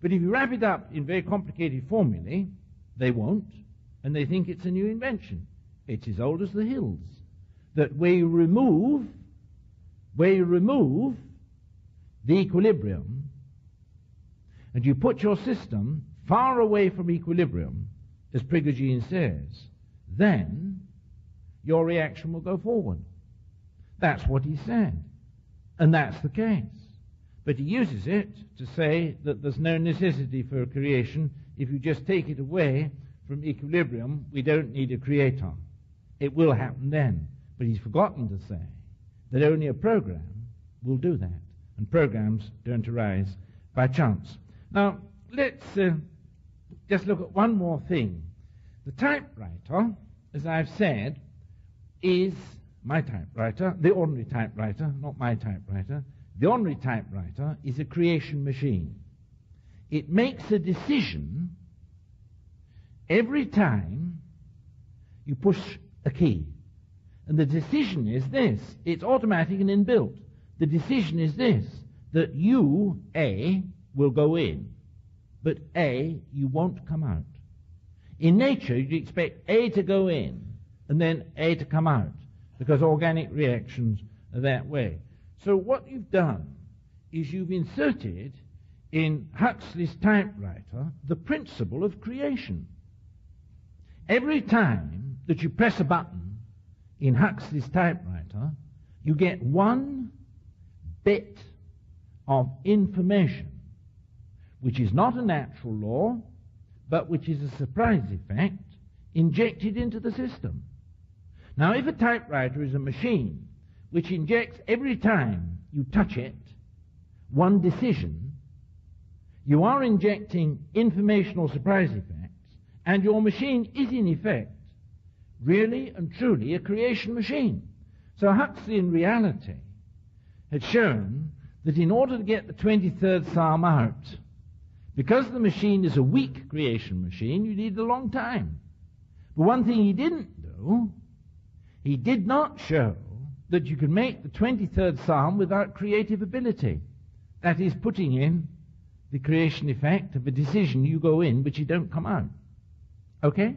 But if you wrap it up in very complicated formulae, they won't, and they think it's a new invention. It's as old as the hills. That where you remove the equilibrium, and you put your system far away from equilibrium, as Prigogine says, then your reaction will go forward. That's what he said, and that's the case. But he uses it to say that there's no necessity for a creation. If you just take it away from equilibrium, we don't need a creator. It will happen then. But he's forgotten to say that only a program will do that, and programs don't arise by chance. Now, let's just look at one more thing. The typewriter, as I've said, is my typewriter, the ordinary typewriter, not my typewriter. The ordinary typewriter is a creation machine. It makes a decision every time you push a key. And the decision is this. It's automatic and inbuilt. The decision is this, that you, A, will go in, but A, you won't come out. In nature, you'd expect A to go in, and then A to come out, because organic reactions are that way. So what you've done is you've inserted in Huxley's typewriter the principle of creation. Every time that you press a button in Huxley's typewriter, you get one bit of information, which is not a natural law, but which is a surprise effect injected into the system. Now, if a typewriter is a machine which injects every time you touch it one decision, you are injecting informational surprise effects, and your machine is in effect really and truly a creation machine. So Huxley in reality had shown that in order to get the 23rd Psalm out, because the machine is a weak creation machine, you need a long time. But one thing he didn't do, he did not show that you can make the 23rd Psalm without creative ability. That is, putting in the creation effect of a decision. You go in, but you don't come out. Okay?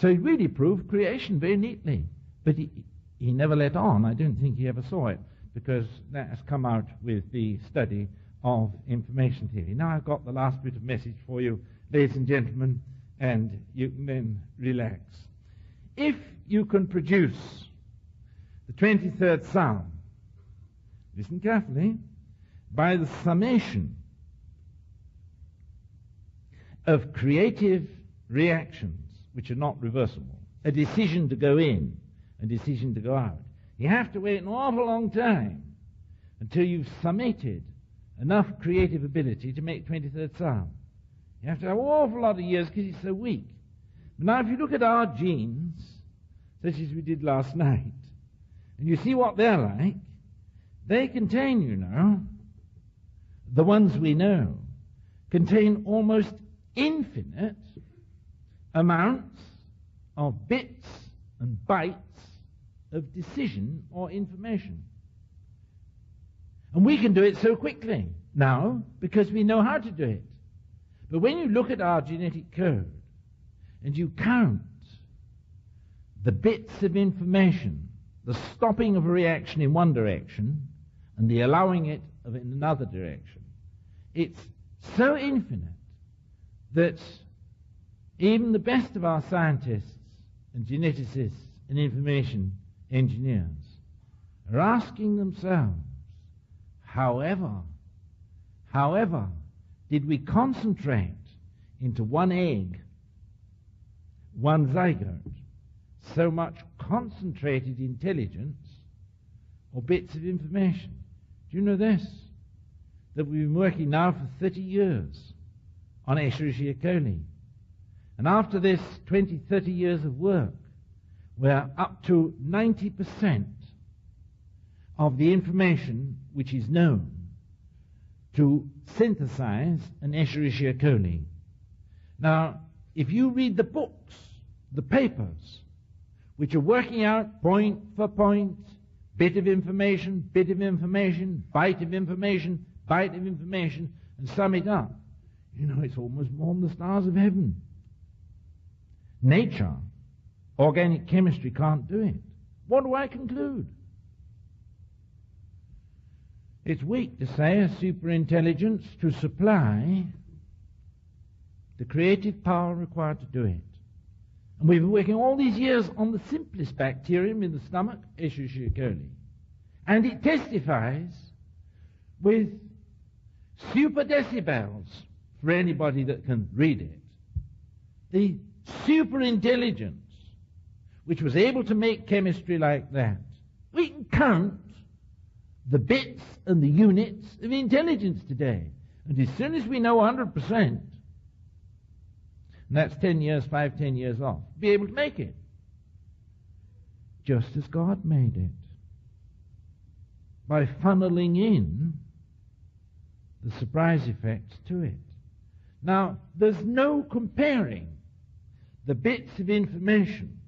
So he really proved creation very neatly. But he never let on. I don't think he ever saw it, because that has come out with the study of information theory. Now I've got the last bit of message for you, ladies and gentlemen, and you can then relax. If you can produce the 23rd Psalm, listen carefully, by the summation of creative reactions which are not reversible, a decision to go in, a decision to go out, you have to wait an awful long time until you've summated enough creative ability to make 23rd Psalm. You have to have an awful lot of years because it's so weak. But now if you look at our genes, such as we did last night, and you see what they're like, they contain, you know, the ones we know, contain almost infinite amounts of bits and bytes of decision or information. And we can do it so quickly now because we know how to do it. But when you look at our genetic code and you count the bits of information, the stopping of a reaction in one direction and the allowing it in another direction, it's so infinite that even the best of our scientists and geneticists and information engineers are asking themselves, however did we concentrate into one egg, one zygote, so much concentrated intelligence or bits of information? Do you know this? That we've been working now for 30 years on Escherichia coli. And after this 20, 30 years of work, we're up to 90% of the information which is known to synthesize an Escherichia coli. Now, if you read the books, the papers, which are working out point for point, bit of information, byte of information, and sum it up, you know, it's almost more than the stars of heaven. Nature, organic chemistry can't do it. What do I conclude? It's weak to say a superintelligence to supply the creative power required to do it. And we've been working all these years on the simplest bacterium in the stomach, Escherichia coli. And it testifies with super decibels, for anybody that can read it, the super intelligence which was able to make chemistry like that. We can count the bits and the units of intelligence today. And as soon as we know 100%, and that's 10 years off, be able to make it. Just as God made it. By funneling in the surprise effects to it. Now, there's no comparing the bits of information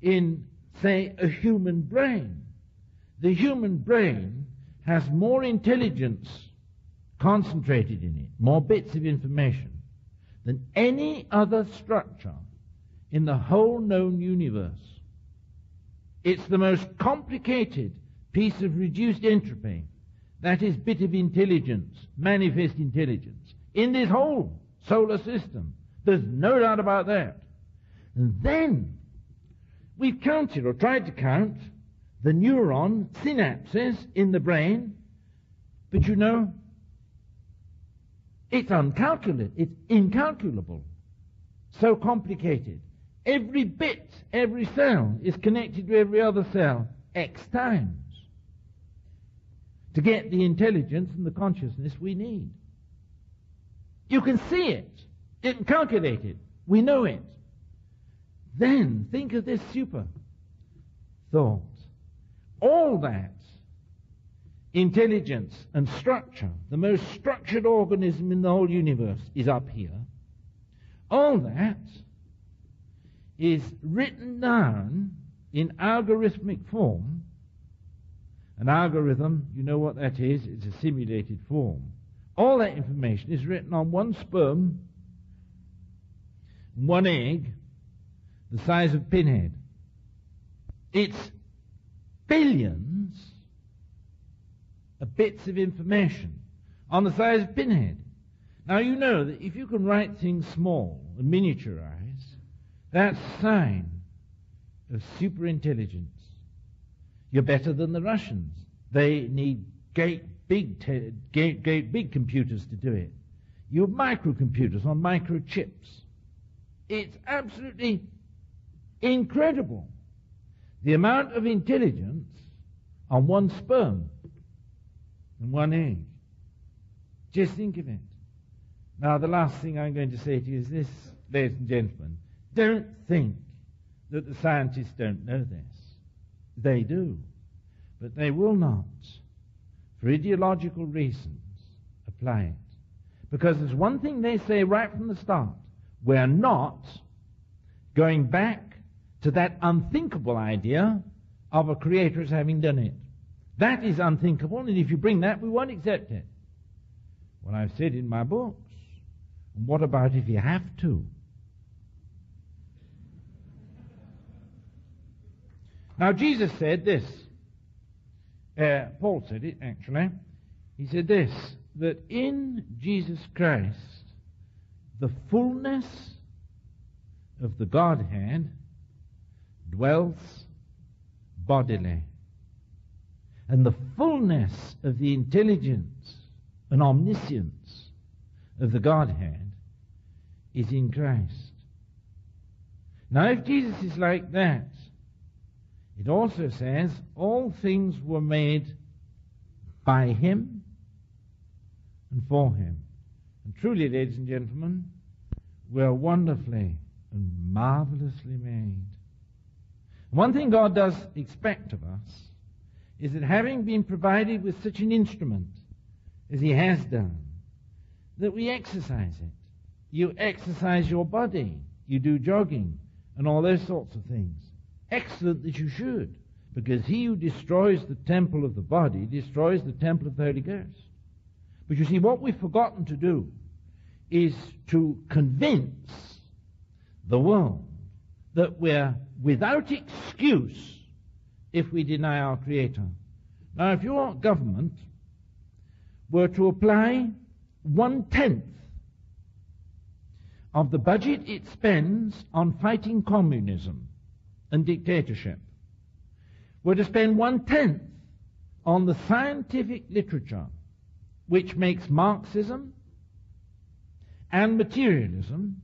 in, say, a human brain. The human brain has more intelligence concentrated in it, more bits of information, than any other structure in the whole known universe. It's the most complicated piece of reduced entropy, that is, bit of intelligence, manifest intelligence, in this whole solar system. There's no doubt about that. And then we've counted, or tried to count, the neuron synapses in the brain, but you know, it's uncalculable, it's incalculable, so complicated. Every bit, every cell is connected to every other cell X times to get the intelligence and the consciousness we need. You can see it, you can calculate it, we know it. Then think of this super thought. All that intelligence and structure, the most structured organism in the whole universe, is up here. All that is written down in algorithmic form. An algorithm, you know what that is, it's a simulated form. All that information is written on one sperm, one egg, the size of pinhead. It's billions of bits of information on the size of pinhead. Now you know that if you can write things small and miniaturize, that's a sign of superintelligence. You're better than the Russians. They need great big computers to do it. You have microcomputers on microchips. It's absolutely incredible, the amount of intelligence on one sperm and one egg. Just think of it. Now, the last thing I'm going to say to you is this, ladies and gentlemen. Don't think that the scientists don't know this. They do. But they will not, for ideological reasons, apply it. Because there's one thing they say right from the start. We're not going back to that unthinkable idea of a creator as having done it. That is unthinkable, and if you bring that, we won't accept it. Well, I've said in my books, and what about if you have to? Now, Jesus said this. Paul said it, actually. He said this, that in Jesus Christ, the fullness of the Godhead dwells bodily. And the fullness of the intelligence and omniscience of the Godhead is in Christ. Now, if Jesus is like that, it also says all things were made by him and for him. And truly, ladies and gentlemen, we're wonderfully and marvelously made. One thing God does expect of us is that having been provided with such an instrument as he has done, that we exercise it. You exercise your body. You do jogging and all those sorts of things. Excellent that you should, because he who destroys the temple of the body destroys the temple of the Holy Ghost. But you see, what we've forgotten to do is to convince the world that we're without excuse if we deny our Creator. Now, if your government were to apply 1/10 of the budget it spends on fighting communism and dictatorship, were to spend 1/10 on the scientific literature which makes Marxism and materialism,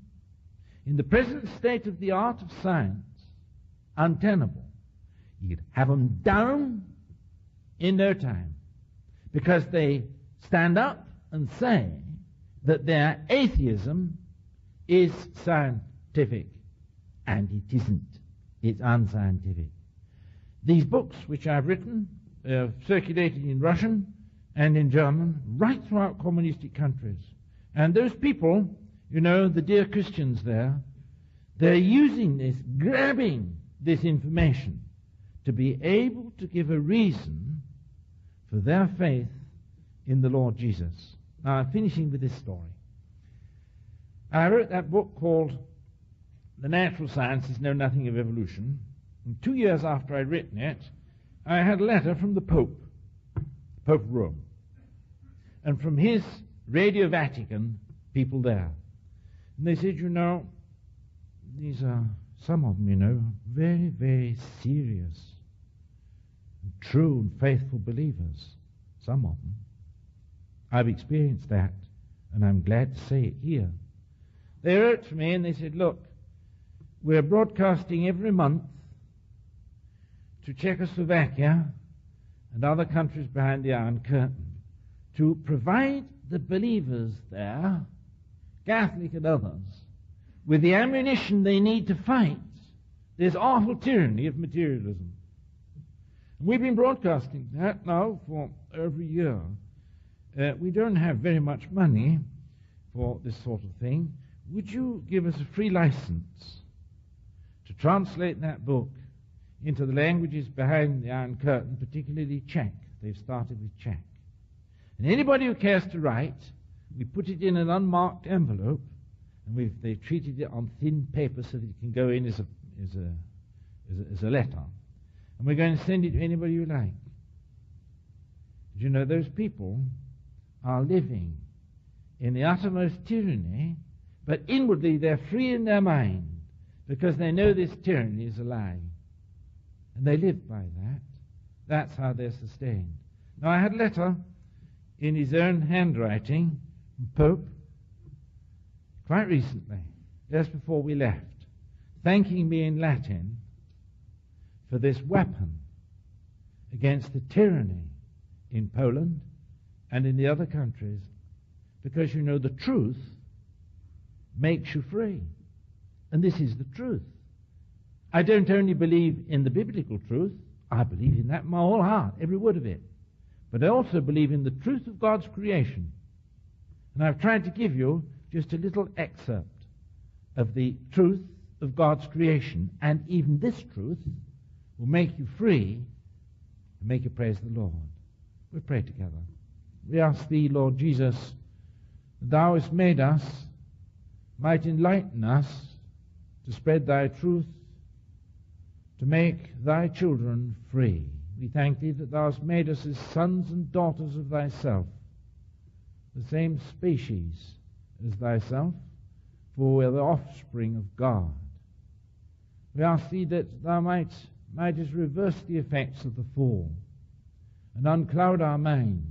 in the present state of the art of science, untenable, you'd have them down in no time, because they stand up and say that their atheism is scientific, and it isn't. It's unscientific. These books which I've written, circulated in Russian and in German, right throughout communistic countries. And those people, you know, the dear Christians there, they're using this, grabbing this information to be able to give a reason for their faith in the Lord Jesus. Now, I'm finishing with this story. I wrote that book called The Natural Sciences Know Nothing of Evolution. And 2 years after I'd written it, I had a letter from the Pope, Pope of Rome, and from his Radio Vatican people there. And they said, you know, these are, some of them, you know, very, very serious, and true and faithful believers, some of them. I've experienced that, and I'm glad to say it here. They wrote to me and they said, look, we're broadcasting every month to Czechoslovakia and other countries behind the Iron Curtain to provide the believers there, Catholic and others, with the ammunition they need to fight this awful tyranny of materialism. And we've been broadcasting that now for over a year. We don't have very much money for this sort of thing. Would you give us a free license to translate that book into the languages behind the Iron Curtain, particularly Czech? They've started with Czech. And anybody who cares to write, we put it in an unmarked envelope, and they treated it on thin paper so that it can go in as a letter. And we're going to send it to anybody you like. But you know, those people are living in the uttermost tyranny, but inwardly they're free in their mind, because they know this tyranny is a lie. And they live by that. That's how they're sustained. Now, I had a letter in his own handwriting from Pope quite recently, just before we left, thanking me in Latin for this weapon against the tyranny in Poland and in the other countries, because, you know, the truth makes you free. And this is the truth. I don't only believe in the biblical truth, I believe in that my whole heart, every word of it. But I also believe in the truth of God's creation. And I've tried to give you just a little excerpt of the truth of God's creation. And even this truth will make you free and make you praise the Lord. We'll pray together. We ask thee, Lord Jesus, that thou hast made us, might enlighten us to spread thy truth, to make thy children free. We thank thee that thou hast made us as sons and daughters of thyself, the same species as thyself, for we are the offspring of God. We ask thee that thou mightest reverse the effects of the fall and uncloud our minds,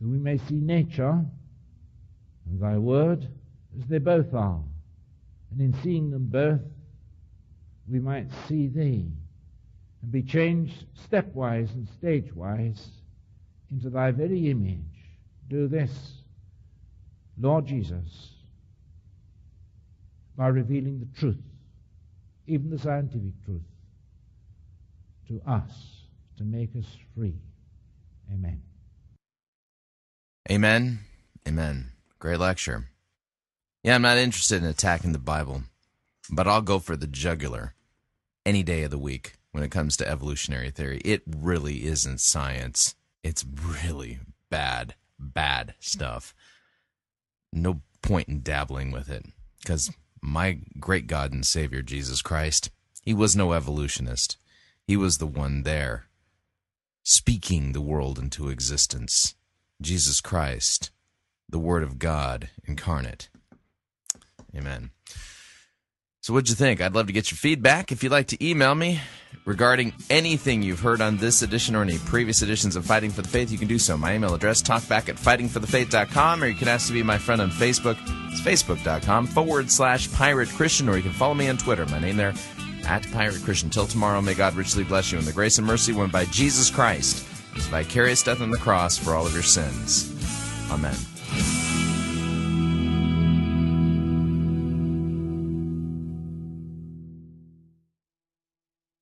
that we may see nature and thy word as they both are, and in seeing them both we might see thee, and be changed stepwise and stagewise into thy very image. Do this, Lord Jesus, by revealing the truth, even the scientific truth, to us, to make us free. Amen. Amen. Amen. Great lecture. Yeah, I'm not interested in attacking the Bible, but I'll go for the jugular any day of the week when it comes to evolutionary theory. It really isn't science. It's really bad, bad stuff. No point in dabbling with it, because my great God and Savior, Jesus Christ, he was no evolutionist. He was the one there speaking the world into existence. Jesus Christ, the Word of God incarnate. Amen. So what'd you think? I'd love to get your feedback. If you'd like to email me regarding anything you've heard on this edition or any previous editions of Fighting for the Faith, you can do so. My email address, talkback@fightingforthefaith.com, or you can ask to be my friend on Facebook. It's facebook.com/Pirate Christian, or you can follow me on Twitter. My name there, @Pirate Christian. Till tomorrow, may God richly bless you in the grace and mercy won by Jesus Christ, his vicarious death on the cross for all of your sins. Amen.